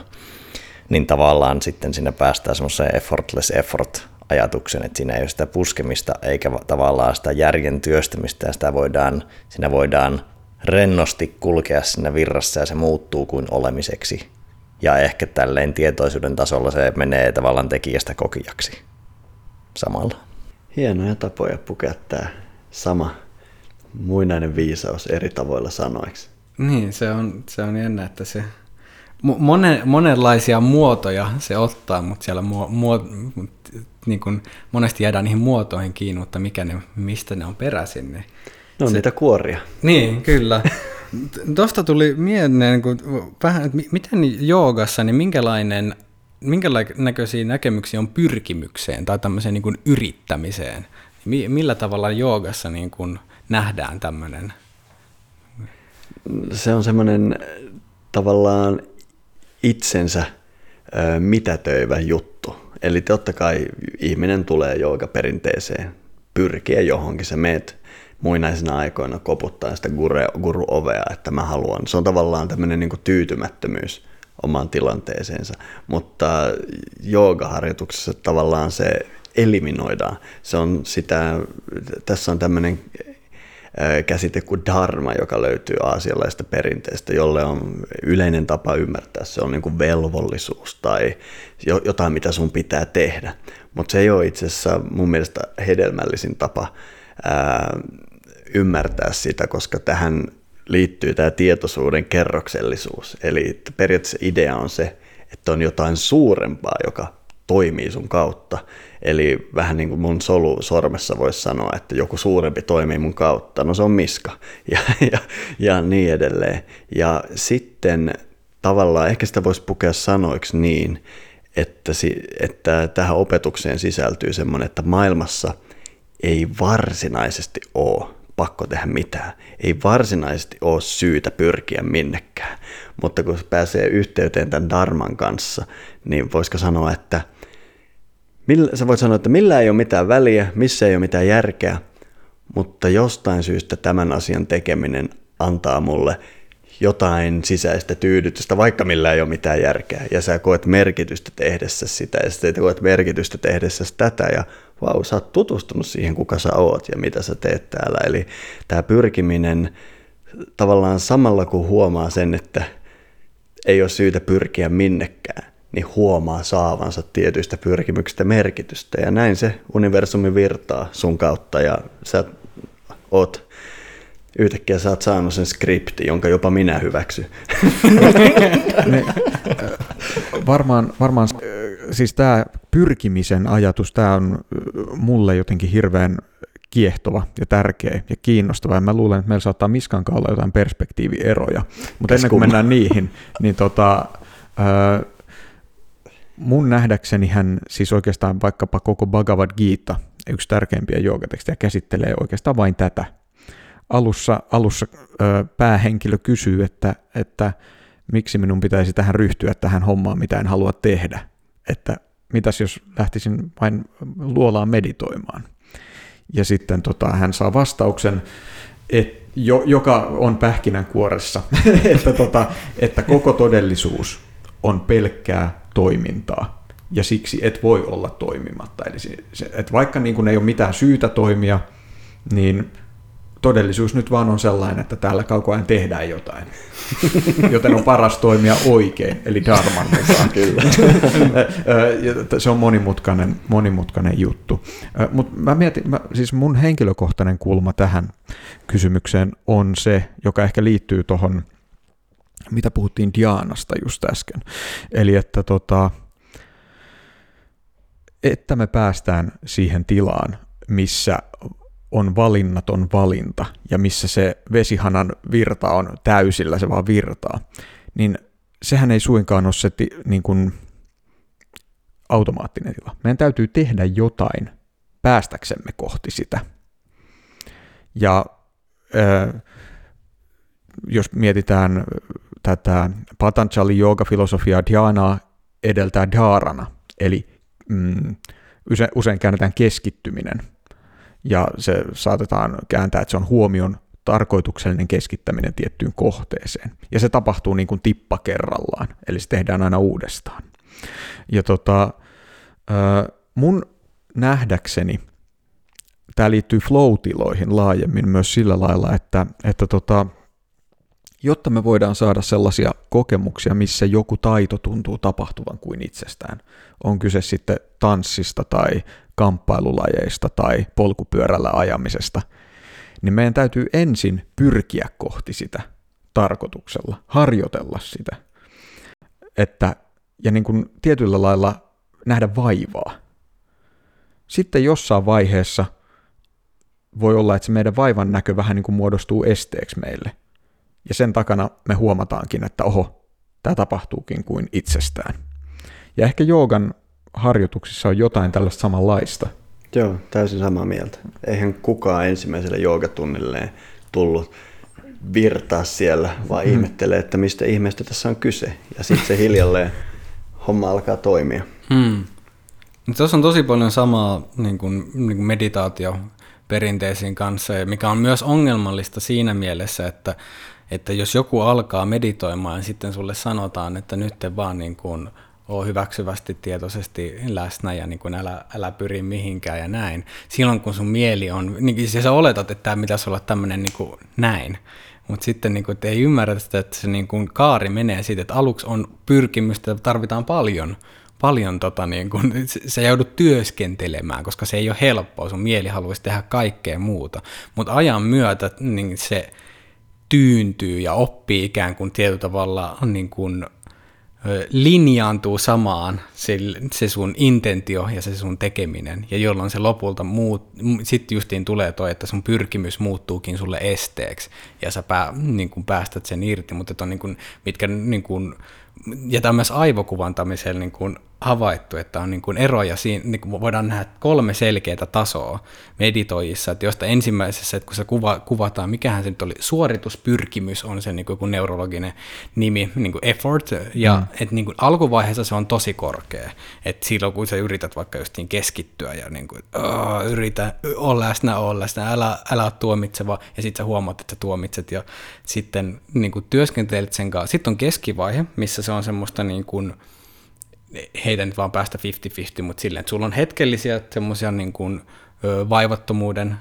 Niin tavallaan sitten siinä päästään semmoiseen effortless effort ajatuksen, että siinä ei ole sitä puskemista eikä tavallaan sitä järjen työstämistä, ja siinä voidaan rennosti kulkea siinä virrassa ja se muuttuu kuin olemiseksi. Ja ehkä tälleen tietoisuuden tasolla se menee tavallaan tekijästä kokijaksi samalla. Hienoja tapoja pukea tämä sama muinainen viisaus eri tavoilla sanoiksi. Niin, se on jännä, että se monenlaisia muotoja se ottaa, mutta siellä niin kuin monesti jäädään niihin muotoihin kiinni, mutta mistä ne on peräisin. Ne on niitä kuoria. Niin, kyllä. Tuosta tuli mieleen, miten joogassa, niin minkälaisia näkemyksiä on pyrkimykseen tai tämmöiseen niin kuin yrittämiseen? Millä tavalla joogassa niin kuin nähdään tämmöinen? Se on semmoinen tavallaan itsensä mitätöivä juttu. Eli totta kai ihminen tulee joogaperinteeseen pyrkiä johonkin. Sä meet muinaisina aikoina koputtaa sitä guru-ovea, että mä haluan. Se on tavallaan tämmöinen niin kuin tyytymättömyys omaan tilanteeseensa. Mutta joogaharjoituksessa tavallaan se eliminoidaan. Se on sitä, tässä on tämmöinen käsite kuin dharma, joka löytyy aasialaisesta perinteestä, jolle on yleinen tapa ymmärtää. Se on niin kuin velvollisuus tai jotain, mitä sun pitää tehdä. Mutta se ei ole itse asiassa mun mielestä hedelmällisin tapa ymmärtää sitä, koska tähän liittyy tämä tietoisuuden kerroksellisuus. Eli periaatteessa idea on se, että on jotain suurempaa, joka toimii sun kautta. Eli vähän niin kuin mun solu sormessa voisi sanoa, että joku suurempi toimii mun kautta. No se on Miska ja niin edelleen. Ja sitten tavallaan ehkä sitä voisi pukea sanoiksi niin, että tähän opetukseen sisältyy semmoinen, että maailmassa ei varsinaisesti ole pakko tehdä mitään. Ei varsinaisesti ole syytä pyrkiä minnekään. Mutta kun pääsee yhteyteen tämän dharman kanssa, niin voisiko sanoa, että sä voit sanoa, että millä ei ole mitään väliä, missä ei ole mitään järkeä, mutta jostain syystä tämän asian tekeminen antaa mulle jotain sisäistä tyydytystä, vaikka millä ei ole mitään järkeä. Ja sä koet merkitystä tehdessä sitä, ja sä koet merkitystä tehdessä tätä, ja vau, sä oot tutustunut siihen, kuka sä oot ja mitä sä teet täällä. Eli tää pyrkiminen tavallaan samalla, kun huomaa sen, että ei ole syytä pyrkiä minnekään, niin huomaa saavansa tietyistä pyrkimyksistä merkitystä. Ja näin se universumi virtaa sun kautta, ja yhtäkkiä sä oot saanut sen skripti, jonka jopa minä hyväksyn. Varmaan siis tämä pyrkimisen ajatus, tämä on mulle jotenkin hirveän kiehtova ja tärkeä ja kiinnostava. Ja mä luulen, että meillä saattaa Miskankaan olla jotain perspektiivieroja. Mutta ennen kuin mennään niihin, niin mun nähdäkseni hän siis oikeastaan vaikkapa koko Bhagavad Gita, yksi tärkeimpiä joogatekstejä, käsittelee oikeastaan vain tätä. Alussa päähenkilö kysyy, että miksi minun pitäisi tähän ryhtyä tähän hommaan, mitä en halua tehdä. Että mitäs jos lähtisin vain luolaan meditoimaan. Ja sitten hän saa vastauksen, joka on pähkinänkuoressa, että koko todellisuus on pelkkää toimintaa. Ja siksi et voi olla toimimatta. Eli että vaikka niin kun ei ole mitään syytä toimia, niin todellisuus nyt vaan on sellainen, että täällä koko ajan tehdään jotain, joten on paras toimia oikein, eli dharman mukaan. Kyllä. Se on monimutkainen juttu. Mutta siis mun henkilökohtainen kulma tähän kysymykseen on se, joka ehkä liittyy tuohon mitä puhuttiin Dianasta just äsken. Eli että me päästään siihen tilaan, missä on valinnaton valinta ja missä se vesihanan virta on täysillä, se vaan virtaa, niin sehän ei suinkaan ole se niin kuin automaattinen tila. Meidän täytyy tehdä jotain päästäksemme kohti sitä. Ja jos mietitään tätä Patanjali joogafilosofiaa, dhyanaa edeltää dharana, eli usein käännetään keskittyminen, ja se saatetaan kääntää, että se on huomion tarkoituksellinen keskittäminen tiettyyn kohteeseen. Ja se tapahtuu niin kuin tippa kerrallaan, eli se tehdään aina uudestaan. Ja mun nähdäkseni tämä liittyy flow-tiloihin laajemmin myös sillä lailla, että jotta me voidaan saada sellaisia kokemuksia, missä joku taito tuntuu tapahtuvan kuin itsestään, on kyse sitten tanssista tai kamppailulajeista tai polkupyörällä ajamisesta, niin meidän täytyy ensin pyrkiä kohti sitä tarkoituksella, harjoitella sitä, ja niin kuin tietyllä lailla nähdä vaivaa. Sitten jossain vaiheessa voi olla, että se meidän vaivan näkö vähän niin kuin muodostuu esteeksi meille. Ja sen takana me huomataankin, että oho, tämä tapahtuukin kuin itsestään. Ja ehkä joogan harjoituksissa on jotain tällaista samanlaista. Joo, täysin samaa mieltä. Eihän kukaan ensimmäiselle joogatunnilleen tullut virtaa siellä, vaan ihmettelee, että mistä ihmeestä tässä on kyse. Ja sitten se hiljalleen homma alkaa toimia. Tuossa on tosi paljon samaa niin kuin meditaatioperinteisiin kanssa, mikä on myös ongelmallista siinä mielessä, että jos joku alkaa meditoimaan ja sitten sulle sanotaan, että nyt te vaan niin kuin ole hyväksyvästi tietoisesti läsnä ja niin kuin älä pyri mihinkään ja näin. Silloin kun sun mieli on, niin sä oletat, että tämä pitäisi olla tämmöinen niin kuin näin. Mutta sitten niin kuin, ei ymmärrä sitä, että se niin kuin kaari menee siitä, että aluksi on pyrkimystä, tarvitaan paljon niin kun sä joudut työskentelemään, koska se ei ole helppoa, sun mieli haluaisi tehdä kaikkea muuta, mutta ajan myötä niin se tyyntyy ja oppii ikään kuin tietyllä tavalla niin kun linjaantuu samaan se sun intentio ja se sun tekeminen, ja jolloin se lopulta sitten justiin tulee toi, että sun pyrkimys muuttuukin sulle esteeksi, ja sä niin kun päästät sen irti, mutta on niin kun, mitkä niin kun, ja tämä on myös aivokuvantamisella niin kuin havaittu, että on niin kuin eroja siinä, niin kuin voidaan nähdä 3 selkeää tasoa meditoijissa, että josta ensimmäisessä, että kun se kuvataan, mikähän se nyt oli, suorituspyrkimys on se niin kuin joku neurologinen nimi, niin kuin effort, ja että niin kuin alkuvaiheessa se on tosi korkea, että silloin kun sä yrität vaikka justiin keskittyä ja niin kuin, yritä, olla läsnä, älä ole tuomitseva, ja sitten sä huomaat, että sä tuomitset, ja sitten niin kuin työskentelet sen kanssa. Sitten on keskivaihe, missä se on semmoista niin kuin, heitä nyt vaan päästä 50-50, mutta silleen, että sulla on hetkellisiä semmoisia niin kuin vaivattomuuden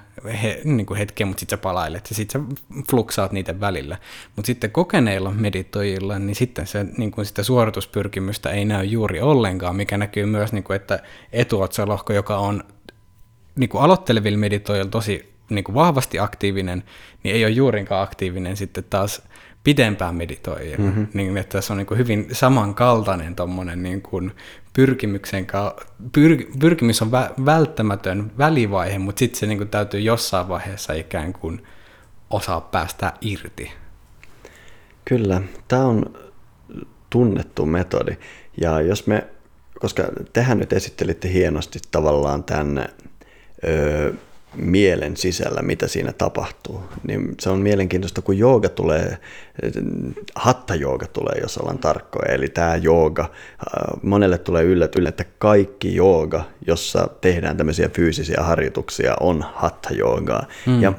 niin kuin hetkiä, mutta sitten sä palailet ja sitten sä fluksaat niiden välillä. Mutta sitten kokeneilla meditoijilla, niin sitten se niin kuin sitä suorituspyrkimystä ei näy juuri ollenkaan, mikä näkyy myös, niin kuin, että etuotsalohko, joka on niin kuin aloittelevilla meditoijilla tosi niin kuin vahvasti aktiivinen, niin ei ole juurikaan aktiivinen sitten taas pidempään meditoijia, niin että se on niin kuin hyvin samankaltainen tommonen niin kuin pyrkimys on välttämätön välivaihe, mutta sitten se niin kuin täytyy jossain vaiheessa ikään kuin osaa päästä irti. Kyllä, tämä on tunnettu metodi, ja jos me, koska tehän nyt esittelitte hienosti tavallaan tämän mielen sisällä, mitä siinä tapahtuu, niin se on mielenkiintoista, kun jooga tulee, hattajooga tulee, jos ollaan tarkkoja, eli tämä jooga, monelle tulee yllätys, että kaikki jooga, jossa tehdään tämmöisiä fyysisiä harjoituksia, on hattajoogaa. Ja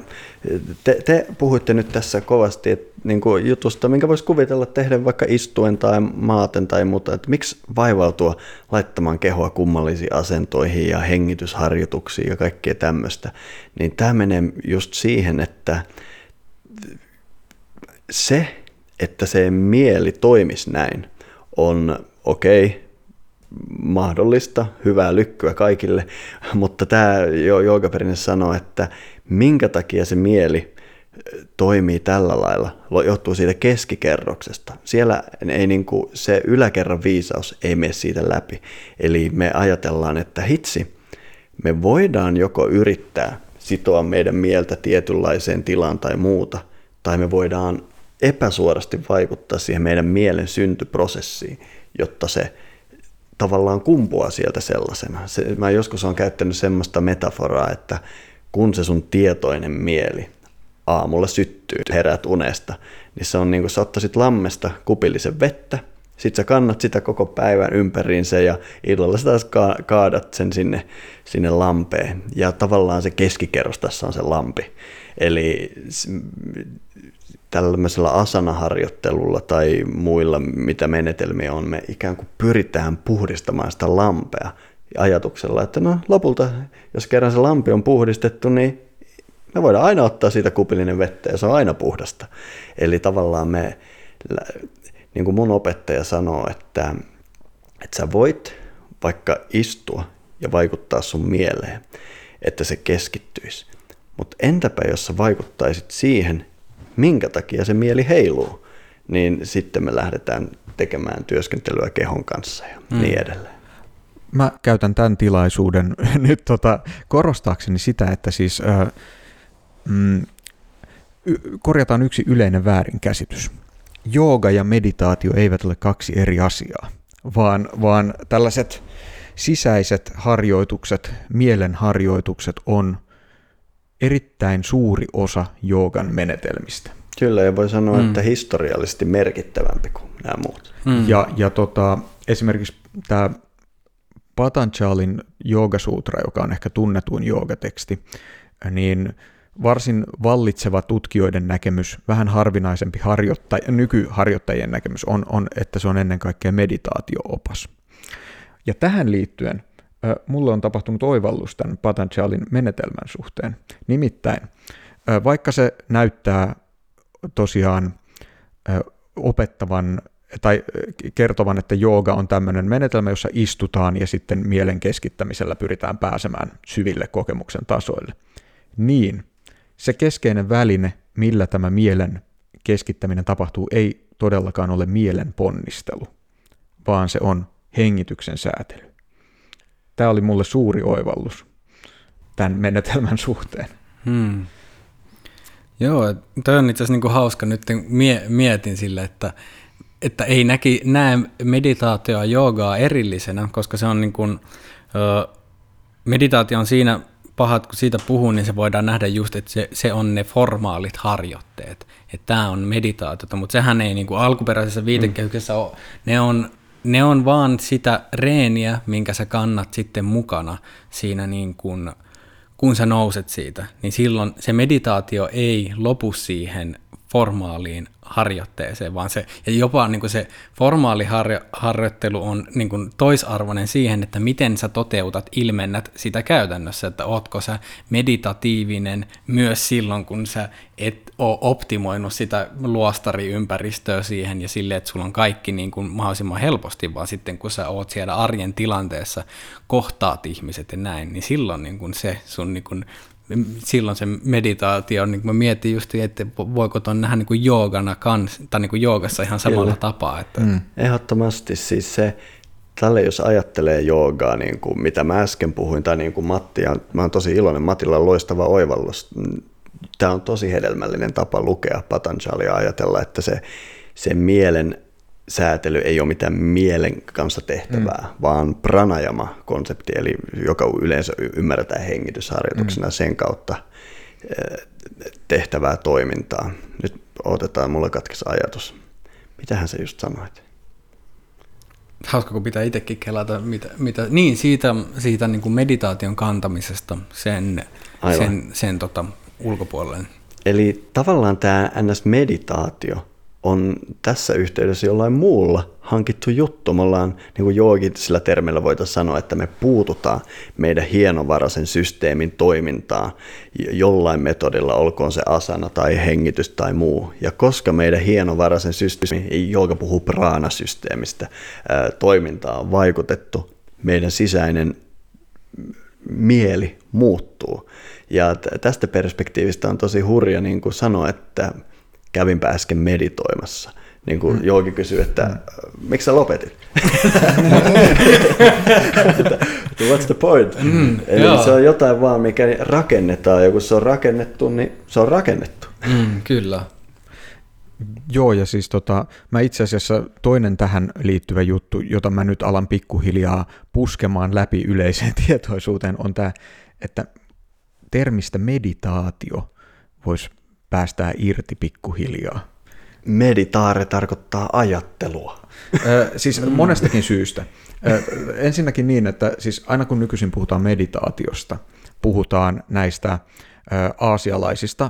te puhuitte nyt tässä kovasti niin kuin jutusta, minkä voisi kuvitella tehdä vaikka istuen tai maaten tai muuta, että miksi vaivautua laittamaan kehoa kummallisiin asentoihin ja hengitysharjoituksiin ja kaikkea tämmöistä, niin tämä menee just siihen, että se mieli toimisi näin on okei, mahdollista, hyvää lykkyä kaikille, mutta tämä joogaperinne sanoo, että minkä takia se mieli toimii tällä lailla, johtuu siitä keskikerroksesta. Siellä ei niin kuin, se yläkerran viisaus ei mene siitä läpi. Eli me ajatellaan, että hitsi, me voidaan joko yrittää sitoa meidän mieltä tietynlaiseen tilaan tai muuta, tai me voidaan epäsuorasti vaikuttaa siihen meidän mielen syntyprosessiin, jotta se tavallaan kumpuaa sieltä sellaisena. Mä joskus olen käyttänyt semmoista metaforaa, että kun se sun tietoinen mieli aamulla syttyy, heräät unesta, niin se on niin kuin sä ottaisit lammesta kupillisen vettä, sit sä kannat sitä koko päivän ympäriinsä ja illalla sä taas kaadat sen sinne lampeen. Ja tavallaan se keskikerros tässä on se lampi. Eli tällaisella asanaharjoittelulla tai muilla, mitä menetelmiä on, me ikään kuin pyritään puhdistamaan sitä lampea ajatuksella, että no lopulta, jos kerran se lampi on puhdistettu, niin me voidaan aina ottaa siitä kupillinen vettä ja se on aina puhdasta. Eli tavallaan me, niin kuin mun opettaja sanoo, että sä voit vaikka istua ja vaikuttaa sun mieleen, että se keskittyisi. Mutta entäpä jos sä vaikuttaisit siihen, minkä takia se mieli heiluu, niin sitten me lähdetään tekemään työskentelyä kehon kanssa ja niin edelleen. Mä käytän tämän tilaisuuden nyt korostaakseni sitä, että siis korjataan yksi yleinen väärinkäsitys. Jooga ja meditaatio eivät ole kaksi eri asiaa, vaan tällaiset sisäiset harjoitukset, mielenharjoitukset on erittäin suuri osa joogan menetelmistä. Kyllä, ja voi sanoa, että historiallisesti merkittävämpi kuin nämä muut. Ja esimerkiksi tämä Patanjalin joogasuutra, joka on ehkä tunnetuin joogateksti, niin varsin vallitseva tutkijoiden näkemys, vähän harvinaisempi nykyharjoittajien näkemys on, että se on ennen kaikkea meditaatioopas. Ja tähän liittyen mulle on tapahtunut oivallus tämän Patanjalin menetelmän suhteen. Nimittäin, vaikka se näyttää tosiaan opettavan tai kertovan, että jooga on tämmöinen menetelmä, jossa istutaan ja sitten mielen keskittämisellä pyritään pääsemään syville kokemuksen tasoille, niin se keskeinen väline, millä tämä mielen keskittäminen tapahtuu, ei todellakaan ole mielen ponnistelu, vaan se on hengityksen säätely. Tämä oli mulle suuri oivallus tämän menetelmän suhteen. Joo, toi on itse asiassa niinku hauska. Nyt mietin sille, että ei näe meditaatioa joogaa erillisenä, koska se on meditaatio on siinä pahat, kun siitä puhuu, niin se voidaan nähdä just, että se on ne formaalit harjoitteet. Että tämä on meditaatiota, mutta sehän ei niinku alkuperäisessä viitekehyksessä ole. Ne on vaan sitä reeniä, minkä sä kannat sitten mukana siinä, niin kun sä nouset siitä, niin silloin se meditaatio ei lopu siihen formaaliin harjoitteeseen, vaan se, ja jopa niin kuin se formaali harjoittelu on niin kuin toisarvoinen siihen, että miten sä ilmennät sitä käytännössä, että ootko sä meditatiivinen myös silloin, kun sä et ole optimoinut sitä luostariympäristöä siihen ja silleen, että sulla on kaikki niin kuin mahdollisimman helposti, vaan sitten kun sä oot siellä arjen tilanteessa, kohtaat ihmiset ja näin, niin silloin niin kuin se sun niin kuin silloin se meditaatio, niin mä mietin just, että voiko tuon nähdä niin joogana tai niin joogassa ihan samalla tapaa. Että. Ehdottomasti siis se, tälle jos ajattelee joogaa, niin kuin mitä mä äsken puhuin, tai niin kuin Matti, ja mä oon tosi iloinen, Matilla on loistava oivallus. Tämä on tosi hedelmällinen tapa lukea Patanjalia, ajatella, että se mielen säätely ei ole mitään mielen kanssa tehtävää, vaan pranajama-konsepti, eli joka yleensä ymmärretään hengitysharjoituksena sen kautta tehtävää toimintaa. Nyt odotetaan, mulla katkesi ajatus. Mitähän sä just sanoit? Hauska, kun pitää itsekin kelata. Niin, siitä niin kuin meditaation kantamisesta sen ulkopuolelle. Eli tavallaan tämä NS-meditaatio on tässä yhteydessä jollain muulla hankittu juttu. Me ollaan, niin kuin joogisilla termeillä voitaisiin sanoa, että me puututaan meidän hienovaraisen systeemin toimintaan jollain metodilla, olkoon se asana tai hengitys tai muu. Ja koska meidän hienovaraisen systeemi, jooga puhuu praanasysteemistä, toimintaan on vaikutettu, meidän sisäinen mieli muuttuu. Ja tästä perspektiivistä on tosi hurja niin kuin sanoa, että kävinpä äsken meditoimassa. Niin kuin Jooki kysyi, että miksi sä lopetit? What's the point? Eli se on jotain vaan, mikä rakennetaan, ja kun se on rakennettu, niin se on rakennettu. Kyllä. Joo, ja siis mä itse asiassa toinen tähän liittyvä juttu, jota mä nyt alan pikkuhiljaa puskemaan läpi yleiseen tietoisuuteen, on tämä, että termistä meditaatio voisi päästää irti pikkuhiljaa. Meditaare tarkoittaa ajattelua. Siis monestakin syystä. Ensinnäkin niin, että siis aina kun nykyisin puhutaan meditaatiosta, puhutaan näistä aasialaisista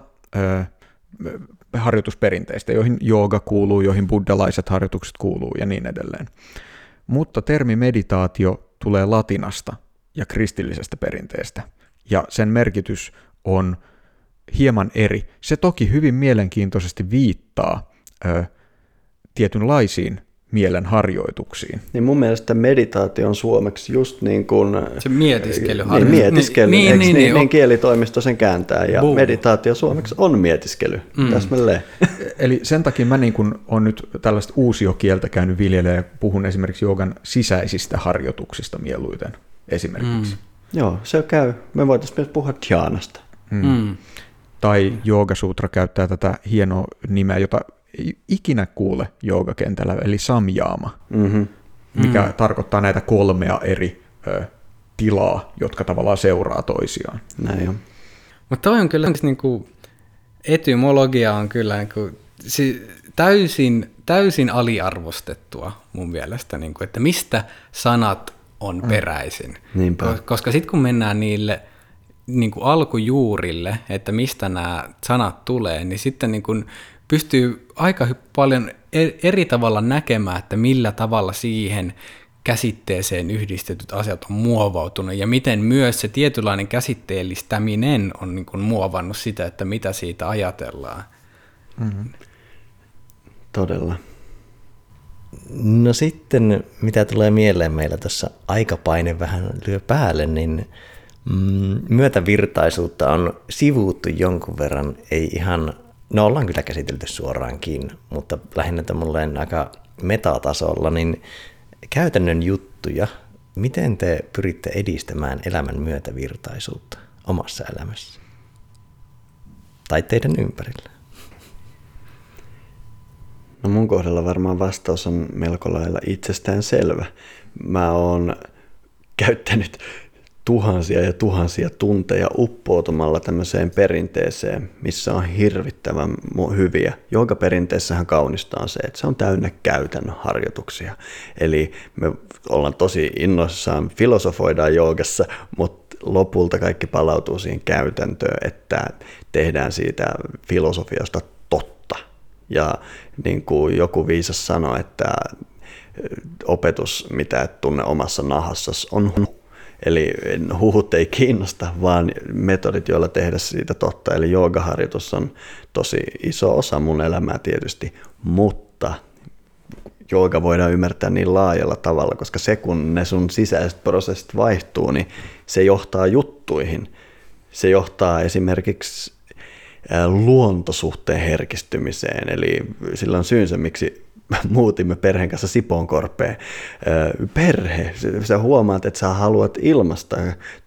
harjoitusperinteistä, joihin jooga kuuluu, joihin buddhalaiset harjoitukset kuuluu ja niin edelleen. Mutta termi meditaatio tulee latinasta ja kristillisestä perinteestä, ja sen merkitys on hieman eri. Se toki hyvin mielenkiintoisesti viittaa tietynlaisiin mielen harjoituksiin. Niin mun mielestä meditaatio on suomeksi just niin kuin... Se mietiskelyn harjoitus. Niin, kielitoimisto sen kääntää, ja meditaatio suomeksi on mietiskely. Täsmälleen. Eli sen takia mä niin kuin on nyt tällaista uusiokieltä käynyt viljelemaan ja puhun esimerkiksi joogan sisäisistä harjoituksista mieluiten esimerkiksi. Joo, se käy. Me voitaisiin myös puhua dhyanasta. Tai joogasuutra käyttää tätä hienoa nimeä, jota ei ikinä kuule joogakentällä, eli samjaama, mikä tarkoittaa näitä kolmea eri tilaa, jotka tavallaan seuraa toisiaan. Näin on. Mutta toi on kyllä niinku, etymologia on kyllä niinku, täysin aliarvostettua mun mielestä, niinku, että mistä sanat on peräisin. Koska sitten kun mennään niille niin kuin alkujuurille, että mistä nämä sanat tulee, niin sitten niin kuin pystyy aika paljon eri tavalla näkemään, että millä tavalla siihen käsitteeseen yhdistetyt asiat on muovautunut, ja miten myös se tietynlainen käsitteellistäminen on niin kuin muovannut sitä, että mitä siitä ajatellaan. Todella. No sitten, mitä tulee mieleen, meillä tässä aikapaine vähän lyö päälle, niin myötävirtaisuutta on sivuuttu jonkun verran, ei ihan, no ollaan kyllä käsitelty suoraankin, mutta lähinnä tämmöinen aika metatasolla, niin käytännön juttuja, miten te pyritte edistämään elämän myötävirtaisuutta omassa elämässä tai teidän ympärillä? No mun kohdalla varmaan vastaus on melko lailla itsestäänselvä. Mä oon käyttänyt tuhansia ja tuhansia tunteja uppoutumalla tämmöiseen perinteeseen, missä on hirvittävän hyviä. Joka perinteessähän kaunista on se, että se on täynnä käytännön harjoituksia. Eli me ollaan tosi innoissaan, filosofoidaan joogassa, mutta lopulta kaikki palautuu siihen käytäntöön, että tehdään siitä filosofiasta totta. Ja niin kuin joku viisas sanoi, että opetus, mitä et tunne omassa nahassasi, on Eli huhut ei kiinnosta, vaan metodit, joilla tehdä siitä totta. Eli joogaharjoitus on tosi iso osa mun elämää tietysti, mutta jooga voidaan ymmärtää niin laajalla tavalla, koska se kun ne sun sisäiset prosessit vaihtuu, niin se johtaa juttuihin. Se johtaa esimerkiksi luontosuhteen herkistymiseen, eli sillä on syynsä, miksi muutimme perheen kanssa Sipoonkorpeen. Perhe, sä huomaat, että sä haluat ilmaista.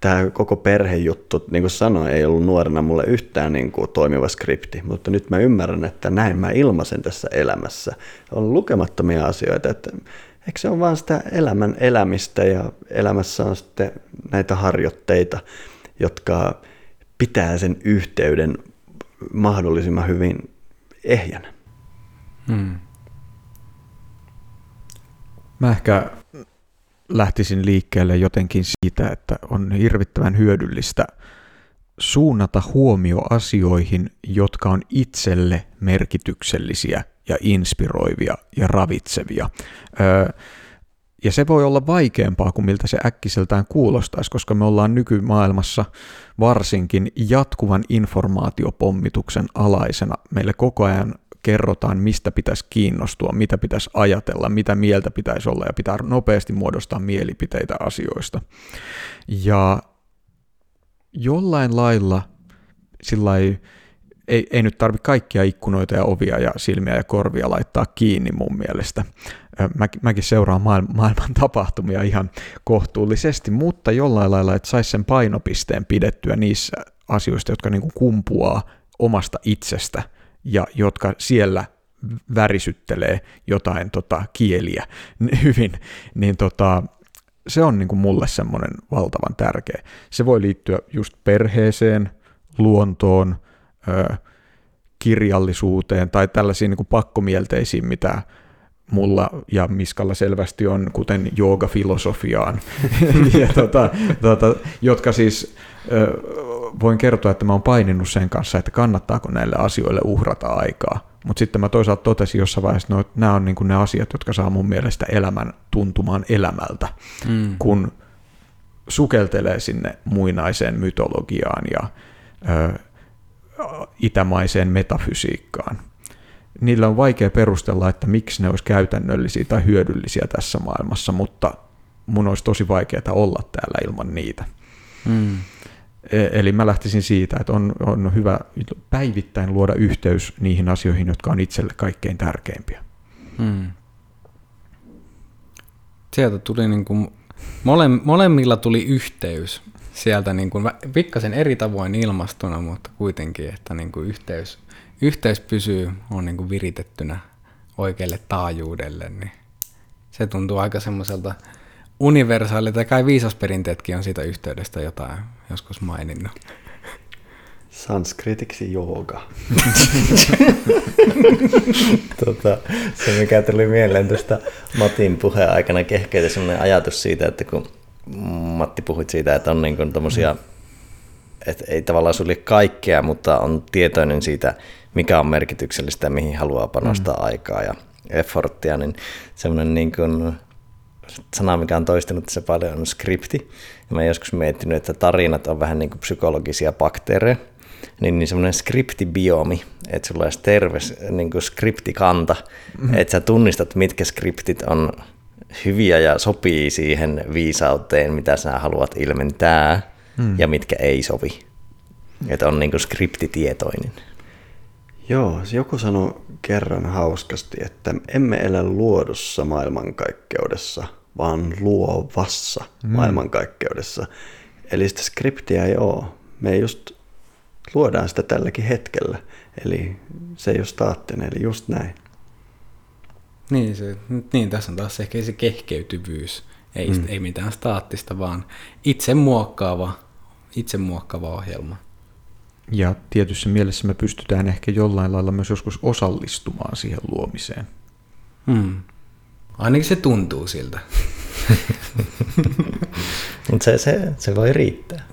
Tämä koko perhejuttu, niin kuin sanoin, ei ollut nuorena mulle yhtään niin kuin toimiva skripti, mutta nyt mä ymmärrän, että näin mä ilmaisen tässä elämässä. On lukemattomia asioita, että eikö se ole vaan sitä elämän elämistä, ja elämässä on sitten näitä harjoitteita, jotka pitää sen yhteyden mahdollisimman hyvin ehjänä. Mä ehkä lähtisin liikkeelle jotenkin siitä, että on hirvittävän hyödyllistä suunnata huomio asioihin, jotka on itselle merkityksellisiä ja inspiroivia ja ravitsevia. Ja se voi olla vaikeampaa kuin miltä se äkkiseltään kuulostaisi, koska me ollaan nykymaailmassa varsinkin jatkuvan informaatiopommituksen alaisena. Meille koko ajan kerrotaan, mistä pitäisi kiinnostua, mitä pitäisi ajatella, mitä mieltä pitäisi olla, ja pitää nopeasti muodostaa mielipiteitä asioista. Ja jollain lailla, sillai, ei nyt tarvitse kaikkia ikkunoita ja ovia ja silmiä ja korvia laittaa kiinni mun mielestä. Mäkin seuraan maailman tapahtumia ihan kohtuullisesti, mutta jollain lailla, että saisi sen painopisteen pidettyä niissä asioista, jotka niin kuin kumpuaa omasta itsestä ja jotka siellä värisyttelee jotain kieliä hyvin, niin se on niin kuin mulle semmoinen valtavan tärkeä. Se voi liittyä just perheeseen, luontoon, kirjallisuuteen tai tällaisiin niin kuin pakkomielteisiin, mitä mulla ja Miskalla selvästi on, kuten joogafilosofiaan, jotka siis voin kertoa, että mä oon paininut sen kanssa, että kannattaako näille asioille uhrata aikaa. Mutta sitten mä toisaalta totesin jossain vaiheessa, että nämä on niinku ne asiat, jotka saa mun mielestä elämän tuntumaan elämältä, kun sukeltelee sinne muinaiseen mytologiaan ja itämaiseen metafysiikkaan. Niillä on vaikea perustella, että miksi ne olisi käytännöllisiä tai hyödyllisiä tässä maailmassa, mutta mun olisi tosi vaikeaa olla täällä ilman niitä. Mm. Eli mä lähtisin siitä, että on hyvä päivittäin luoda yhteys niihin asioihin, jotka on itselle kaikkein tärkeimpiä. Hmm. Sieltä tuli niin kuin, molemmilla tuli yhteys sieltä niin kuin, pikkasen eri tavoin ilmastona, mutta kuitenkin, että niin kuin yhteys pysyy, on niin kuin viritettynä oikealle taajuudelle, niin se tuntuu aika semmoiselta universaali, tai kai viisasperinteetkin on siitä yhteydestä jotain joskus maininnut. Sanskritiksi jooga. Se mikä tuli mieleen tuosta Matin puheen aikana kehkeitä, sellainen ajatus siitä, että kun Matti puhuit siitä, että on niin kuin tommosia, että ei tavallaan sulje kaikkea, mutta on tietoinen siitä, mikä on merkityksellistä ja mihin haluaa panostaa aikaa ja efforttia, niin semmoinen niin kuin sana, mikä on toistunut tässä paljon, on skripti. Ja mä joskus miettinyt, että tarinat on vähän niin kuin psykologisia bakteereja. Niin semmoinen skriptibiomi, että sulla olisi terve niin kuin skriptikanta, että sä tunnistat, mitkä skriptit on hyviä ja sopii siihen viisauteen, mitä sä haluat ilmentää, ja mitkä ei sovi. Että on niin kuin skriptitietoinen. Joo, joku sanoi kerran hauskasti, että emme elä luodussa maailmankaikkeudessa, vaan luovassa maailmankaikkeudessa. Eli sitä skriptiä ei ole. Me just luodaan sitä tälläkin hetkellä. Eli se ei ole staattinen, eli just näin. Niin, tässä on taas ehkä se kehkeytyvyys. Ei mitään staattista, vaan itsemuokkaava ohjelma. Ja tietyssä mielessä me pystytään ehkä jollain lailla myös joskus osallistumaan siihen luomiseen. Ainakin se tuntuu siltä. Mutta se voi riittää.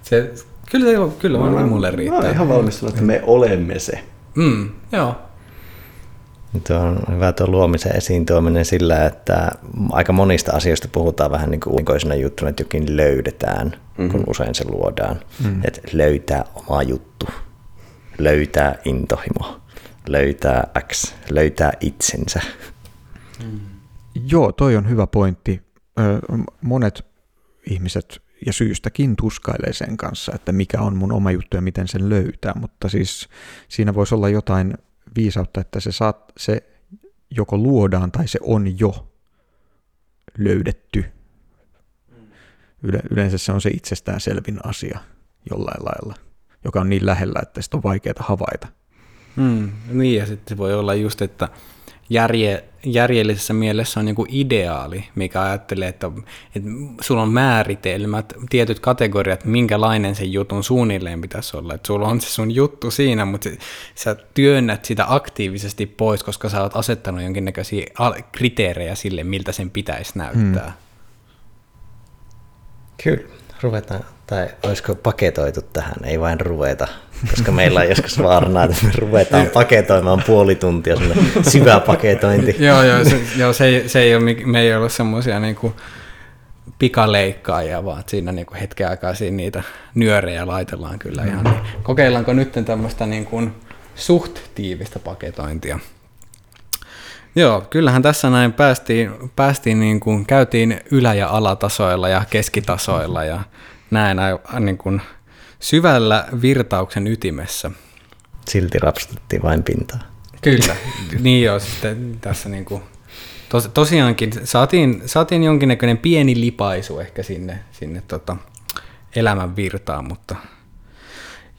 Kyllä mulle riittää. Mä oon ihan valmis sanoa, että me olemme se. Joo. Tuo on hyvä tuo luomisen esiin tuominen sillä, että aika monista asioista puhutaan vähän niin kuin ulkoisena juttuna, että jokin löydetään, kun usein se luodaan. Että löytää oma juttu, löytää intohimo, löytää X, löytää itsensä. Joo, toi on hyvä pointti. Monet ihmiset ja syystäkin tuskailee sen kanssa, että mikä on mun oma juttu ja miten sen löytää, mutta siis siinä voisi olla jotain viisautta, että se joko luodaan tai se on jo löydetty. Yleensä se on se itsestäänselvin asia jollain lailla, joka on niin lähellä, että sitä on vaikeaa havaita. Niin, ja sitten voi olla just, että järjellisessä mielessä on niin kuin ideaali, mikä ajattelee, että sulla on määritelmät, tietyt kategoriat, minkälainen sen jutun suunnilleen pitäisi olla. Että sulla on se sun juttu siinä, mutta sä työnnät sitä aktiivisesti pois, koska sä oot asettanut jonkinnäköisiä kriteerejä sille, miltä sen pitäisi näyttää. Kyllä, ruvetaan. Tai olisiko paketoitu tähän? Ei vain ruveta, koska meillä on joskus vaarana, että me ruvetaan paketoimaan puoli tuntia, semmoinen syvä paketointi. Me ei ole semmoisia niinku pikaleikkaajia, vaan siinä niinku hetken aikaa siinä niitä nyörejä laitellaan kyllä ihan. Niin. Kokeillaanko nyt tämmöistä niinku suht tiivistä paketointia? Joo, kyllähän tässä näin päästiin niinku, käytiin ylä- ja alatasoilla ja keskitasoilla ja näin niin kuin syvällä virtauksen ytimessä. Silti rapsutettiin vain pintaa. Kyllä, niin joo, sitten tässä niin kuin, tosiaankin saatiin jonkinnäköinen pieni lipaisu ehkä sinne elämän virtaan, mutta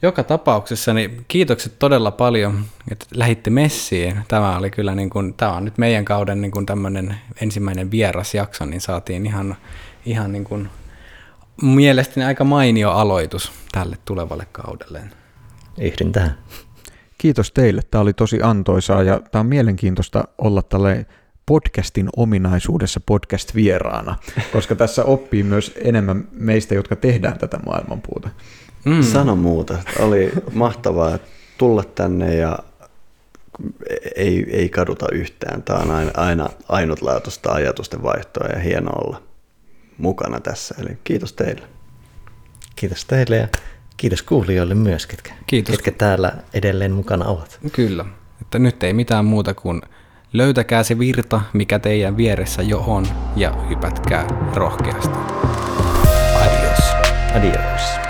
joka tapauksessa niin kiitokset todella paljon, että lähditte messiin. Tämä oli kyllä niin kuin, tämä on nyt meidän kauden niin kuin tämmöinen ensimmäinen vierasjakso, niin saatiin ihan niin kuin mielestäni aika mainio aloitus tälle tulevalle kaudelle. Yhdyn tähän. Kiitos teille. Tämä oli tosi antoisaa ja tämä on mielenkiintoista olla tälle podcastin ominaisuudessa podcast-vieraana, koska tässä oppii myös enemmän meistä, jotka tehdään tätä maailmanpuuta. Mm. Sano muuta. Oli mahtavaa tulla tänne ja ei kaduta yhtään. Tämä on aina ainutlaatuista ajatusten vaihtoa ja hienoa olla mukana tässä. Eli kiitos teille. Kiitos teille ja kiitos kuulijoille myös, ketkä täällä edelleen mukana ovat. Kyllä. Että nyt ei mitään muuta kuin löytäkää se virta, mikä teidän vieressä jo on, ja hypätkää rohkeasti. Adios. Adios.